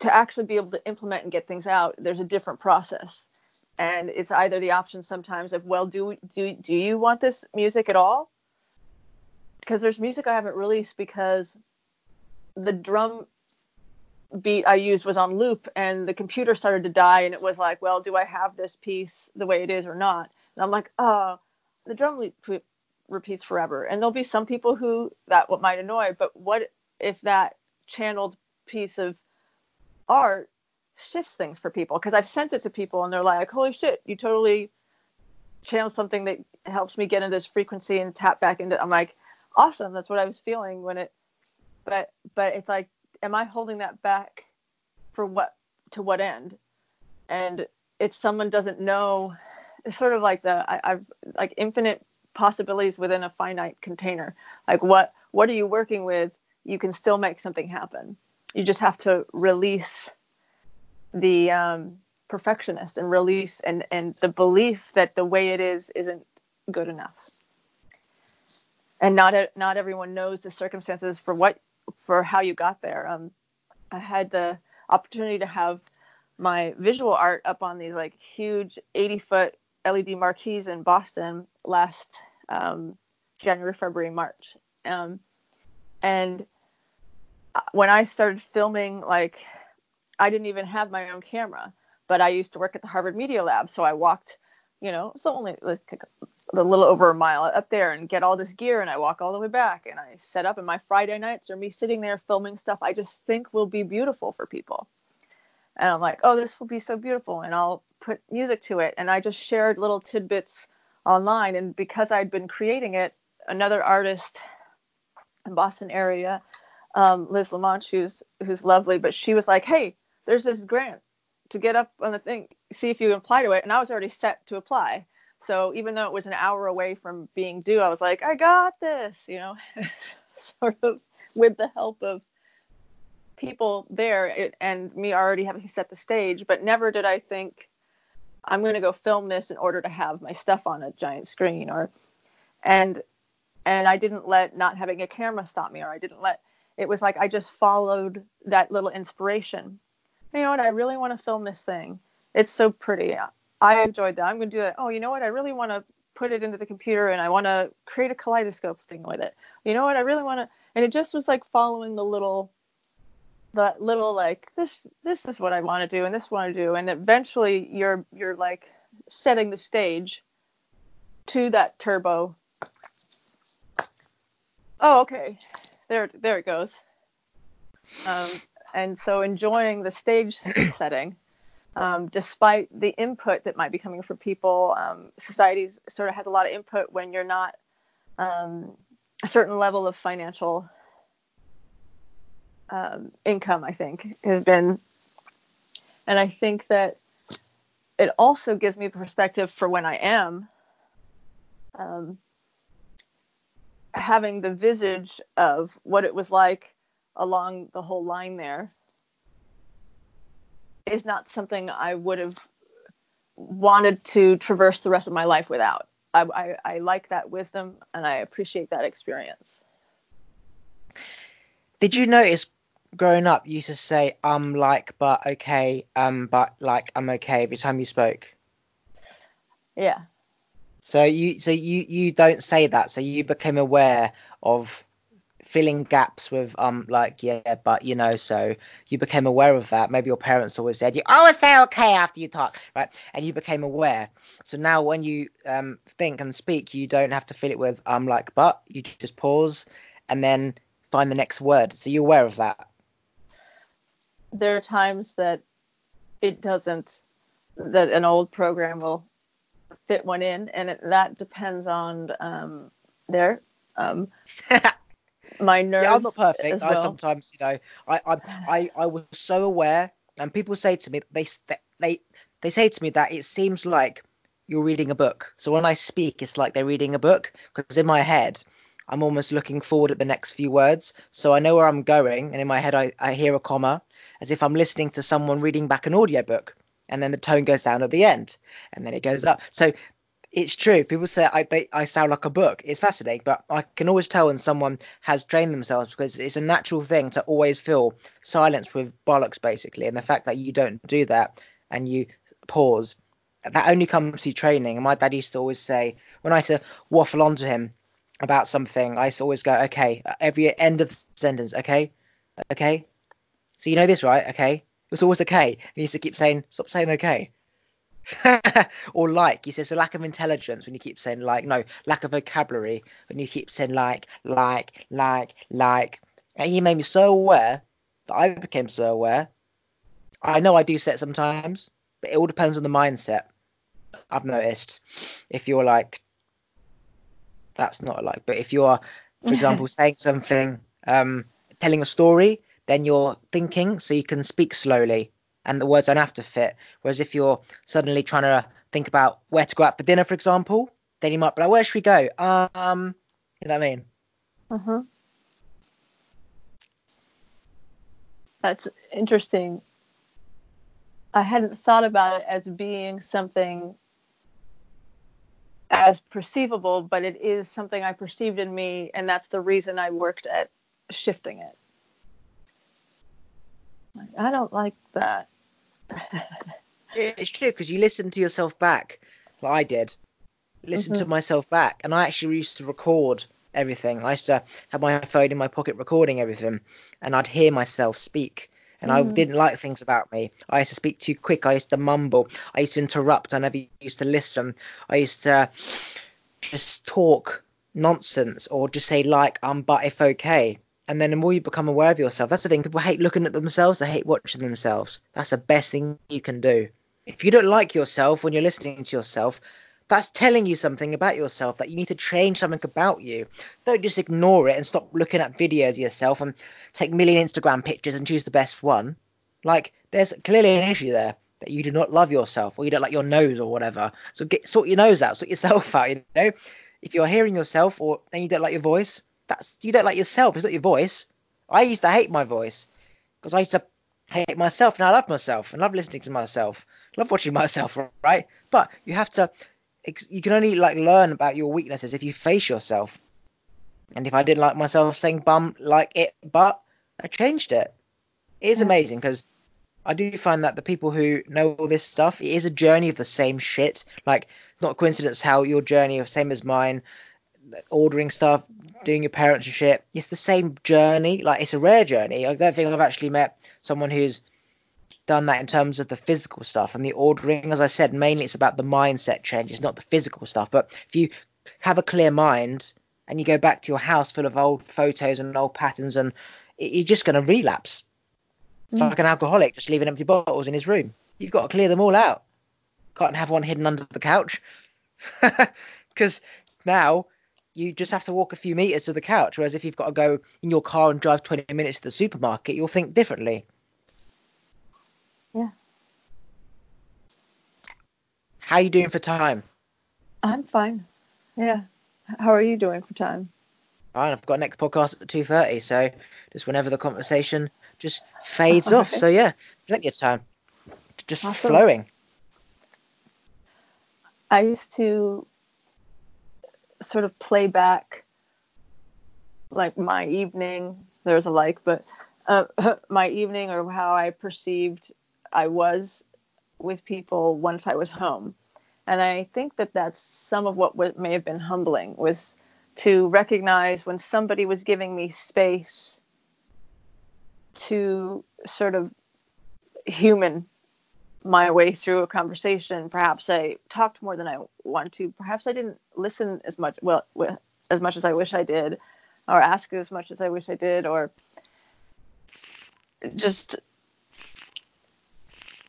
to actually be able to implement and get things out, there's a different process. And it's either the option sometimes of, well, do do do you want this music at all? Because there's music I haven't released because the drum beat I used was on loop and the computer started to die. And it was like, well, do I have this piece the way it is or not? And I'm like, oh, the drum loop repeats forever. And there'll be some people who that what might annoy. But what if that channeled piece of art shifts things for people? Because I've sent it to people and they're like, holy shit, you totally channeled something that helps me get into this frequency and tap back into it. I'm like, awesome, that's what I was feeling when it but but it's like, am I holding that back for what, to what end? And it's someone doesn't know. It's sort of like the I, I've like infinite possibilities within a finite container. Like what what are you working with? You can still make something happen. You just have to release the um, perfectionist and release and, and the belief that the way it is isn't good enough. And not a, not everyone knows the circumstances for what for how you got there. Um, I had the opportunity to have my visual art up on these like huge eighty foot L E D marquees in Boston last um, January, February, March, um, and when I started filming, like, I didn't even have my own camera, but I used to work at the Harvard Media Lab. So I walked, you know, it's only like a little over a mile up there and get all this gear. And I walk all the way back and I set up, and my Friday nights are me sitting there filming stuff I just think will be beautiful for people. And I'm like, oh, this will be so beautiful. And I'll put music to it. And I just shared little tidbits online. And because I'd been creating it, another artist in Boston area, Um, Liz Lamont, who's, who's lovely, but she was like, hey, there's this grant to get up on the thing, see if you can apply to it. And I was already set to apply. So even though it was an hour away from being due, I was like, I got this, you know, sort of with the help of people there it, and me already having set the stage. But never did I think I'm going to go film this in order to have my stuff on a giant screen or, and, and I didn't let not having a camera stop me, or I didn't let, it was like I just followed that little inspiration. You know what? I really want to film this thing. It's so pretty. I enjoyed that. I'm going to do that. Oh, you know what? I really want to put it into the computer and I want to create a kaleidoscope thing with it. You know what? I really want to. And it just was like following the little, the little like this, this is what I want to do and this want to do. And eventually you're, you're like setting the stage to that turbo. Oh, okay. There, there it goes. Um, and so enjoying the stage setting, um, despite the input that might be coming from people. Um, society sort of has a lot of input when you're not um, a certain level of financial um, income, I think, has been. And I think that it also gives me perspective for when I am um, having the visage of what it was like along the whole line there is not something I would have wanted to traverse the rest of my life without. I, I, I like that wisdom and I appreciate that experience. Did you notice growing up you used to say um like but okay um but like I'm okay every time you spoke? Yeah. So you so you you don't say that, so you became aware of filling gaps with um like yeah but you know, so you became aware of that. Maybe your parents always said you always say okay after you talk, right? And you became aware, so now when you um think and speak you don't have to fill it with um like but, you just pause and then find the next word. So you're aware of that. There are times that it doesn't, that an old program will fit one in, and it, that depends on um their um my nerves. Yeah, I'm not perfect. Well. I sometimes, you know, I, I I I was so aware, and people say to me, they they they say to me that it seems like you're reading a book. So when I speak, it's like they're reading a book, because in my head, I'm almost looking forward at the next few words. So I know where I'm going, and in my head, I, I hear a comma, as if I'm listening to someone reading back an audiobook, and then the tone goes down at the end, and then it goes up. So it's true. People say I they, I sound like a book. It's fascinating, but I can always tell when someone has trained themselves, because it's a natural thing to always fill silence with bollocks, basically. And the fact that you don't do that and you pause, that only comes through training. And my dad used to always say, when I used to waffle onto him about something, I used to always go, okay, every end of the sentence, okay, okay. So you know this, right? Okay. It was always okay. And he used to keep saying, stop saying okay. Or like, he says a lack of intelligence when you keep saying like, no, lack of vocabulary when you keep saying like, like, like, like. And he made me so aware that I became so aware. I know I do set sometimes, but it all depends on the mindset. I've noticed if you're like, that's not like, but if you are, for example, saying something, um, telling a story, then you're thinking, so you can speak slowly. And the words don't have to fit. Whereas if you're suddenly trying to think about where to go out for dinner, for example, then you might be like, where should we go? Um, you know what I mean? Uh-huh. That's interesting. I hadn't thought about it as being something as perceivable, but it is something I perceived in me, and that's the reason I worked at shifting it. I don't like that. It's true, because you listen to yourself back, like I did. Listen mm-hmm. to myself back, and I actually used to record everything. I used to have my phone in my pocket recording everything, and I'd hear myself speak. And mm. I didn't like things about me. I used to speak too quick. I used to mumble. I used to interrupt. I never used to listen. I used to just talk nonsense, or just say like, um, but if okay. And then the more you become aware of yourself, that's the thing. People hate looking at themselves. They hate watching themselves. That's the best thing you can do. If you don't like yourself when you're listening to yourself, that's telling you something about yourself, that you need to change something about you. Don't just ignore it and stop looking at videos of yourself and take a million Instagram pictures and choose the best one. Like, there's clearly an issue there, that you do not love yourself, or you don't like your nose or whatever. So get, sort your nose out, sort yourself out, you know. If you're hearing yourself or and you don't like your voice, that's, you don't like yourself, it's not your voice. I used to hate my voice, because I used to hate myself, and I love myself, and love listening to myself, love watching myself, right? But you have to, you can only like learn about your weaknesses if you face yourself. And if I didn't like myself saying bum like it, but I changed it. It is amazing, because I do find that the people who know all this stuff, it is a journey of the same shit. Like, not a coincidence how your journey is the same as mine. Ordering stuff, doing your parents and shit, it's the same journey. Like, it's a rare journey. I don't think I've actually met someone who's done that in terms of the physical stuff and the ordering. As I said, mainly it's about the mindset change, it's not the physical stuff. But if you have a clear mind and you go back to your house full of old photos and old patterns, and you're just going to relapse. It's mm. like an alcoholic just leaving empty bottles in his room. You've got to clear them all out. Can't have one hidden under the couch, because now you just have to walk a few meters to the couch. Whereas if you've got to go in your car and drive twenty minutes to the supermarket, you'll think differently. Yeah. How are you doing for time? I'm fine. Yeah. How are you doing for time? Fine. I've got next podcast at two thirty, so just whenever the conversation just fades okay. off. So yeah, plenty of time. Just awesome. Flowing. I used to sort of play back like my evening. There's a like, but uh, my evening or how I perceived I was with people once I was home. And I think that that's some of what w- may have been humbling, was to recognize when somebody was giving me space to sort of human my way through a conversation. Perhaps I talked more than I want to. Perhaps I didn't listen as much, well, as much as I wish I did, or ask as much as I wish I did, or just,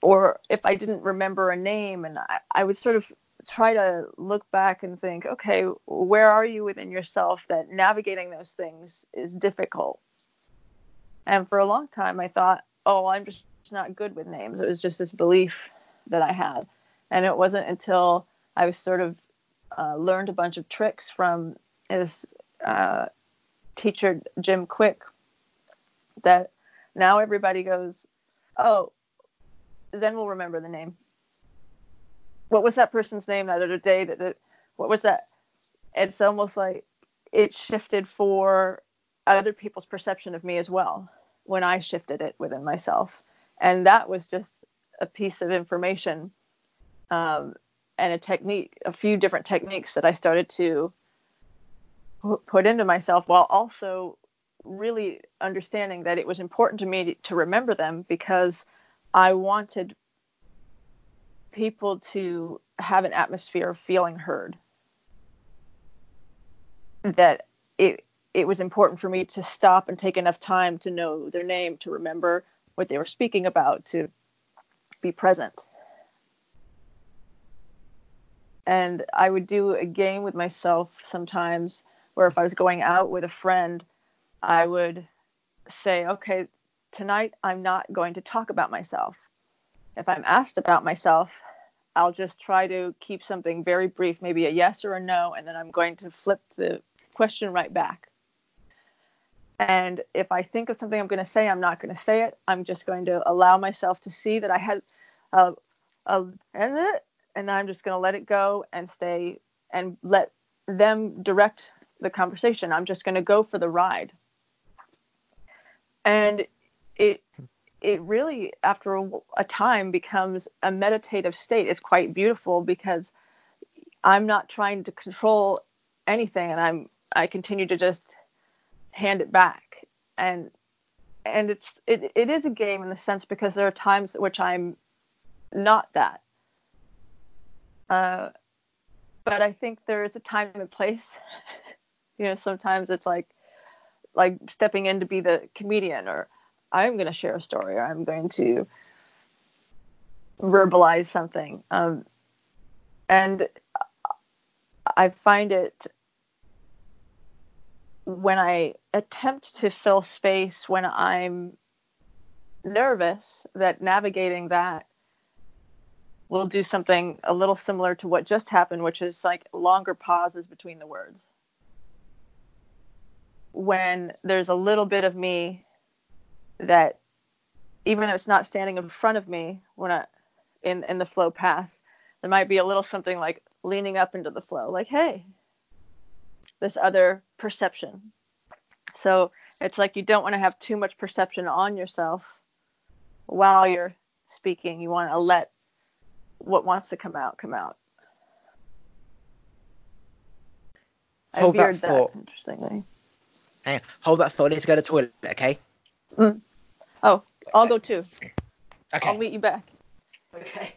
or if I didn't remember a name. And I, I would sort of try to look back and think, okay, where are you within yourself that navigating those things is difficult? And for a long time I thought, oh, I'm just not good with names. It was just this belief that I had. And it wasn't until I was sort of uh, learned a bunch of tricks from this uh, teacher, Jim Quick, that now everybody goes, oh, then we'll remember the name. What was that person's name that other day? That, that what was that? It's almost like it shifted for other people's perception of me as well when I shifted it within myself. And that was just a piece of information um, and a technique, a few different techniques that I started to p- put into myself, while also really understanding that it was important to me to, to remember them, because I wanted people to have an atmosphere of feeling heard. That it it was important for me to stop and take enough time to know their name, to remember what they were speaking about, to be present. And I would do a game with myself sometimes where if I was going out with a friend, I would say, okay, tonight I'm not going to talk about myself. If I'm asked about myself, I'll just try to keep something very brief, maybe a yes or a no, and then I'm going to flip the question right back. And if I think of something I'm going to say, I'm not going to say it. I'm just going to allow myself to see that I had a, a and I'm just going to let it go and stay and let them direct the conversation. I'm just going to go for the ride. And it it really, after a, a time, becomes a meditative state. It's quite beautiful because I'm not trying to control anything, and I'm I continue to just hand it back. And and it's it, it is a game in the sense, because there are times which I'm not that. Uh, but I think there is a time and place. You know, sometimes it's like like stepping in to be the comedian, or I'm going to share a story, or I'm going to verbalize something. Um, and I find it when I attempt to fill space when I'm nervous, that navigating that will do something a little similar to what just happened, which is like longer pauses between the words. When there's a little bit of me that, even if it's not standing in front of me when I in, in the flow path, there might be a little something like leaning up into the flow, like, hey, this other perception. So it's like you don't want to have too much perception on yourself while you're speaking. You want to let what wants to come out come out. Hold I veered that thought. That, interestingly. Hang on. Hold that thought. Let's go to the toilet, okay? Mm. Oh, I'll go too. Okay. I'll meet you back. Okay.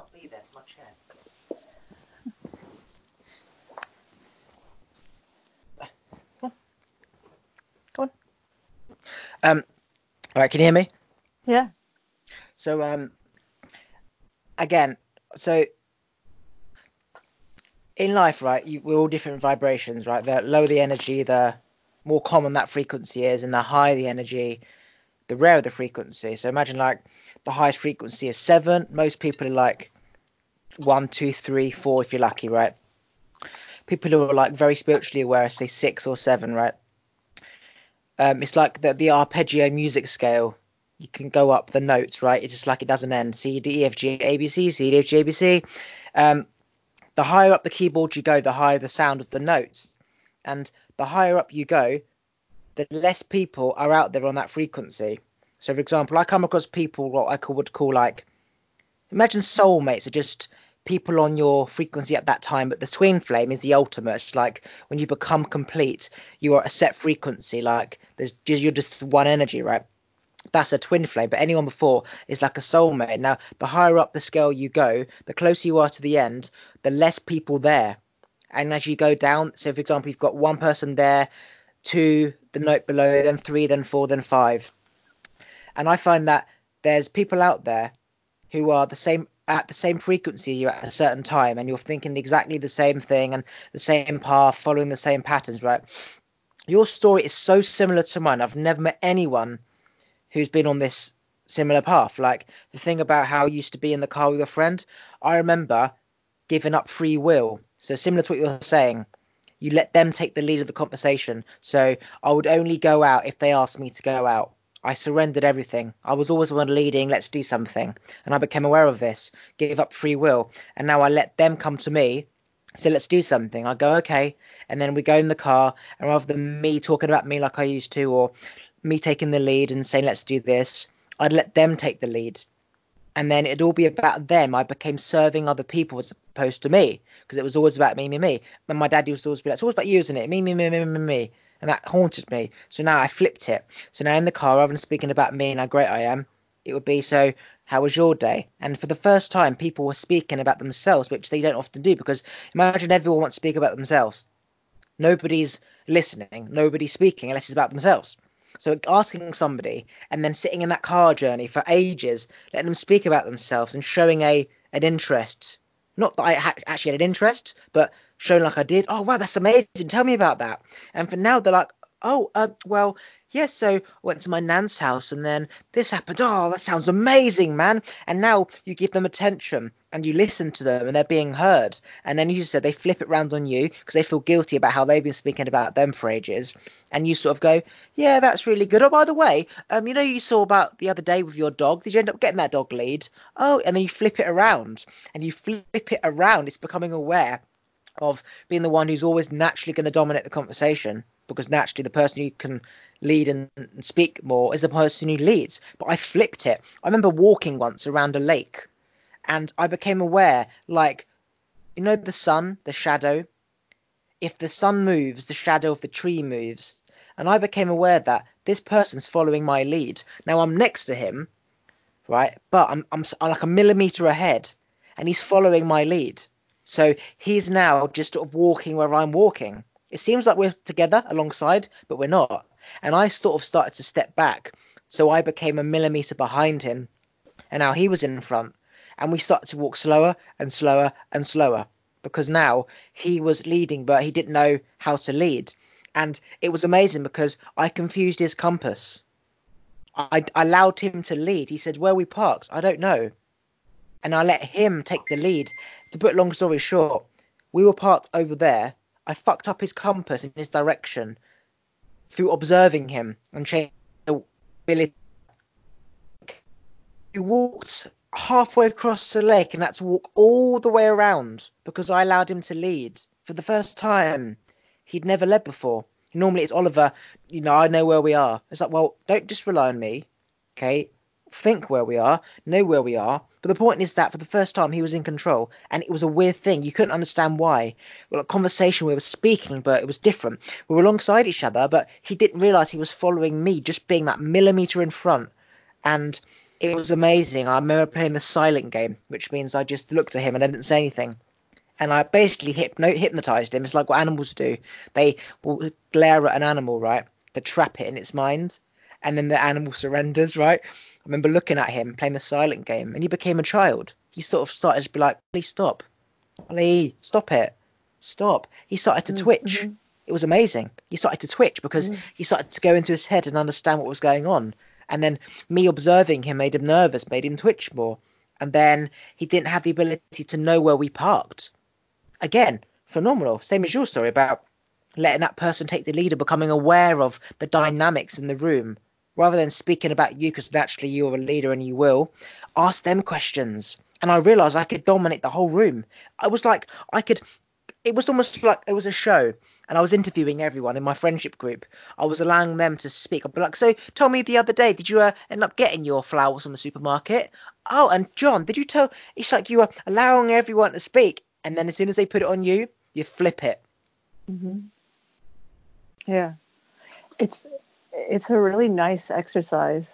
can't believe that much happens. Come on. Um, all right, can you hear me? Yeah. So, um, again, so in life, right, you, we're all different vibrations, right? The lower the energy, the more common that frequency is, and the higher the energy, the rarer the frequency. So imagine, like, the highest frequency is seven. Most people are like one, two, three, four, if you're lucky, right? People who are like very spiritually aware, say six or seven, right? Um, it's like the, the arpeggio music scale. You can go up the notes, right? It's just like it doesn't end. C, D, E, F, G, A, B, C, C, D, F, G, A, B, C. Um, the higher up the keyboard you go, the higher the sound of the notes. And the higher up you go, the less people are out there on that frequency. So, for example, I come across people what I would call, like, imagine soulmates are just people on your frequency at that time. But the twin flame is the ultimate. It's like when you become complete, you are a set frequency. Like there's just, you're just one energy, right? That's a twin flame, but anyone before is like a soulmate. Now, the higher up the scale you go, the closer you are to the end, the less people there. And as you go down, so for example, you've got one person there, two, the note below, then three, then four, then five. And I find that there's people out there who are the same at the same frequency you at a certain time, and you're thinking exactly the same thing and the same path, following the same patterns, right? Your story is so similar to mine. I've never met anyone who's been on this similar path. Like the thing about how I used to be in the car with a friend, I remember giving up free will. So similar to what you're saying, you let them take the lead of the conversation. So I would only go out if they asked me to go out. I surrendered everything. I was always the one leading, let's do something. And I became aware of this, gave up free will. And now I let them come to me, say, let's do something. I go, okay. And then we go in the car, and rather than me talking about me like I used to, or me taking the lead and saying, let's do this, I'd let them take the lead. And then it'd all be about them. I became serving other people as opposed to me, because it was always about me, me, me. And my dad used to always be like, it's always about you, isn't it? Me, me, me, me, me, me. And that haunted me. So now I flipped it. So now in the car, rather than speaking about me and how great I am, it would be, so how was your day? And for the first time, people were speaking about themselves, which they don't often do, because imagine everyone wants to speak about themselves. Nobody's listening. Nobody's speaking unless it's about themselves. So asking somebody and then sitting in that car journey for ages, letting them speak about themselves and showing a an interest. Not that I ha- actually had an interest, but showing like I did. Oh, wow, that's amazing. Tell me about that. And for now, they're like, oh, uh, well, yes. Yeah, so I went to my nan's house and then this happened. Oh, that sounds amazing, man. And now you give them attention and you listen to them and they're being heard. And then you said they flip it round on you because they feel guilty about how they've been speaking about them for ages. And you sort of go, yeah, that's really good. Oh, by the way, um, you know, you saw about the other day with your dog. Did you end up getting that dog lead? Oh, and then you flip it around and you flip it around. It's becoming aware of being the one who's always naturally going to dominate the conversation, because naturally the person who can lead and, and speak more is the person who leads. But I flipped it. I remember walking once around a lake and I became aware, like, you know, the sun, the shadow. If the sun moves, the shadow of the tree moves. And I became aware that this person's following my lead. Now I'm next to him, right? But I'm, I'm, I'm like a millimeter ahead and he's following my lead. So he's now just sort of walking where I'm walking. It seems like we're together alongside, but we're not. And I sort of started to step back. So I became a millimeter behind him. And now he was in front. And we started to walk slower and slower and slower, because now he was leading, but he didn't know how to lead. And it was amazing because I confused his compass. I, I allowed him to lead. He said, where are we parked? I don't know. And I let him take the lead. To put a long story short, we were parked over there. I fucked up his compass and his direction through observing him and changing the ability. He walked halfway across the lake and had to walk all the way around because I allowed him to lead for the first time. He'd never led before. Normally it's Oliver, you know, I know where we are. It's like, well, don't just rely on me, okay? Think where we are, know where we are. But the point is that for the first time he was in control, and it was a weird thing. You couldn't understand why. Well, a conversation, we were speaking, but it was different. We were alongside each other, but he didn't realize he was following me, just being that millimeter in front. And It was amazing. I remember playing the silent game, which means I just looked at him and I didn't say anything. And I basically hypno- hypnotized him. It's like what animals do. They will glare at an animal, right, to trap it in its mind. And then the animal surrenders, right? I remember looking at him, playing the silent game, and he became a child. He sort of started to be like, please stop. Please, stop it. Stop. He started to mm-hmm. twitch. It was amazing. He started to twitch because mm-hmm. he started to go into his head and understand what was going on. And then me observing him made him nervous, made him twitch more. And then he didn't have the ability to know where we parked. Again, phenomenal. Same as your story about letting that person take the lead, becoming aware of the dynamics in the room. Rather than speaking about you, because naturally you're a leader and you will, ask them questions. And I realised I could dominate the whole room. I was like, I could, it was almost like it was a show. And I was interviewing everyone in my friendship group. I was allowing them to speak. I'd be like, so tell me the other day, did you uh, end up getting your flowers from the supermarket? Oh, and John, did you tell, it's like you were allowing everyone to speak. And then as soon as they put it on you, you flip it. Mm-hmm. Yeah. It's, it's a really nice exercise.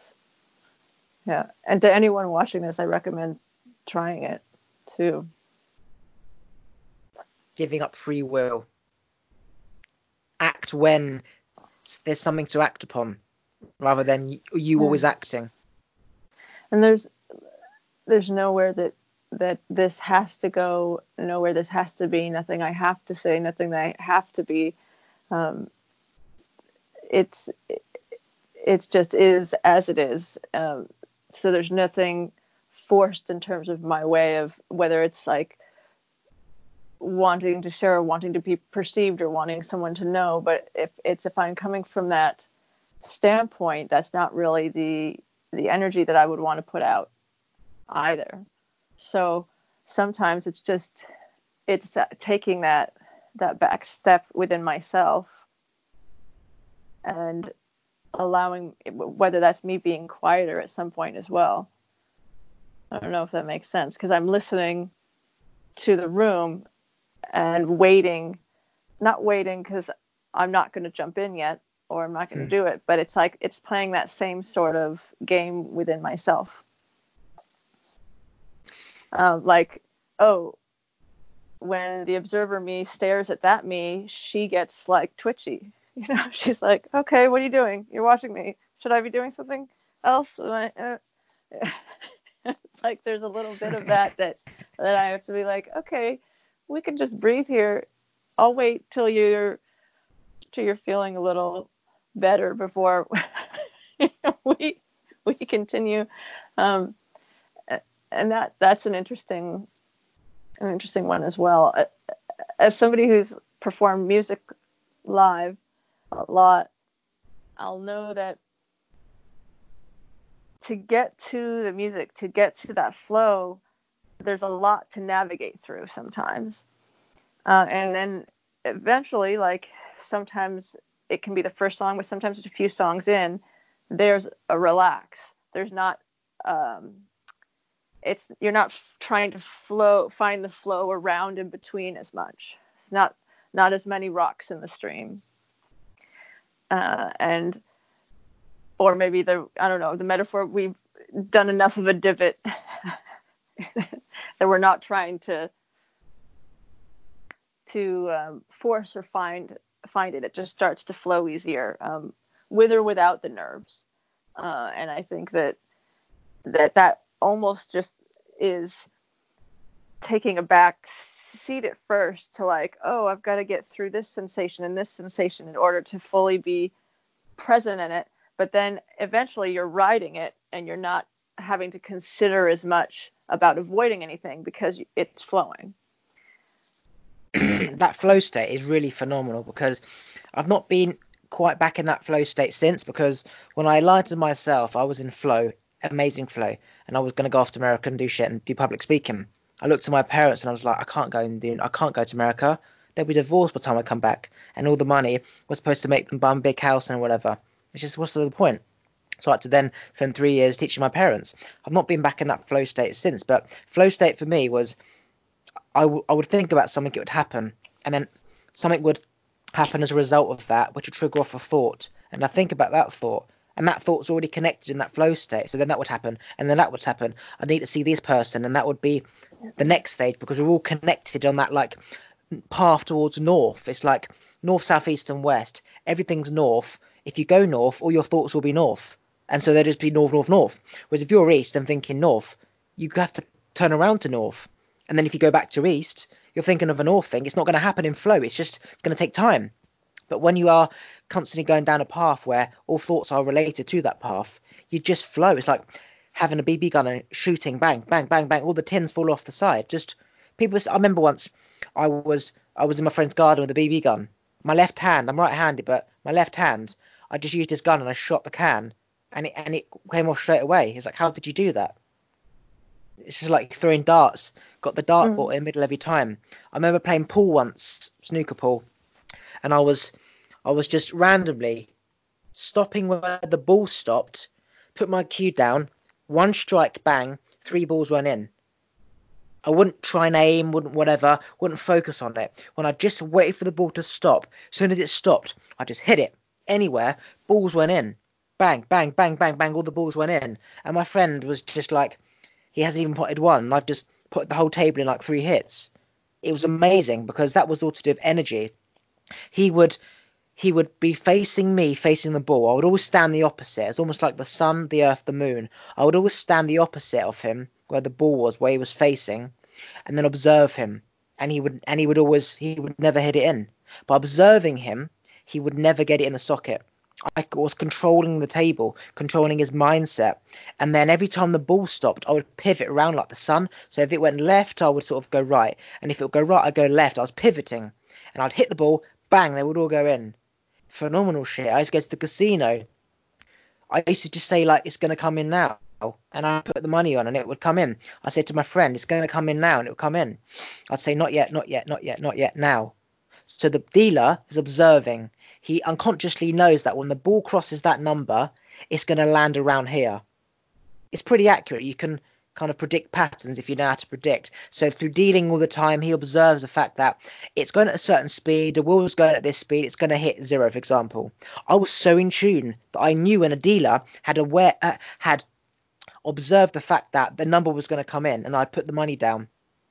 Yeah. And to anyone watching this, I recommend trying it too. Giving up free will. Act when there's something to act upon rather than you always mm. acting. And there's, there's nowhere that, that this has to go, nowhere this has to be, nothing I have to say, nothing that I have to be. Um, it's, it's just is as it is. Um, so there's nothing forced in terms of my way of whether it's like wanting to share or wanting to be perceived or wanting someone to know. But if it's, if I'm coming from that standpoint, that's not really the, the energy that I would want to put out either. So sometimes it's just, it's that, taking that, that back step within myself and allowing, whether that's me being quieter at some point as well. I don't know if that makes sense, because I'm listening to the room and waiting, not waiting because I'm not going to jump in yet or I'm not going to mm. do it, but it's like it's playing that same sort of game within myself. Uh, like, oh, when the observer me stares at that me, she gets like twitchy. You know, she's like, okay, what are you doing? You're watching me. Should I be doing something else? It's like there's a little bit of that, that that I have to be like, okay, we can just breathe here. I'll wait till you're till you're feeling a little better before we we continue. Um, and that that's an interesting an interesting one as well. As somebody who's performed music live a lot, I'll know that to get to the music, to get to that flow, there's a lot to navigate through sometimes. Uh, and then eventually, like sometimes it can be the first song, but sometimes it's a few songs in, there's a relax. There's not, um, it's, you're not trying to flow, find the flow around in between as much. It's not, not as many rocks in the stream. Uh, and, or maybe the, I don't know, the metaphor, we've done enough of a divot that we're not trying to, to um, force or find, find it. It just starts to flow easier, um, with or without the nerves. Uh, and I think that, that, that almost just is taking a back seat at first to like, oh, I've got to get through this sensation and this sensation in order to fully be present in it. But then eventually you're riding it and you're not having to consider as much about avoiding anything because it's flowing. That flow state is really phenomenal, because I've not been quite back in that flow state since, because when I lied to myself, I was in flow, amazing flow. And I was going to go off to America and do shit and do public speaking. I looked to my parents and I was like, I can't go and do, I can't go to America. They'll be divorced by the time I come back. And all the money was supposed to make them buy a big house and whatever. It's just, what's the point? So I had to then spend three years teaching my parents. I've not been back in that flow state since, but flow state for me was I, w- I would think about something, it would happen, and then something would happen as a result of that, which would trigger off a thought. And I think about that thought, and that thought's already connected in that flow state. So then that would happen, and then that would happen. I need to see this person, and that would be the next stage, because we're all connected on that like path towards north. It's like north, south, east, and west. Everything's north. If you go north, all your thoughts will be north, and so they'll just be north, north, north. Whereas if you're east and thinking north, you have to turn around to north, and then if you go back to east, you're thinking of a north thing. It's not going to happen in flow. It's just going to take time. But when you are constantly going down a path where all thoughts are related to that path, you just flow. It's like having a B B gun and shooting, bang, bang, bang, bang. All the tins fall off the side. Just people. I remember once I was I was in my friend's garden with a B B gun. My left hand, I'm right-handed, but my left hand, I just used this gun and I shot the can, and it and it came off straight away. It's like, how did you do that? It's just like throwing darts. Got the dartboard mm. in the middle every time. I remember playing pool once, snooker pool, and I was I was just randomly stopping where the ball stopped, put my cue down, one strike, bang, three balls went in. I wouldn't try and aim, wouldn't whatever, wouldn't focus on it. When I just waited for the ball to stop, as soon as it stopped, I just hit it anywhere, balls went in. Bang, bang, bang, bang, bang, all the balls went in. And my friend was just like, he hasn't even potted one, and I've just put the whole table in like three hits. It was amazing, because that was all to do with energy. He would he would be facing me, facing the ball. I would always stand the opposite. It's almost like the sun, the earth, the moon. I would always stand the opposite of him, where the ball was, where he was facing, and then observe him. And he would and he would always he would never hit it in. By observing him, he would never get it in the socket. I was controlling the table, controlling his mindset. And then every time the ball stopped, I would pivot around like the sun. So if it went left, I would sort of go right. And if it would go right, I'd go left. I was pivoting. And I'd hit the ball, bang, they would all go in. Phenomenal shit. I used to go to the casino. I used to just say, like, it's going to come in now. And I put the money on and it would come in. I said to my friend, it's going to come in now, and it would come in. I'd say, not yet, not yet, not yet, not yet, now. So the dealer is observing. He unconsciously knows that when the ball crosses that number, it's going to land around here. It's pretty accurate. You can kind of predict patterns if you know how to predict. So through dealing all the time, he observes the fact that it's going at a certain speed. The wheel's going at this speed. It's going to hit zero, for example. I was so in tune that I knew when a dealer had aware uh, had observed the fact that the number was going to come in, and I put the money down,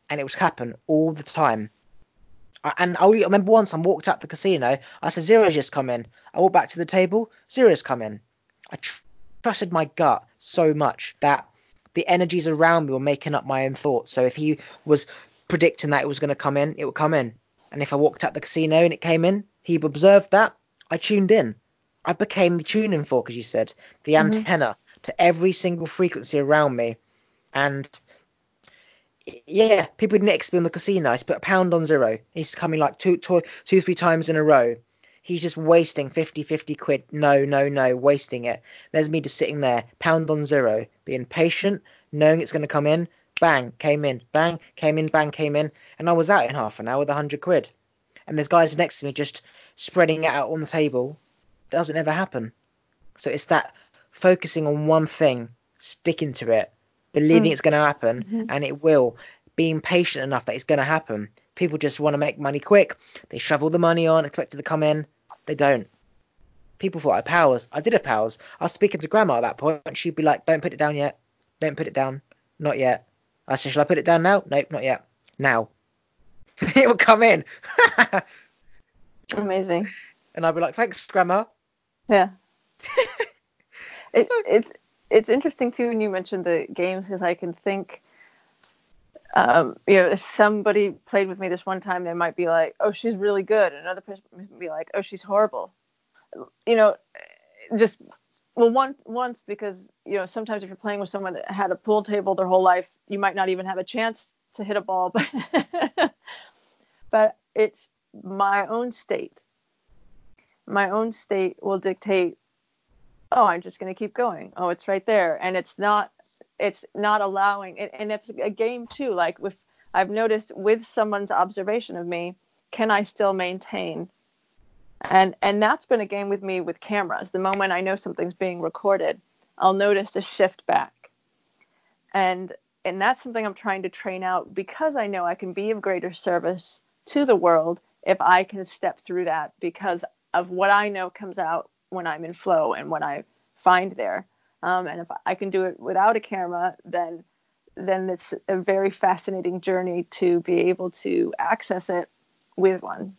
and it would happen all the time. And I remember once I walked out the casino. I said, zero's just come in. I walked back to the table. Zero's come in. I tr- trusted my gut so much that the energies around me were making up my own thoughts. So if he was predicting that it was going to come in, it would come in. And if I walked out the casino and it came in, he observed that. I tuned in. I became the tuning fork, as you said, the mm-hmm. antenna to every single frequency around me. And yeah, people didn't explain the casino. He's put a pound on zero. He's coming like two, two, two, three times in a row. He's just wasting fifty, fifty quid. No, no, no, wasting it. There's me just sitting there, pound on zero, being patient, knowing it's going to come in. Bang, came in, bang, came in, bang, came in. And I was out in half an hour with a hundred quid. And there's guys next to me just spreading it out on the table. Doesn't ever happen. So it's that focusing on one thing, sticking to it, believing it's going to happen, mm-hmm. and it will, being patient enough that it's going to happen. People just want to make money quick. They shovel the money on, expect it to come in. They don't. People thought I had powers. I did have powers. I was speaking to Grandma at that point, and she'd be like, don't put it down yet. Don't put it down. Not yet. I said, shall I put it down now? Nope, not yet. Now. It will come in. Amazing. And I'd be like, thanks, Grandma. Yeah. it, it's... It's interesting, too, when you mentioned the games, because I can think, um, you know, if somebody played with me this one time, they might be like, oh, she's really good. And another person might be like, oh, she's horrible. You know, just, well, one, once, because, you know, sometimes if you're playing with someone that had a pool table their whole life, you might not even have a chance to hit a ball. But, but it's my own state. My own state will dictate, oh, I'm just going to keep going. Oh, it's right there. And it's not, it's not allowing. And, and it's a game too. Like with, I've noticed with someone's observation of me, can I still maintain? And, and that's been a game with me with cameras. The moment I know something's being recorded, I'll notice a shift back. And, and that's something I'm trying to train out, because I know I can be of greater service to the world if I can step through that, because of what I know comes out when I'm in flow and when I find there. Um, and if I can do it without a camera, then then it's a very fascinating journey to be able to access it with one.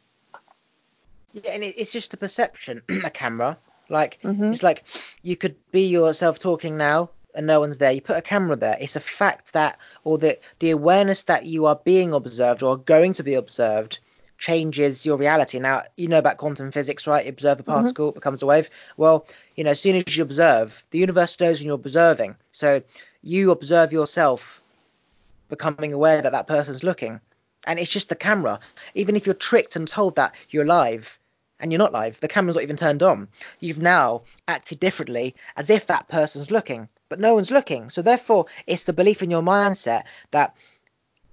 Yeah, and it's just a perception, a camera. Like, mm-hmm. It's like you could be yourself talking now and no one's there. You put a camera there. It's a fact that, or the, the awareness that you are being observed or going to be observed changes your reality. Now, you know about quantum physics, right? You observe a particle, mm-hmm. It becomes a wave. Well, you know, as soon as you observe, the universe knows when you're observing. So you observe yourself becoming aware that that person's looking. And it's just the camera. Even if you're tricked and told that you're alive, and you're not live, the camera's not even turned on. You've now acted differently as if that person's looking, but no one's looking. So therefore, it's the belief in your mindset that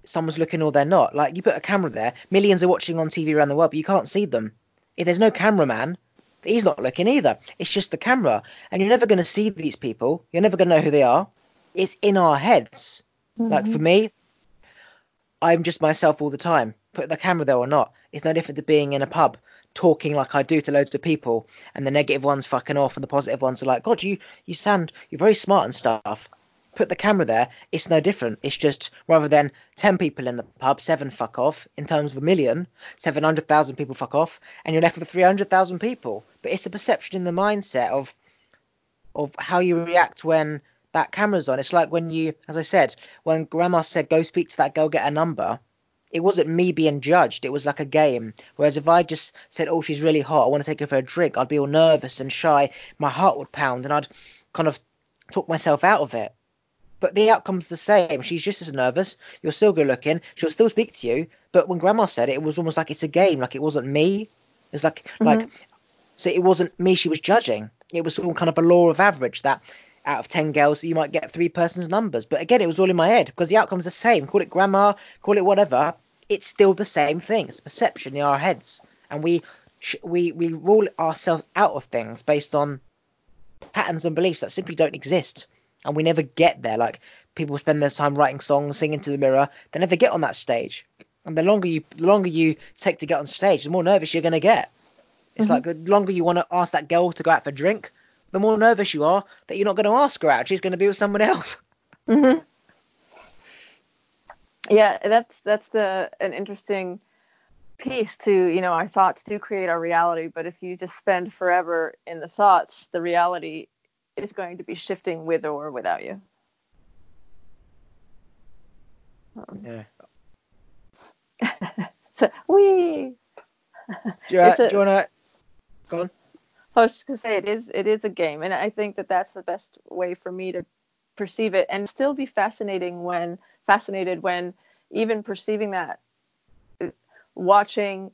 someone's looking or they're not. Like, you put a camera there, millions are watching on T V around the world, but you can't see them. If there's no cameraman, he's not looking either. It's just the camera. And you're never going to see these people. You're never going to know who they are. It's in our heads. Mm-hmm. Like, for me, I'm just myself all the time. Put the camera there or not, it's no different to being in a pub talking like I do to loads of people, and the negative ones fucking off and the positive ones are like, God, you you sound, you're very smart and stuff. Put the camera there, it's no different. It's just, rather than ten people in the pub, seven fuck off. In terms of a million, seven hundred thousand people fuck off, and you're left with three hundred thousand people. But it's a perception in the mindset of of how you react when that camera's on. It's like when you, as I said, when grandma said, go speak to that girl, get a number, it wasn't me being judged. It was like a game. Whereas if I just said, oh, she's really hot, I want to take her for a drink, I'd be all nervous and shy. My heart would pound and I'd kind of talk myself out of it. But the outcome's the same. She's just as nervous. You're still good looking. She'll still speak to you. But when grandma said it, it was almost like it's a game. Like, it wasn't me. It's like, mm-hmm. like, so it wasn't me she was judging. It was all kind of a law of average that out of ten girls, you might get three persons' numbers. But again, it was all in my head because the outcome's the same. Call it grandma, call it whatever. It's still the same thing. It's perception in our heads. And we we we rule ourselves out of things based on patterns and beliefs that simply don't exist. And we never get there. Like, people spend their time writing songs, singing to the mirror. They never get on that stage. And the longer you the longer you take to get on stage, the more nervous you're going to get. It's mm-hmm. like the longer you want to ask that girl to go out for a drink, the more nervous you are that you're not going to ask her out. She's going to be with someone else. Mm-hmm. Yeah, that's that's the an interesting piece to, you know, our thoughts do create our reality. But if you just spend forever in the thoughts, the reality is going to be shifting with or without you. Yeah. So, wee! Do you, uh, a, do you want to... Go on. I was just going to say, it is, it is a game. And I think that that's the best way for me to perceive it and still be fascinating when, fascinated when even perceiving that, watching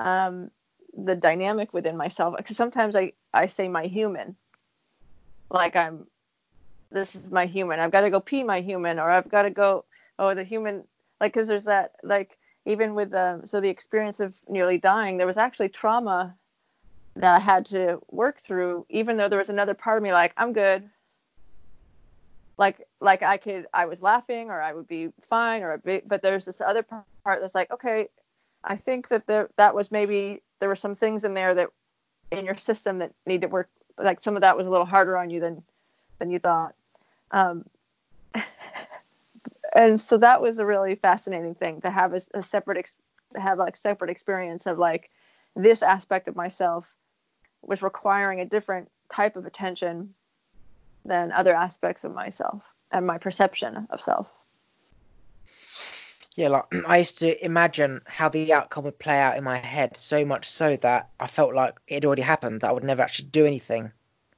um, the dynamic within myself. Because sometimes I, I say my human, like I'm, this is my human. I've got to go pee my human, or I've got to go, oh, the human, like, because there's that, like, even with, um, so the experience of nearly dying, there was actually trauma that I had to work through, even though there was another part of me like, I'm good. Like, like I could, I was laughing, or I would be fine, or, I'd be, but there's this other part that's like, okay, I think that there, that was maybe, there were some things in there that in your system that need to work. Like, some of that was a little harder on you than, than you thought. Um, and so that was a really fascinating thing to have a, a separate, ex- have like separate experience of like, this aspect of myself was requiring a different type of attention than other aspects of myself and my perception of self. Yeah, like I used to imagine how the outcome would play out in my head, so much so that I felt like it already happened, that I would never actually do anything.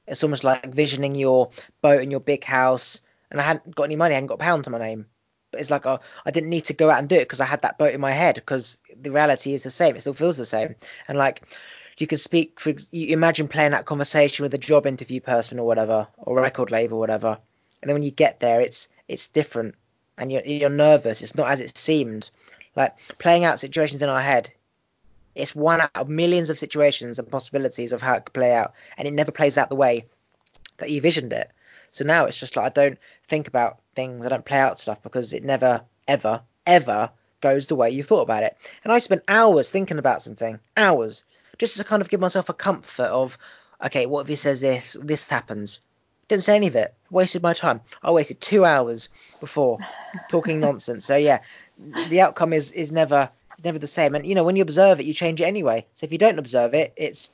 It's almost like visioning your boat and your big house, and I hadn't got any money, I hadn't got a pound to my name. But it's like, oh, I didn't need to go out and do it because I had that boat in my head, because the reality is the same. It still feels the same. And like, you could speak, for, you imagine playing that conversation with a job interview person or whatever, or record label or whatever. And then when you get there, it's it's different and you're, you're nervous. It's not as it seemed. Like, playing out situations in our head, it's one out of millions of situations and possibilities of how it could play out. And it never plays out the way that you visioned it. So now it's just like, I don't think about things, I don't play out stuff, because it never, ever, ever goes the way you thought about it. And I spent hours thinking about something, hours, just to kind of give myself a comfort of, okay, what if he says this, this happens? Didn't say any of it. Wasted my time. I waited two hours before talking nonsense. So, yeah, the outcome is, is never never the same. And, you know, when you observe it, you change it anyway. So if you don't observe it, it's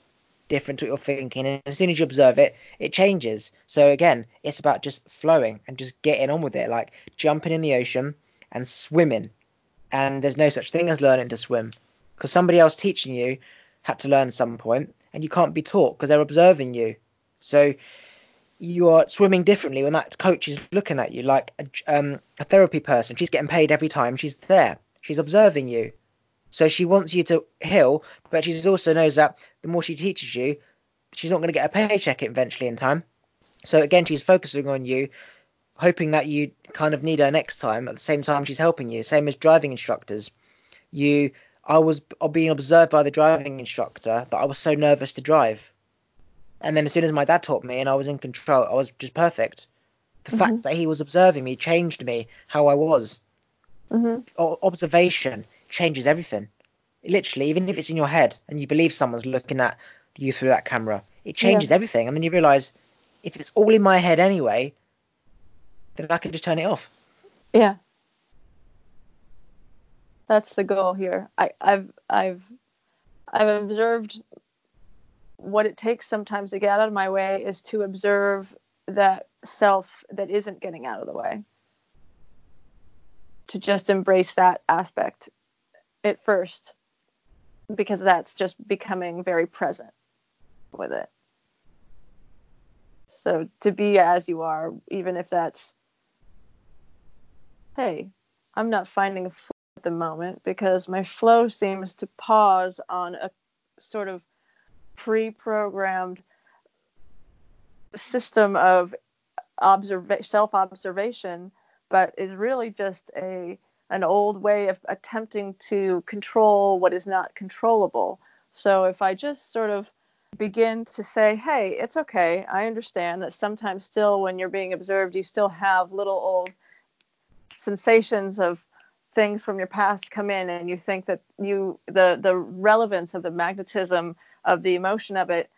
different to what you're thinking. And as soon as you observe it, it changes. So, again, it's about just flowing and just getting on with it, like jumping in the ocean and swimming. And there's no such thing as learning to swim, because somebody else teaching you had to learn at some point, and you can't be taught because they're observing you. So you are swimming differently when that coach is looking at you, like a, um, a therapy person. She's getting paid every time she's there. She's observing you. So she wants you to heal, but she also knows that the more she teaches you, she's not going to get a paycheck eventually in time. So, again, she's focusing on you, hoping that you kind of need her next time at the same time she's helping you. Same as driving instructors. You, I was being observed by the driving instructor, but I was so nervous to drive. And then as soon as my dad taught me and I was in control, I was just perfect. The mm-hmm. fact that he was observing me changed me, how I was. Mm-hmm. O- observation changes everything. Literally, even if it's in your head and you believe someone's looking at you through that camera, it changes yeah. everything. And then you realise, if it's all in my head anyway, then I can just turn it off. Yeah. That's the goal here. I, I've I've I've observed what it takes sometimes to get out of my way is to observe that self that isn't getting out of the way. To just embrace that aspect at first, because that's just becoming very present with it. So to be as you are, even if that's, hey, I'm not finding a flow at the moment because my flow seems to pause on a sort of pre-programmed system of observa- self-observation, but is really just a an old way of attempting to control what is not controllable. So if I just sort of begin to say, hey, it's okay, I understand that sometimes still when you're being observed, you still have little old sensations of things from your past come in, and you think that you the the relevance of the magnetism of the emotion of it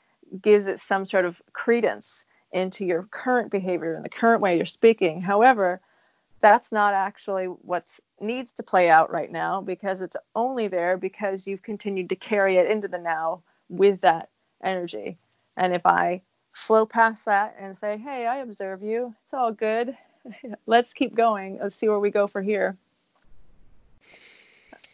gives it some sort of credence into your current behavior and the current way you're speaking. However, that's not actually what needs to play out right now, because it's only there because you've continued to carry it into the now with that energy. And if I flow past that and say, hey, I observe you, it's all good, let's keep going, let's see where we go for here.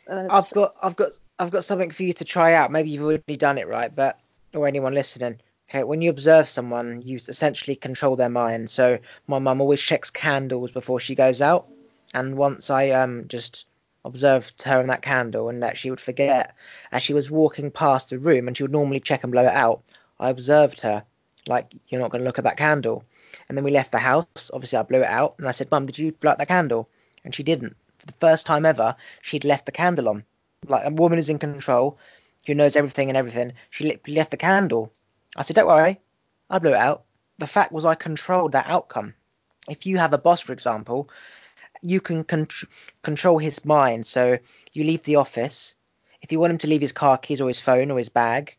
I've got I've got I've got something for you to try out. Maybe you've already done it, right? But or anyone listening, okay, when you observe someone, you essentially control their mind. So my mum always checks candles before she goes out, and once I um just observed her and that candle, and that she would forget, as she was walking past the room, and she would normally check and blow it out, I observed her, like, you're not going to look at that candle. And then we left the house. Obviously, I blew it out, and I said, Mum, did you blow out that candle? And she didn't. For the first time ever, she'd left the candle on. Like, a woman is in control, who knows everything and everything. She left the candle. I said, don't worry, I blew it out. The fact was, I controlled that outcome. If you have a boss, for example, you can con- control his mind. So you leave the office. If you want him to leave his car keys or his phone or his bag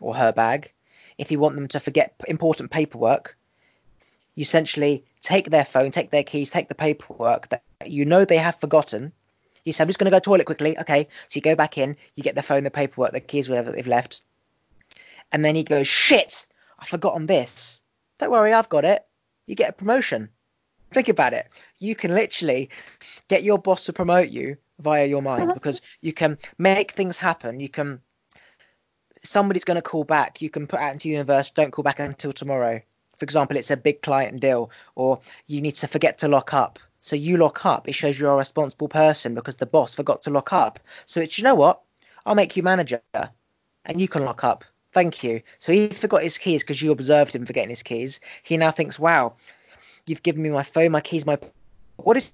or her bag, if you want them to forget important paperwork, you essentially take their phone, take their keys, take the paperwork that you know they have forgotten. You say, I'm just going to go to the toilet quickly. Okay. So you go back in, you get the phone, the paperwork, the keys, whatever they've left. And then he goes, shit, I've forgotten this. Don't worry, I've got it. You get a promotion. Think about it. You can literally get your boss to promote you via your mind, because you can make things happen. You can, somebody's going to call back. You can put out into the universe, don't call back until tomorrow. For example, it's a big client deal, or you need to forget to lock up. So you lock up. It shows you're a responsible person because the boss forgot to lock up. So it's, you know what? I'll make you manager and you can lock up. Thank you. So he forgot his keys because you observed him forgetting his keys. He now thinks, wow, you've given me my phone, my keys, my... What is...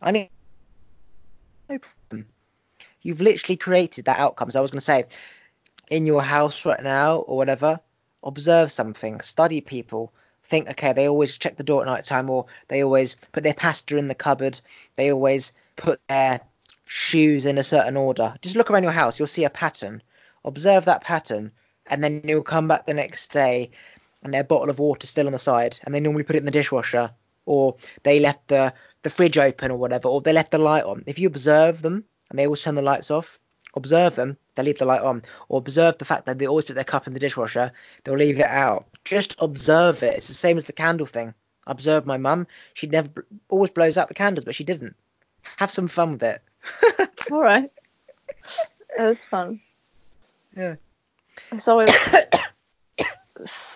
I need... No problem. You've literally created that outcome. So I was going to say, in your house right now or whatever, observe something, study people, think, okay, they always check the door at night time, or they always put their pasta in the cupboard, they always put their shoes in a certain order. Just look around your house, you'll see a pattern. Observe that pattern, and then you'll come back the next day and their bottle of water still on the side, and they normally put it in the dishwasher, or they left the, the fridge open or whatever, or they left the light on. If you observe them, and they always turn the lights off, observe them, they leave the light on, or observe the fact that they always put their cup in the dishwasher, they'll leave it out. Just observe it. It's the same as the candle thing. Observe my mum. She never always blows out the candles, but she didn't. Have some fun with it. All right. It was fun. Yeah. It's always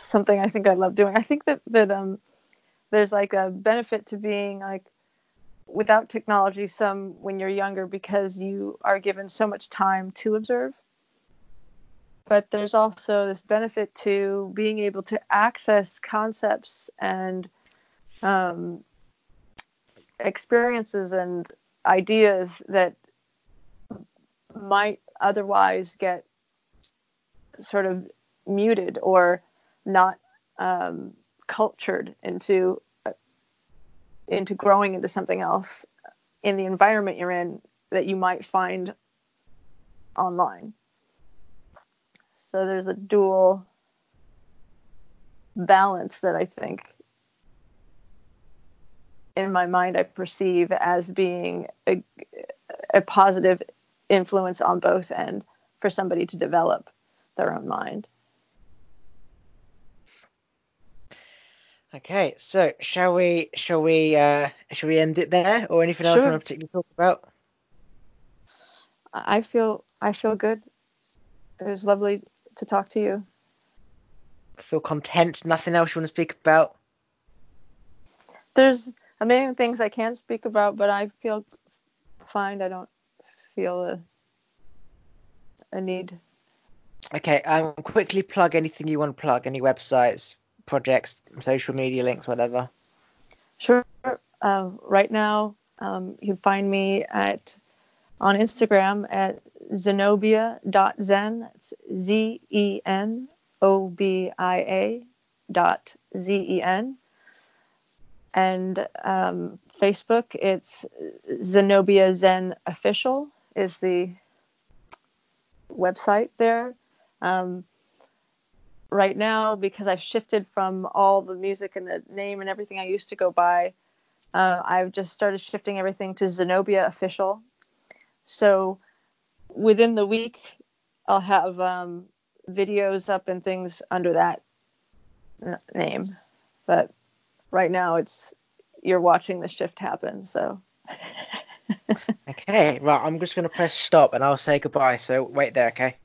something I think I love doing. I think that, that um, there's like a benefit to being like without technology some when you're younger, because you are given so much time to observe. But there's also this benefit to being able to access concepts and um, experiences and ideas that might otherwise get sort of muted or not um, cultured into uh, into growing into something else in the environment you're in that you might find online. So there's a dual balance that I think in my mind I perceive as being a, a positive influence on both end for somebody to develop their own mind. Okay, so shall we shall we uh shall we end it there, or anything else sure. you want to particularly talk about? I feel I feel good. It was lovely to talk to you. I feel content. Nothing else you want to speak about? There's a million things I can speak about, but I feel fine. I don't feel a, a need. Okay, um, quickly plug anything you want to plug, any websites, projects, social media links, whatever. Sure. Uh, right now, um, you can find me at on Instagram at zenobia dot zen. That's Z E N O B I A dot Z E N. And um, Facebook, it's Zenobia Zen Official is the website there. Um, right now, because I've shifted from all the music and the name and everything I used to go by, uh, I've just started shifting everything to Zenobia Official. So within the week, I'll have um, videos up and things under that name. But right now, it's you're watching the shift happen. So. Okay, right. I'm just going to press stop and I'll say goodbye. So wait there, okay?